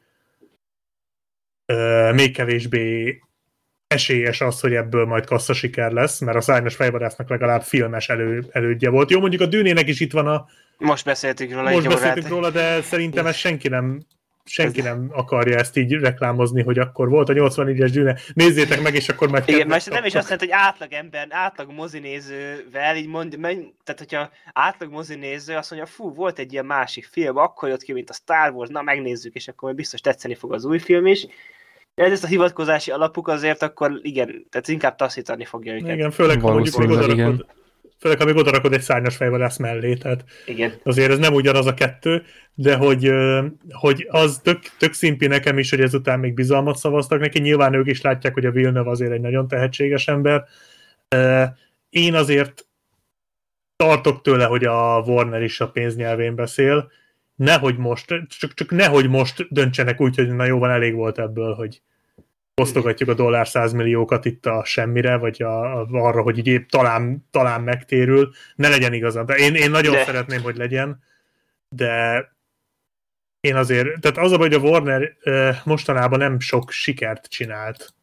esélyes az, hogy ebből majd kasszasiker lesz, mert a Szárnyas fejvadásznak legalább filmes elődje volt. Jó, mondjuk a Dűnének is itt van a... Most beszéltük róla, de szerintem ezt senki nem akarja ezt így reklámozni, hogy akkor volt a 84-es Dűne. Nézzétek meg, és akkor meg... Igen, mert nem is azt jelenti, hogy átlag ember, átlag mozinézővel, így mond, tehát hogyha átlag mozinéző azt mondja, fú, volt egy ilyen másik film, akkor jött ki, mint a Star Wars, na megnézzük, és akkor biztos tetszeni fog az új film is. Ez a hivatkozási alapuk azért akkor igen, tehát inkább taszítani fogja őket. Igen, főleg ha mondjuk még odarakod egy szárnyas fejvadász mellé, tehát igen. Azért ez nem ugyanaz a kettő, de hogy az tök szimpi nekem is, hogy ezután még bizalmat szavaztak neki, nyilván ők is látják, hogy a Villeneuve azért egy nagyon tehetséges ember. Én azért tartok tőle, hogy a Warner is a pénznyelvén beszél, nehogy most, csak nehogy most döntsenek úgy, hogy na jó, van, elég volt ebből, hogy osztogatjuk a $100 milliókat itt a semmire, vagy arra, hogy így talán megtérül. Ne legyen igazán. De én nagyon szeretném, hogy legyen, de én azért... Tehát az a baj, hogy a Warner mostanában nem sok sikert csinált.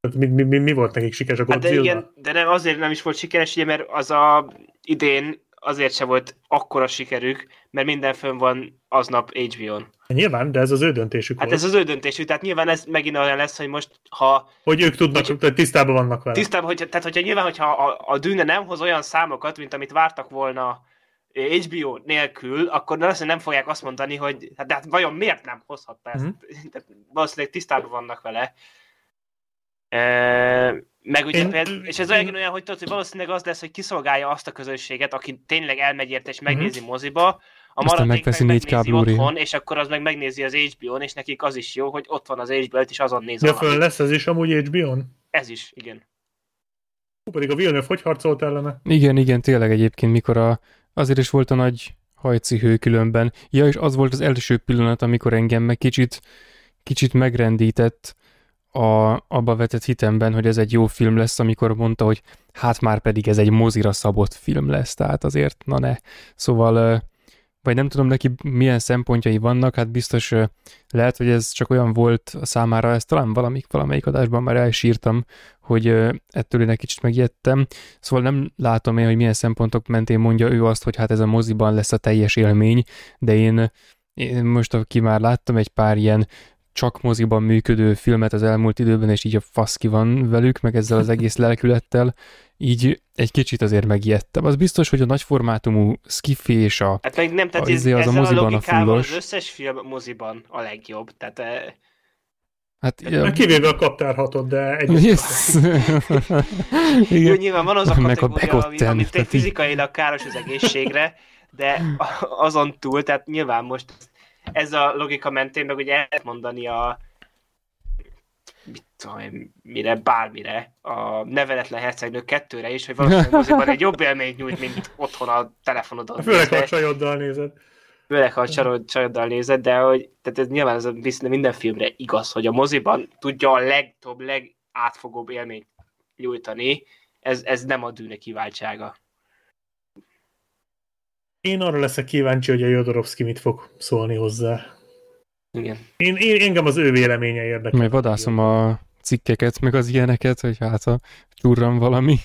Tehát mi volt nekik sikeres? Hát de igen, de nem, azért nem is volt sikeres, ugye, mert az a idén azért se volt akkora sikerük, mert minden fönn van aznap HBO-n. Nyilván, de ez az ő döntésük. Hát volt. Ez az ő döntésük, tehát nyilván ez megint olyan lesz, hogy most, ha... Hogy ők tudnak, hogy tisztában vannak vele. Tisztában, tehát hogyha nyilván, hogyha a Dűne nem hoz olyan számokat, mint amit vártak volna HBO nélkül, akkor valószínűleg nem fogják azt mondani, hogy hát, de hát vajon miért nem hozhatta ezt? Tehát valószínűleg tisztában vannak vele. Meg ugye például, és ez olyan, hogy tudod, hogy valószínűleg az lesz, hogy kiszolgálja azt a közönséget, aki tényleg elmegy érte és megnézi moziba, a maradék meg megnézi otthon, és akkor az meg megnézi az HBO-n, és nekik az is jó, hogy ott van az HBO-t, és azon néz valamit. De föl lesz ez is amúgy HBO-n? Ez is, igen. Hú, pedig a Villeneuve hogy harcolt ellene? Igen, tényleg egyébként, mikor azért is volt a nagy hajcihő különben. Ja, és az volt az első pillanat, amikor engem meg kicsit megrendített, abba vetett hitemben, hogy ez egy jó film lesz, amikor mondta, hogy hát már pedig ez egy mozira szabott film lesz, tehát azért, na ne. Szóval, vagy nem tudom neki milyen szempontjai vannak, hát biztos lehet, hogy ez csak olyan volt számára, ezt talán valamelyik adásban már elsírtam, hogy ettől én egy kicsit megijedtem. Szóval nem látom én, hogy milyen szempontok mentén mondja ő azt, hogy hát ez a moziban lesz a teljes élmény, de én most, aki már láttam egy pár ilyen csak moziban működő filmet az elmúlt időben, és így a fasz ki van velük, meg ezzel az egész lelkülettel, így egy kicsit azért megijedtem. Az biztos, hogy a nagyformátumú skifi és a... Hát meg nem, tehát ez a moziban a fullos. Az összes film moziban a legjobb, tehát... Hát, kivéve a kaptárhatot, de egyébként. Yes. Jó, nyilván van az a kategória, amit egy fizikailag káros az egészségre, de azon túl, tehát nyilván most... Ez a logika mentén, meg ugye el lehet mondani bármire, a Neveletlen hercegnő 2-re is, hogy valószínűleg moziban egy jobb élményt nyújt, mint otthon a telefonodon. Főleg, ha a csajoddal nézed. Főleg, ha a csajoddal nézed, de hogy, tehát ez nyilván ez minden filmre igaz, hogy a moziban tudja a legtöbb, legátfogóbb élményt nyújtani. Ez nem a Dűne kiváltsága. Én arra leszek kíváncsi, hogy a Jodorowsky mit fog szólni hozzá. Igen. Én engem az ő véleménye érdekel. Majd vadászom a cikkeket, meg az ilyeneket, hogy hát ha csúrran valami.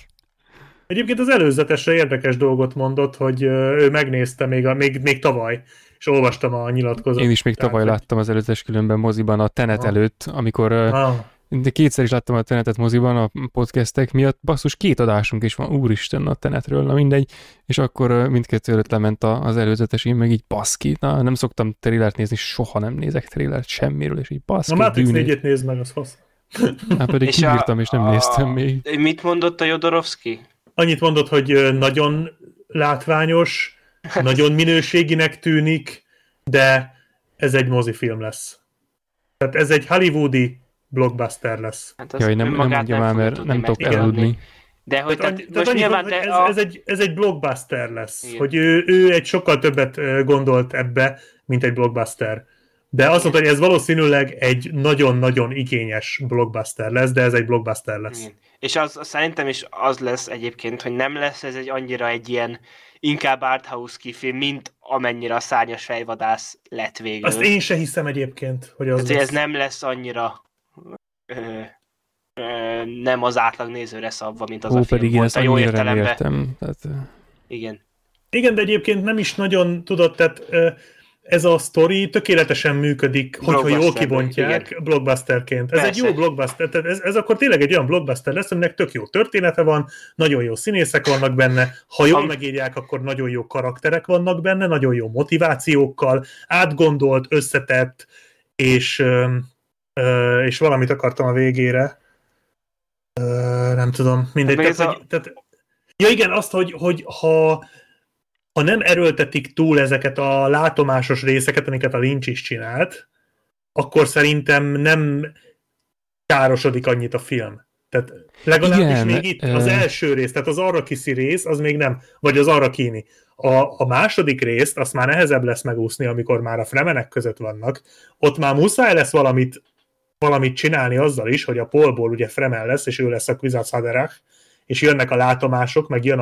Egyébként az előzetesre érdekes dolgot mondott, hogy ő megnézte még tavaly, és olvastam a nyilatkozatot. Én is még tavaly láttam az előzetes különben moziban a Tenet előtt, amikor... De kétszer is láttam a Tenetet moziban a podcastek miatt, basszus 2 adásunk is van, úristen, a Tenetről, na mindegy, és akkor mindkettő előtt lement az előzetes, én meg így baszki, na nem szoktam trailert nézni, soha nem nézek trailert semmiről, és így baszki. Na Matrix 4-et nézd meg, az fasz. Hát pedig kiírtam, és nem néztem még. Mit mondott a Jodorowsky? Annyit mondott, hogy nagyon látványos, nagyon minőséginek tűnik, de ez egy mozifilm lesz. Tehát ez egy hollywoodi blockbuster lesz. Hát jaj, nem mondja már, mert nem tudok eludni. De hogy tehát most nyilván... Ez egy blockbuster lesz. Igen. Hogy ő egy sokkal többet gondolt ebbe, mint egy blockbuster. De azt mondta, hogy ez valószínűleg egy nagyon-nagyon igényes blockbuster lesz, de ez egy blockbuster lesz. Igen. És az szerintem is az lesz egyébként, hogy nem lesz ez egy annyira egy ilyen inkább arthouse kifilm, mint amennyire a Szárnyas fejvadász lett végül. Azt én se hiszem egyébként, hogy az lesz. Ez nem lesz annyira nem az átlag nézőre szabva, mint az a film pedig volt, a jó értelemben. Tehát... Igen. Igen, de egyébként nem is nagyon tudod, tehát ez a sztori tökéletesen működik, hogyha jól kibontják, igen. Blockbusterként. Ez persze. Egy jó blockbuster, tehát ez akkor tényleg egy olyan blockbuster lesz, aminek tök jó története van, nagyon jó színészek vannak benne, ha jól megírják, akkor nagyon jó karakterek vannak benne, nagyon jó motivációkkal, átgondolt, összetett, és valamit akartam a végére. Nem tudom, mindegy. Ja igen, azt, hogy ha nem erőltetik túl ezeket a látomásos részeket, amiket a Lynch is csinált, akkor szerintem nem károsodik annyit a film. Tehát legalábbis igen, még itt az első rész, tehát az arrakiszi rész, az még nem, vagy az arrakini. A második részt, azt már nehezebb lesz megúszni, amikor már a fremenek között vannak. Ott már muszáj lesz valamit csinálni azzal is, hogy a Paulból ugye fremen lesz, és ő lesz a Kwisatz Haderach, és jönnek a látomások, meg jön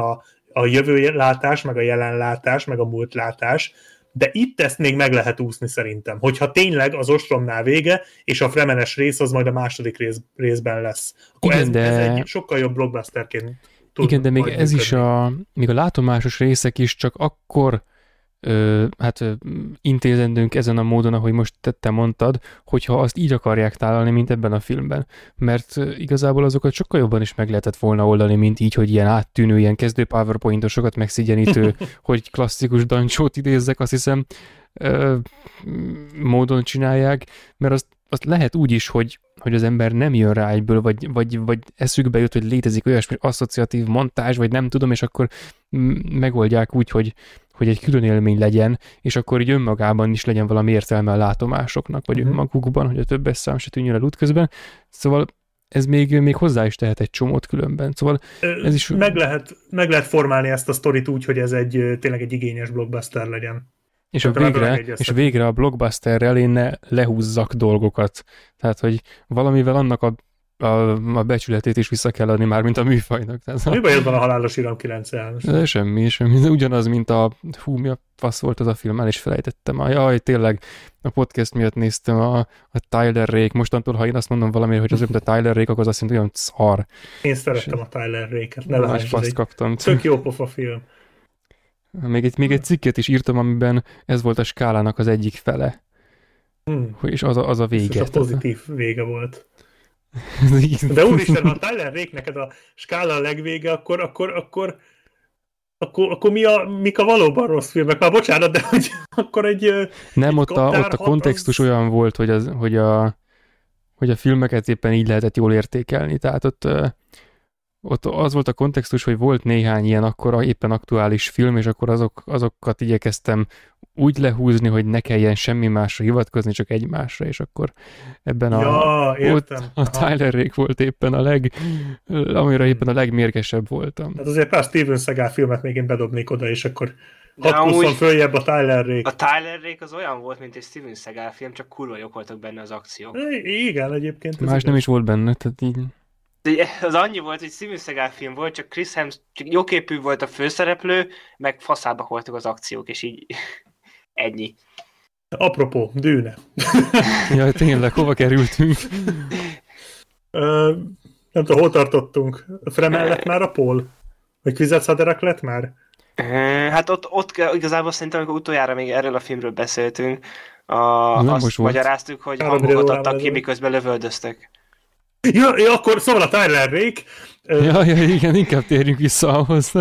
a jövőlátás, meg a jelenlátás, meg a múltlátás, de itt ezt még meg lehet úszni szerintem, hogyha tényleg az ostromnál vége, és a fremenes rész az majd a második részben lesz. Akkor igen, ez egy sokkal jobb blockbusterként tud. Igen, de még ez működni. Is még a látomásos részek is csak akkor intézendünk ezen a módon, ahogy most te mondtad, hogyha azt így akarják tálalni, mint ebben a filmben. Mert igazából azokat sokkal jobban is meg lehetett volna oldani, mint így, hogy ilyen áttűnő, ilyen kezdő powerpointosokat megszigyenítő, hogy klasszikus dancsót idézzek, azt hiszem, módon csinálják, mert azt lehet úgy is, hogy az ember nem jön rá egyből, vagy eszükbe jut, hogy létezik olyasmi asszociatív montázs, vagy nem tudom, és akkor megoldják úgy, hogy egy külön élmény legyen, és akkor így önmagában is legyen valami értelme a látomásoknak, vagy önmagukban, hogy a többes szám se tűnjön el útközben. Szóval ez még hozzá is tehet egy csomót különben. Szóval ez is... Meg lehet formálni ezt a sztorit úgy, hogy ez tényleg egy igényes blockbuster legyen. És végre a blockbusterrel én ne lehúzzak dolgokat. Tehát, hogy valamivel annak a becsületét is vissza kell adni már, mint a műfajnak. Mi baj van a Halálos Iram 9-el? Semmi. Ugyanaz, mint mi a fasz volt az a film, el is felejtettem. Jaj, tényleg, a podcast miatt néztem a Tyler Rake. Mostantól, ha én azt mondom valamire, hogy az mint a Tyler Rake, akkor az azt hiszem, olyan szar. Én szerettem a Tyler Rake-et. Ne lásd, tök jó pofa film. Még egy cikket is írtam, amiben ez volt a skálának az egyik fele. És az a vége. Ez a pozitív vége volt. De úristen, ha Tyler Rake neked a skála a legvége, akkor mik a valóban rossz filmek? Már bocsánat, de hogy akkor egy... Nem, ott a kontextus az... olyan volt, hogy a filmeket éppen így lehetett jól értékelni. Tehát ott az volt a kontextus, hogy volt néhány ilyen akkor éppen aktuális film, és akkor azokat igyekeztem úgy lehúzni, hogy ne kelljen semmi másra hivatkozni, csak egymásra, és akkor ebben a Tyler Rake volt éppen amire éppen a legmérgesebb voltam. Tehát azért pár Steven Seagal filmet még én bedobnék oda, és akkor 6-20 följebb a Tyler Rake. A Tyler Rake az olyan volt, mint egy Steven Seagal film, csak kurva jók voltak benne az akciók. Igen, egyébként. Más nem is volt benne, tehát így... Az annyi volt, hogy Steven Seagal film volt, csak Chris Hemsworth, csak jóképű volt a főszereplő, meg faszábbak voltak az akciók, és így ennyi. Apropó, Dűne. Jaj, tényleg, hova kerültünk? Nem tudom, hol tartottunk? Fremen lett már a Paul? Vagy Kwisatz Haderach lett már? Hát ott igazából szerintem, amikor utoljára még erről a filmről beszéltünk, azt magyaráztuk, hogy hangokat adtak ki, miközben lövöldöztek. Ja, akkor szóval a Tyler Rake. Ja, igen, inkább térjünk vissza ahhoz.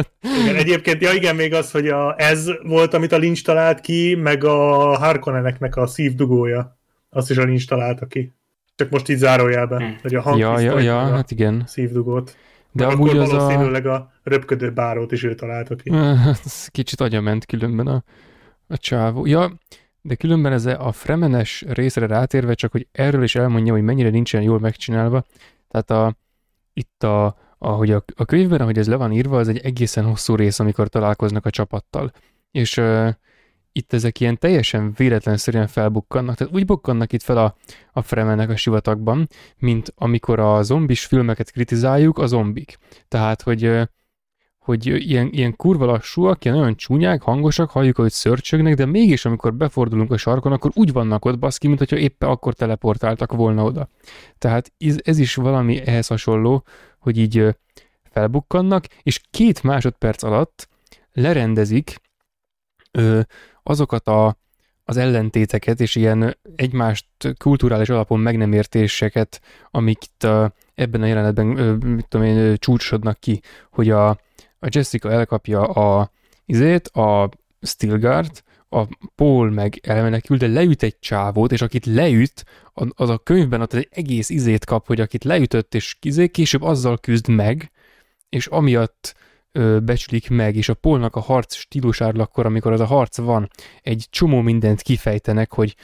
Igen, egyébként, még az, hogy ez volt, amit a Lynch talált ki, meg a Harkonneneknek a szívdugója. Azt is a Lynch találta ki. Csak most így zárójelben, hogy a hát igen. Szívdugót. De meg amúgy akkor valószínűleg a röpködő bárót is ő találta ki. Kicsit agyament különben a csávó. Ja, de különben ez a fremenes részre rátérve, csak hogy erről is elmondja, hogy mennyire nincsen jól megcsinálva. Tehát ahogy a könyvben, ahogy ez le van írva, az egy egészen hosszú rész, amikor találkoznak a csapattal. És itt ezek ilyen teljesen véletlenszerűen felbukkannak. Tehát úgy bukkannak itt fel a fremenek a sivatagban, mint amikor a zombis filmeket kritizáljuk, a zombik. Tehát, hogy hogy ilyen kurva lassúak, ilyen olyan csúnyák, hangosak, halljuk, hogy szörcsögnek, de mégis amikor befordulunk a sarkon, akkor úgy vannak ott, baszki, mint hogyha éppen akkor teleportáltak volna oda. Tehát ez is valami ehhez hasonló, hogy így felbukkannak, és 2 másodperc alatt lerendezik azokat az ellentéteket, és ilyen egymást kulturális alapon meg nem értéseket, amik ebben a jelenetben mit tudom én, csúcsosodnak ki, hogy a Jessica elkapja a Stilgart, a Paul meg elmenekül, de leüt egy csávót, és akit leüt, az a könyvben ott egy egész kap, hogy akit leütött, és később azzal küzd meg, és amiatt becsülik meg, és a Paulnak a harc stílusáról akkor, amikor az a harc van, egy csomó mindent kifejtenek, hogy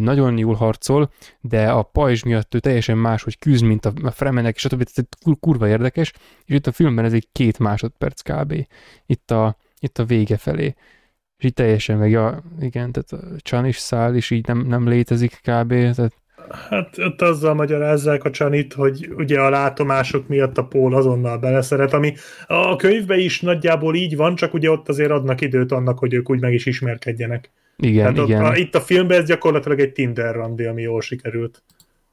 nagyon jól harcol, de a pajzs miatt ő teljesen más, hogy küzd, mint a Fremenek, és a többi, tehát kurva érdekes, és itt a filmben ez egy 2 másodperc kb. Itt a vége felé. És így teljesen meg, ja, igen, tehát a Chani szál is így nem létezik kb. Tehát... Hát ott azzal magyarázzák a Chanit, hogy ugye a látomások miatt a Paul azonnal beleszeret, ami a könyvben is nagyjából így van, csak ugye ott azért adnak időt annak, hogy ők úgy meg is ismerkedjenek. Igen, tehát igen. Itt a filmben ez gyakorlatilag egy Tinder randi, ami jól sikerült.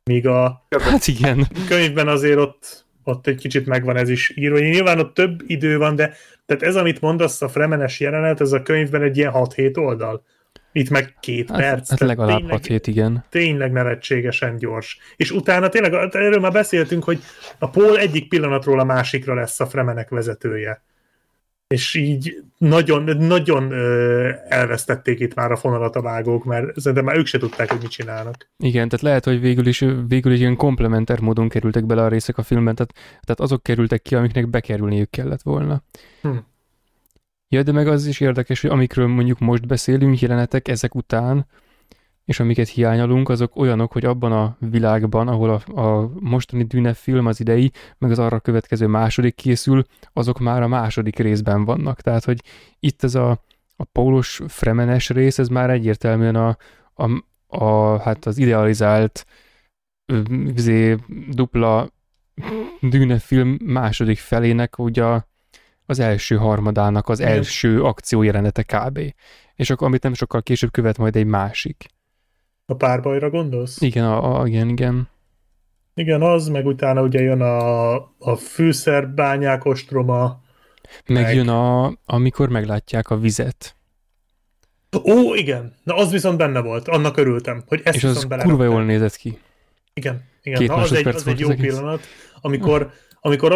Míg a hát igen. Könyvben azért ott egy kicsit megvan ez is írva. Nyilván ott több idő van, de tehát ez, amit mondasz, a fremenes jelenet, ez a könyvben egy ilyen 6-7 oldal. Itt meg 2 perc. Hát legalább 6-7, igen. Tényleg nevetségesen gyors. És utána tényleg, erről már beszéltünk, hogy a Paul egyik pillanatról a másikra lesz a Fremenek vezetője. És így nagyon elvesztették itt már a fonalat a vágók, mert szerintem már ők se tudták, hogy mit csinálnak. Igen, tehát lehet, hogy végül is ilyen komplementer módon kerültek bele a részek a filmben, tehát azok kerültek ki, amiknek bekerülniük kellett volna. Ja, de meg az is érdekes, hogy amikről mondjuk most beszélünk, jelenetek ezek után, és amiket hiányolunk, azok olyanok, hogy abban a világban, ahol a mostani Dűne film az idei, meg az arra következő második készül, azok már a második részben vannak. Tehát, hogy itt ez a Paulos fremenes rész, ez már egyértelműen hát az idealizált dupla Dűne film második felének ugye az első harmadának az első akciójelenete kb. És akkor, amit nem sokkal később követ majd egy másik. A párbajra gondolsz? Igen, igen. Igen, az, meg utána ugye jön a fűszerbányák ostroma. Meg jön amikor meglátják a vizet. Ó, igen. Na, az viszont benne volt. Annak örültem, hogy ezt viszont belerakták. És az kurva jól nézett ki. Igen. Na, az egy jó pillanat, amikor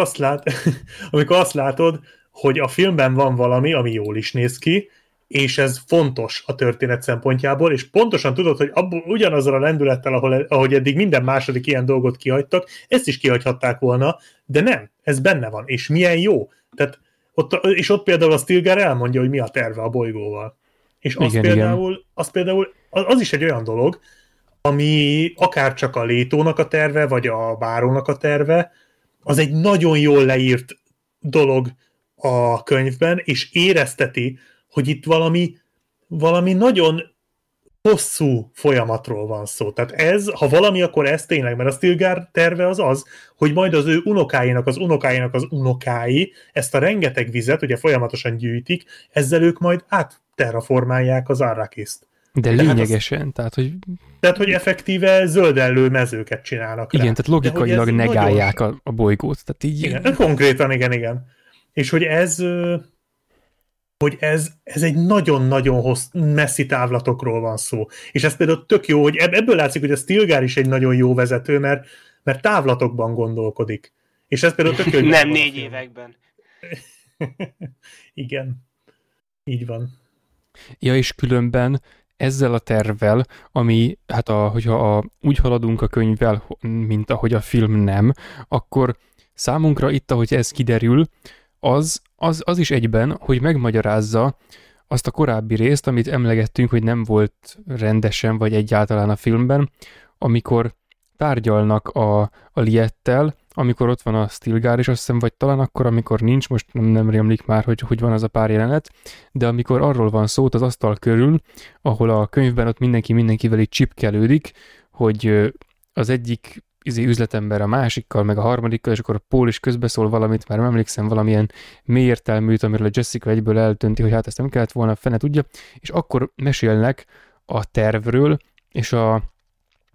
azt látod, hogy a filmben van valami, ami jól is néz ki, és ez fontos a történet szempontjából, és pontosan tudod, hogy ugyanazzal a lendülettel, ahogy eddig minden második ilyen dolgot kihagytak, ezt is kihagyhatták volna, de nem, ez benne van, és milyen jó. Tehát ott például a Stilgar elmondja, hogy mi a terve a bolygóval. És az is egy olyan dolog, ami akárcsak a Létónak a terve, vagy a Bárónak a terve, az egy nagyon jól leírt dolog a könyvben, és érezteti, hogy itt valami nagyon hosszú folyamatról van szó. Tehát ez, ha valami, akkor ez tényleg, mert a Stilgar terve az, hogy majd az ő unokáinak az unokái ezt a rengeteg vizet, ugye folyamatosan gyűjtik, ezzel ők majd átterraformálják az Arrakiszt. De lényegesen, tehát, hogy effektíve zöldellő mezőket csinálnak. Igen, tehát logikailag negálják a bolygót. Tehát így... Igen, konkrétan igen. És hogy ez egy nagyon-nagyon messzi távlatokról van szó. És ez például tök jó, hogy ebből látszik, hogy a Stilgar is egy nagyon jó vezető, mert távlatokban gondolkodik. És ez például tök jó, hogy nem 4 években. Igen. Így van. Ja, és különben ezzel a tervvel, ami, hát hogyha úgy haladunk a könyvvel, mint ahogy a film nem, akkor számunkra itt, ahogy ez kiderül, az is egyben, hogy megmagyarázza azt a korábbi részt, amit emlegettünk, hogy nem volt rendesen, vagy egyáltalán a filmben, amikor tárgyalnak a Liettel, amikor ott van a Stilgar, és azt hiszem, vagy talán akkor, amikor nincs, most nem rémlik már, hogy van az a pár jelenet, de amikor arról van szó az asztal körül, ahol a könyvben ott mindenki mindenkivel így csipkelődik, hogy az egyik üzletember a másikkal, meg a harmadikkal, és akkor a Paul is közbeszól valamit, már nem emlékszem, valamilyen mély értelműt, amiről a Jessica egyből eltönti, hogy hát ezt nem kellett volna, fene tudja, és akkor mesélnek a tervről, és a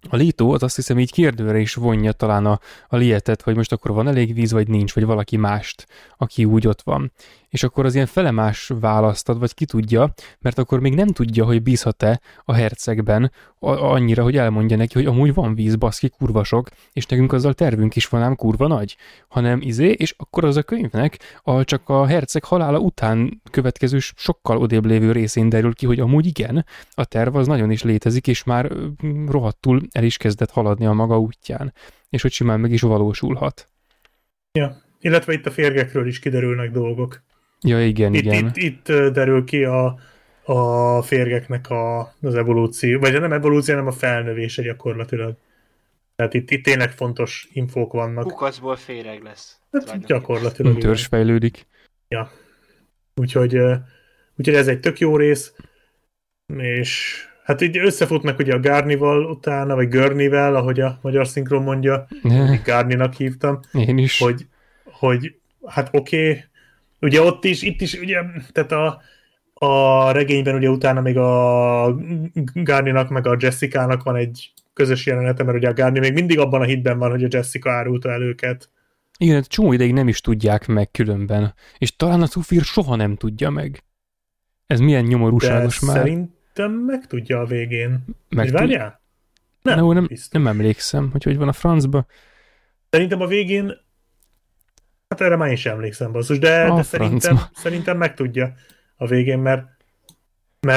Leto az azt hiszem így kérdőre is vonja talán a Lietet, hogy most akkor van elég víz, vagy nincs, vagy valaki mást, aki úgy ott van. És akkor az ilyen felemás választad, vagy ki tudja, mert akkor még nem tudja, hogy bízhat-e a hercegben annyira, hogy elmondja neki, hogy amúgy van víz, baszki, kurvasok, és nekünk azzal tervünk is van, ám kurva nagy, hanem és akkor az a könyvnek csak a herceg halála után következő sokkal odébb lévő részén derül ki, hogy amúgy igen, a terv az nagyon is létezik, és már rohadtul el is kezdett haladni a maga útján, és hogy simán meg is valósulhat. Ja, illetve itt a férgekről is kiderülnek dolgok. Ja, igen, Itt derül ki a férgeknek az evolúció, vagy nem evolúció, hanem a felnövése gyakorlatilag. Tehát itt tényleg fontos infók vannak. Kukacból féreg lesz. Hát gyakorlatilag. Törzs fejlődik. Ja. Úgyhogy ez egy tök jó rész, és hát így összefutnak ugye a Gárnival utána, vagy Görnivel, ahogy a magyar szinkron mondja, Gárninak hívtam. Én is. Hogy hát oké, ugye ott is, itt is, ugye, tehát a regényben ugye utána még a Gárninak meg a Jessica-nak van egy közös jelenete, mert ugye a Gárni még mindig abban a hitben van, hogy a Jessica árulta el őket. Igen, csomó ideig nem is tudják meg különben, és talán a Thufir soha nem tudja meg. Ez milyen nyomorúságos már. Szerintem megtudja a végén. Várjál? Nem emlékszem, hogy van a francba. Szerintem a végén hát erre már is emlékszem, basszus, de szerintem megtudja a végén, mert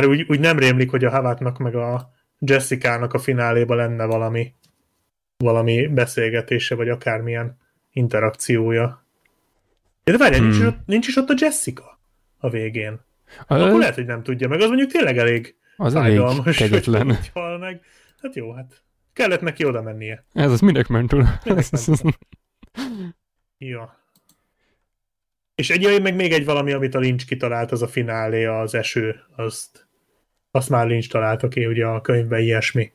úgy nem rémlik, hogy a Hawatnak meg a Jessica-nak a fináléban lenne valami beszélgetése, vagy akármilyen interakciója. De várjál, nincs is ott a Jessica a végén. Akkor lehet, hogy nem tudja meg, az mondjuk tényleg elég fájdalmas, hogy hal meg. Hát jó, hát kellett neki oda mennie. Ez az minek ment oda? Ja. És meg még egy valami, amit a Lynch kitalált, az a finálé, az eső, azt már Lynch talált, aki ugye a könyvben ilyesmi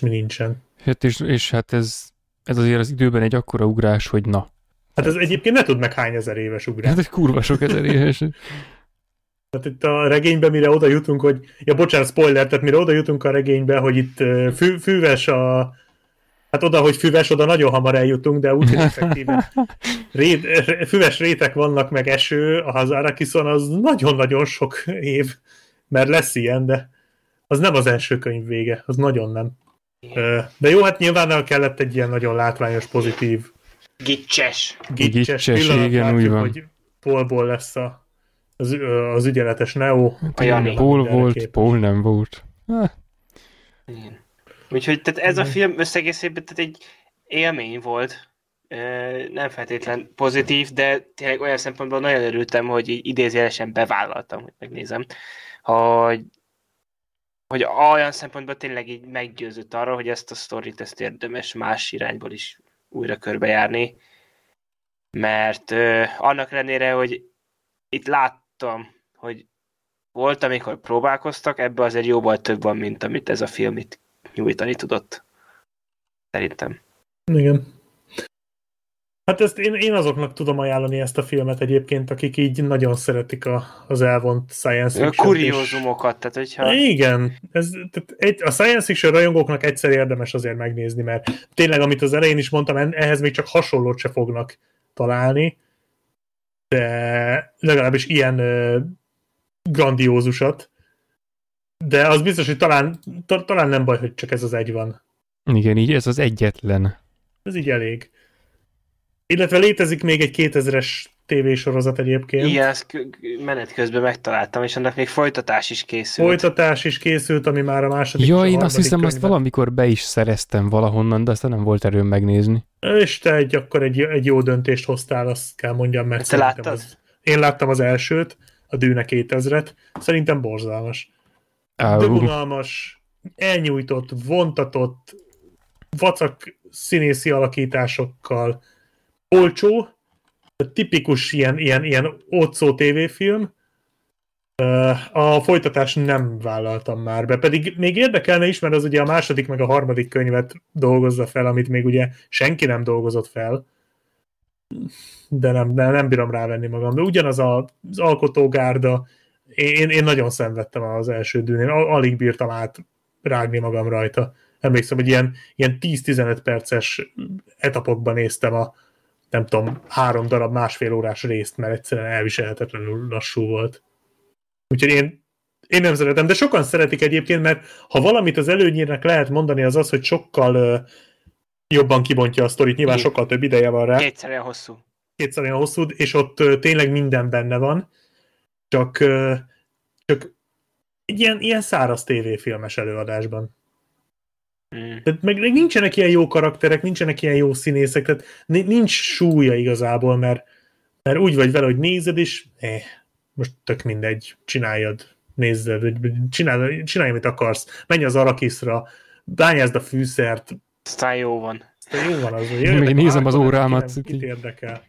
nincsen. Hát és hát ez azért az időben egy akkora ugrás, hogy na. Hát ez egyébként ne tud meg hány ezer éves ugrás. Hát egy kurva sok ezer éves. Tehát itt a regényben mire oda jutunk, hogy, ja bocsánat, spoiler, tehát mire oda jutunk a regénybe, hogy itt fűves a... Hát oda, hogy füves, oda nagyon hamar eljutunk, de úgy, effektíven füves rétek vannak, meg eső, az Arrakiszon az nagyon-nagyon sok év, mert lesz ilyen, de az nem az első könyv vége, az nagyon nem. De jó, hát nyilván kellett egy ilyen nagyon látványos, pozitív gicses pillanat, igen, látjuk, hogy Paulból lesz az ügyeletes Neo. Paul volt, Paul nem volt. Igen. Úgyhogy tehát ez a film összegészében tehát egy élmény volt, nem feltétlen pozitív, de tényleg olyan szempontból nagyon örültem, hogy idézőjelesen bevállaltam, hogy megnézem, hogy olyan szempontból tényleg így meggyőzött arra, hogy ezt a sztorit, ezt érdemes más irányból is újra körbejárni, mert annak ellenére, hogy itt láttam, hogy volt, amikor próbálkoztak, ebből azért jóval több van, mint amit ez a film itt nyújtani tudott. Szerintem. Igen. Hát ezt én azoknak tudom ajánlani ezt a filmet egyébként, akik így nagyon szeretik az elvont science fiction. A kuriózumokat, tehát hogyha... Igen. A science fiction rajongóknak egyszer érdemes azért megnézni, mert tényleg, amit az elején is mondtam, ehhez még csak hasonlót se fognak találni, de legalábbis ilyen grandiózusat. De az biztos, hogy talán nem baj, hogy csak ez az egy van. Igen, így ez az egyetlen. Ez így elég. Illetve létezik még egy 2000-es tévésorozat egyébként. Igen, ezt menet közben megtaláltam, és annak még folytatás is készült. Ami már a második és a harmadik könyvben. Én azt hiszem, azt valamikor be is szereztem valahonnan, de aztán nem volt erőm megnézni. És te egy jó döntést hoztál, azt kell mondjam, mert te láttad? Én láttam az elsőt, a Dűne 2000-et. Szerintem borzalmas. Dögunalmas, elnyújtott, vontatott, vacak színészi alakításokkal, olcsó, tipikus ilyen ócó tévéfilm, A folytatás nem vállaltam már be, pedig még érdekelne is, mert az ugye a második meg a harmadik könyvet dolgozza fel, amit még ugye senki nem dolgozott fel, de nem bírom rávenni magam. De ugyanaz az alkotógárda, én nagyon szenvedtem az első Dűnén, alig bírtam rágni magam rajta. Emlékszem, hogy ilyen 10-15 perces etapokban néztem a, nem tudom, 3 darab másfél órás részt, mert egyszerűen elviselhetetlenül lassú volt. Úgyhogy én nem szeretem, de sokan szeretik egyébként, mert ha valamit az előnyérnek lehet mondani, az az, hogy sokkal jobban kibontja a sztorit, nyilván sokkal több ideje van rá. Kétszerűen hosszú, és ott tényleg minden benne van, csak ilyen száraz tévéfilmes előadásban. Tehát meg nincsenek ilyen jó karakterek, nincsenek ilyen jó színészek, tehát nincs súlya igazából, mert úgy vagy vele, hogy nézed, és most tök mindegy, csinálj, amit akarsz, menj az Arrakisra, bányázd a fűszert. Aztán jó van. Az, még nézem az órámat. Kit érdekel.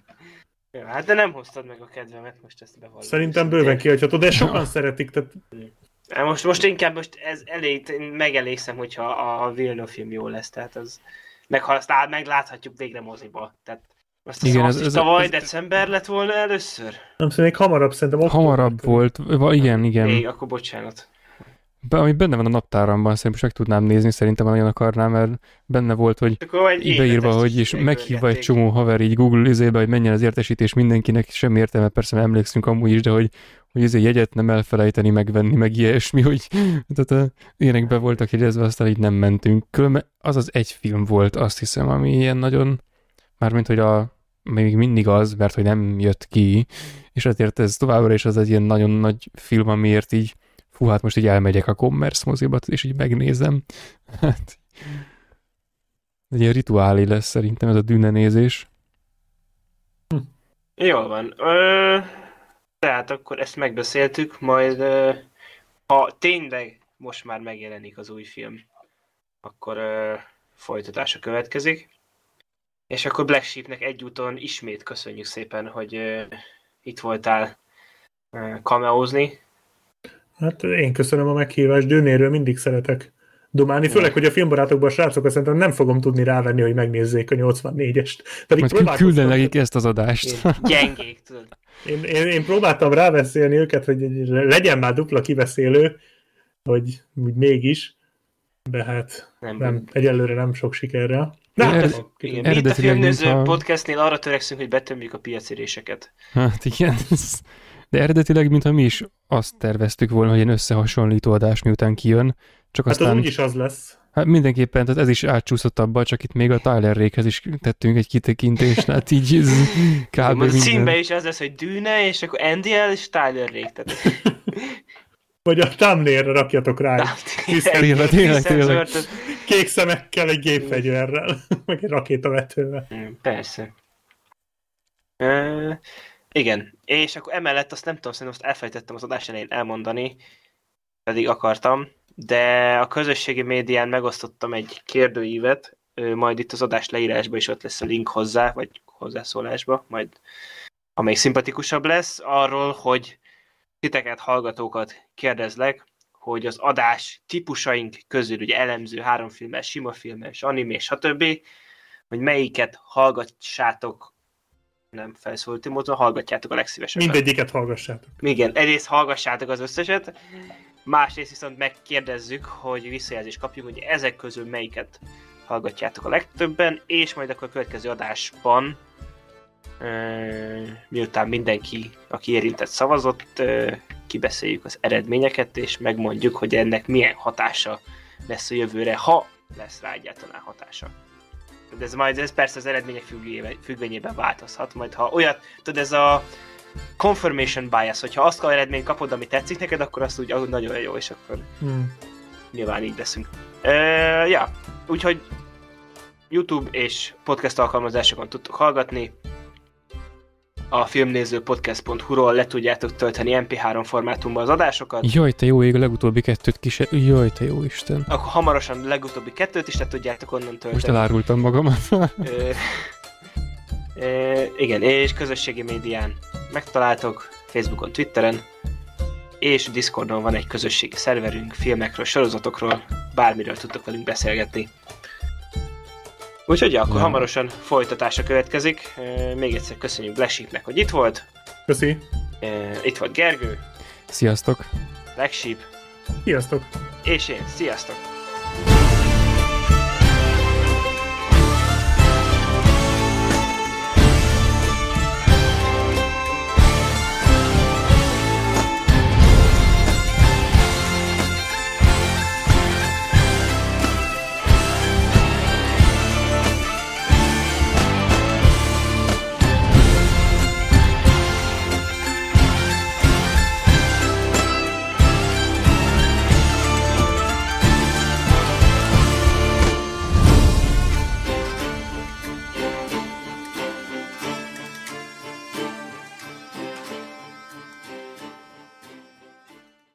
Ja, hát de nem hoztad meg a kedvemet, most ezt bevallom. Szerintem bőven kihagyhatod, de sokan szeretik, tehát... Most inkább megelégszem, hogyha a Villeneuve film jó lesz, tehát az... ha azt megláthatjuk végre moziba, tehát... Igen, ez tavaly december lett volna először? Nem tudom, még hamarabb szerintem. Hamarabb volt, igen. Még, akkor bocsánat. Ami benne van a naptáramban, szerintem meg tudnám nézni, szerintem nagyon akarnám, mert benne volt, hogy ideírva, hogy és meghívva egy csomó haver így Google izébe, hogy menjen az értesítés mindenkinek, semmi értelme, persze emlékszünk amúgy is, de hogy ez egy jegyet nem elfelejteni, megvenni, meg ilyesmi, hogy ilyenekbe voltak jegyezve, aztán így nem mentünk. Különben az egy film volt, azt hiszem, ami ilyen nagyon... Mármint, hogy még mindig az, mert hogy nem jött ki, és ezért ez továbbra is az egy ilyen nagyon nagy film, amiért így, most így elmegyek a Commerce moziba, és így megnézem. Hát, egy ilyen rituálé lesz szerintem ez a Dűne nézés. Jól van. Tehát akkor ezt megbeszéltük, majd ha tényleg most már megjelenik az új film, akkor folytatása következik. És akkor Black Sheepnek egyúton ismét köszönjük szépen, hogy itt voltál kameózni. Hát én köszönöm a meghívást, Dűnéről mindig szeretek dumálni, főleg, hogy a filmbarátokban a srácokat szerintem nem fogom tudni rávenni, hogy megnézzék a 84-est. Majd külden nekik ezt az adást. Én gyengék, tudod. Én próbáltam rábeszélni őket, hogy legyen már dupla kibeszélő, hogy úgy mégis, de hát nem, egyelőre nem sok sikerrel. Mi itt a filmnőző podcastnél arra törekszünk, hogy betömjük a piacéréseket. Hát igen, de eredetileg, mintha mi is azt terveztük volna, hogy egy összehasonlító adás miután kijön, csak aztán... Hát az úgyis az lesz. Hát mindenképpen, tehát ez is átcsúszott abba, csak itt még a Tyler Rake-hez is tettünk egy kitekintést, hát így ez kb. A címben is az lesz, hogy Dűne, és akkor NDL és Tyler Rake, tehát... Vagy a thumbnailre rakjatok rá. Tényleg. Kék szemekkel, egy gépfegyverrel, meg egy rakétavetővel. Persze. Igen. És akkor emellett azt nem tudom, szerintem azt elfelejtettem az adás elején elmondani, pedig akartam, de a közösségi médián megosztottam egy kérdőívet, majd itt az adás leírásba is ott lesz a link hozzá, vagy hozzászólásba, majd amelyik szimpatikusabb lesz, arról, hogy titeket, hallgatókat kérdezlek, hogy az adás típusaink közül, ugye elemző, háromfilmes, simafilmes, anime, stb., hogy melyiket hallgassátok, nem felszólító módon, hallgatjátok a legszívesebben. Mindegyiket hallgassátok. Igen, egyrészt hallgassátok az összeset, másrészt viszont megkérdezzük, hogy visszajelzést kapjunk, hogy ezek közül melyiket hallgatjátok a legtöbben, és majd akkor a következő adásban, miután mindenki, aki érintett, szavazott, kibeszéljük az eredményeket, és megmondjuk, hogy ennek milyen hatása lesz a jövőre, ha lesz rá egyáltalán hatása. De ez persze az eredmények függvényében változhat, majd ha olyat, tudod, ez a confirmation bias, hogyha azt az eredményt kapod, ami tetszik neked, akkor azt úgy nagyon jó, és akkor nyilván így leszünk. Úgyhogy YouTube és podcast alkalmazásokon tudtok hallgatni, a filmnézőpodcast.hu-ról le tudjátok tölteni MP3 formátumban az adásokat. Jaj, te jó ég, a legutóbbi kettőt kise... Jaj, te jó Isten. Akkor hamarosan a legutóbbi kettőt is le tudjátok onnan tölteni. Most elárultam magamat. Igen, és közösségi médián megtaláltok, Facebookon, Twitteren, és Discordon van egy közösségi szerverünk, filmekről, sorozatokról, bármiről tudtok velünk beszélgetni. Úgyhogy akkor hamarosan folytatása következik. Még egyszer köszönjük Black Sheepnek, hogy itt volt. Köszi. Itt volt Gergő. Sziasztok. Black Sheep. Sziasztok. És én. Sziasztok.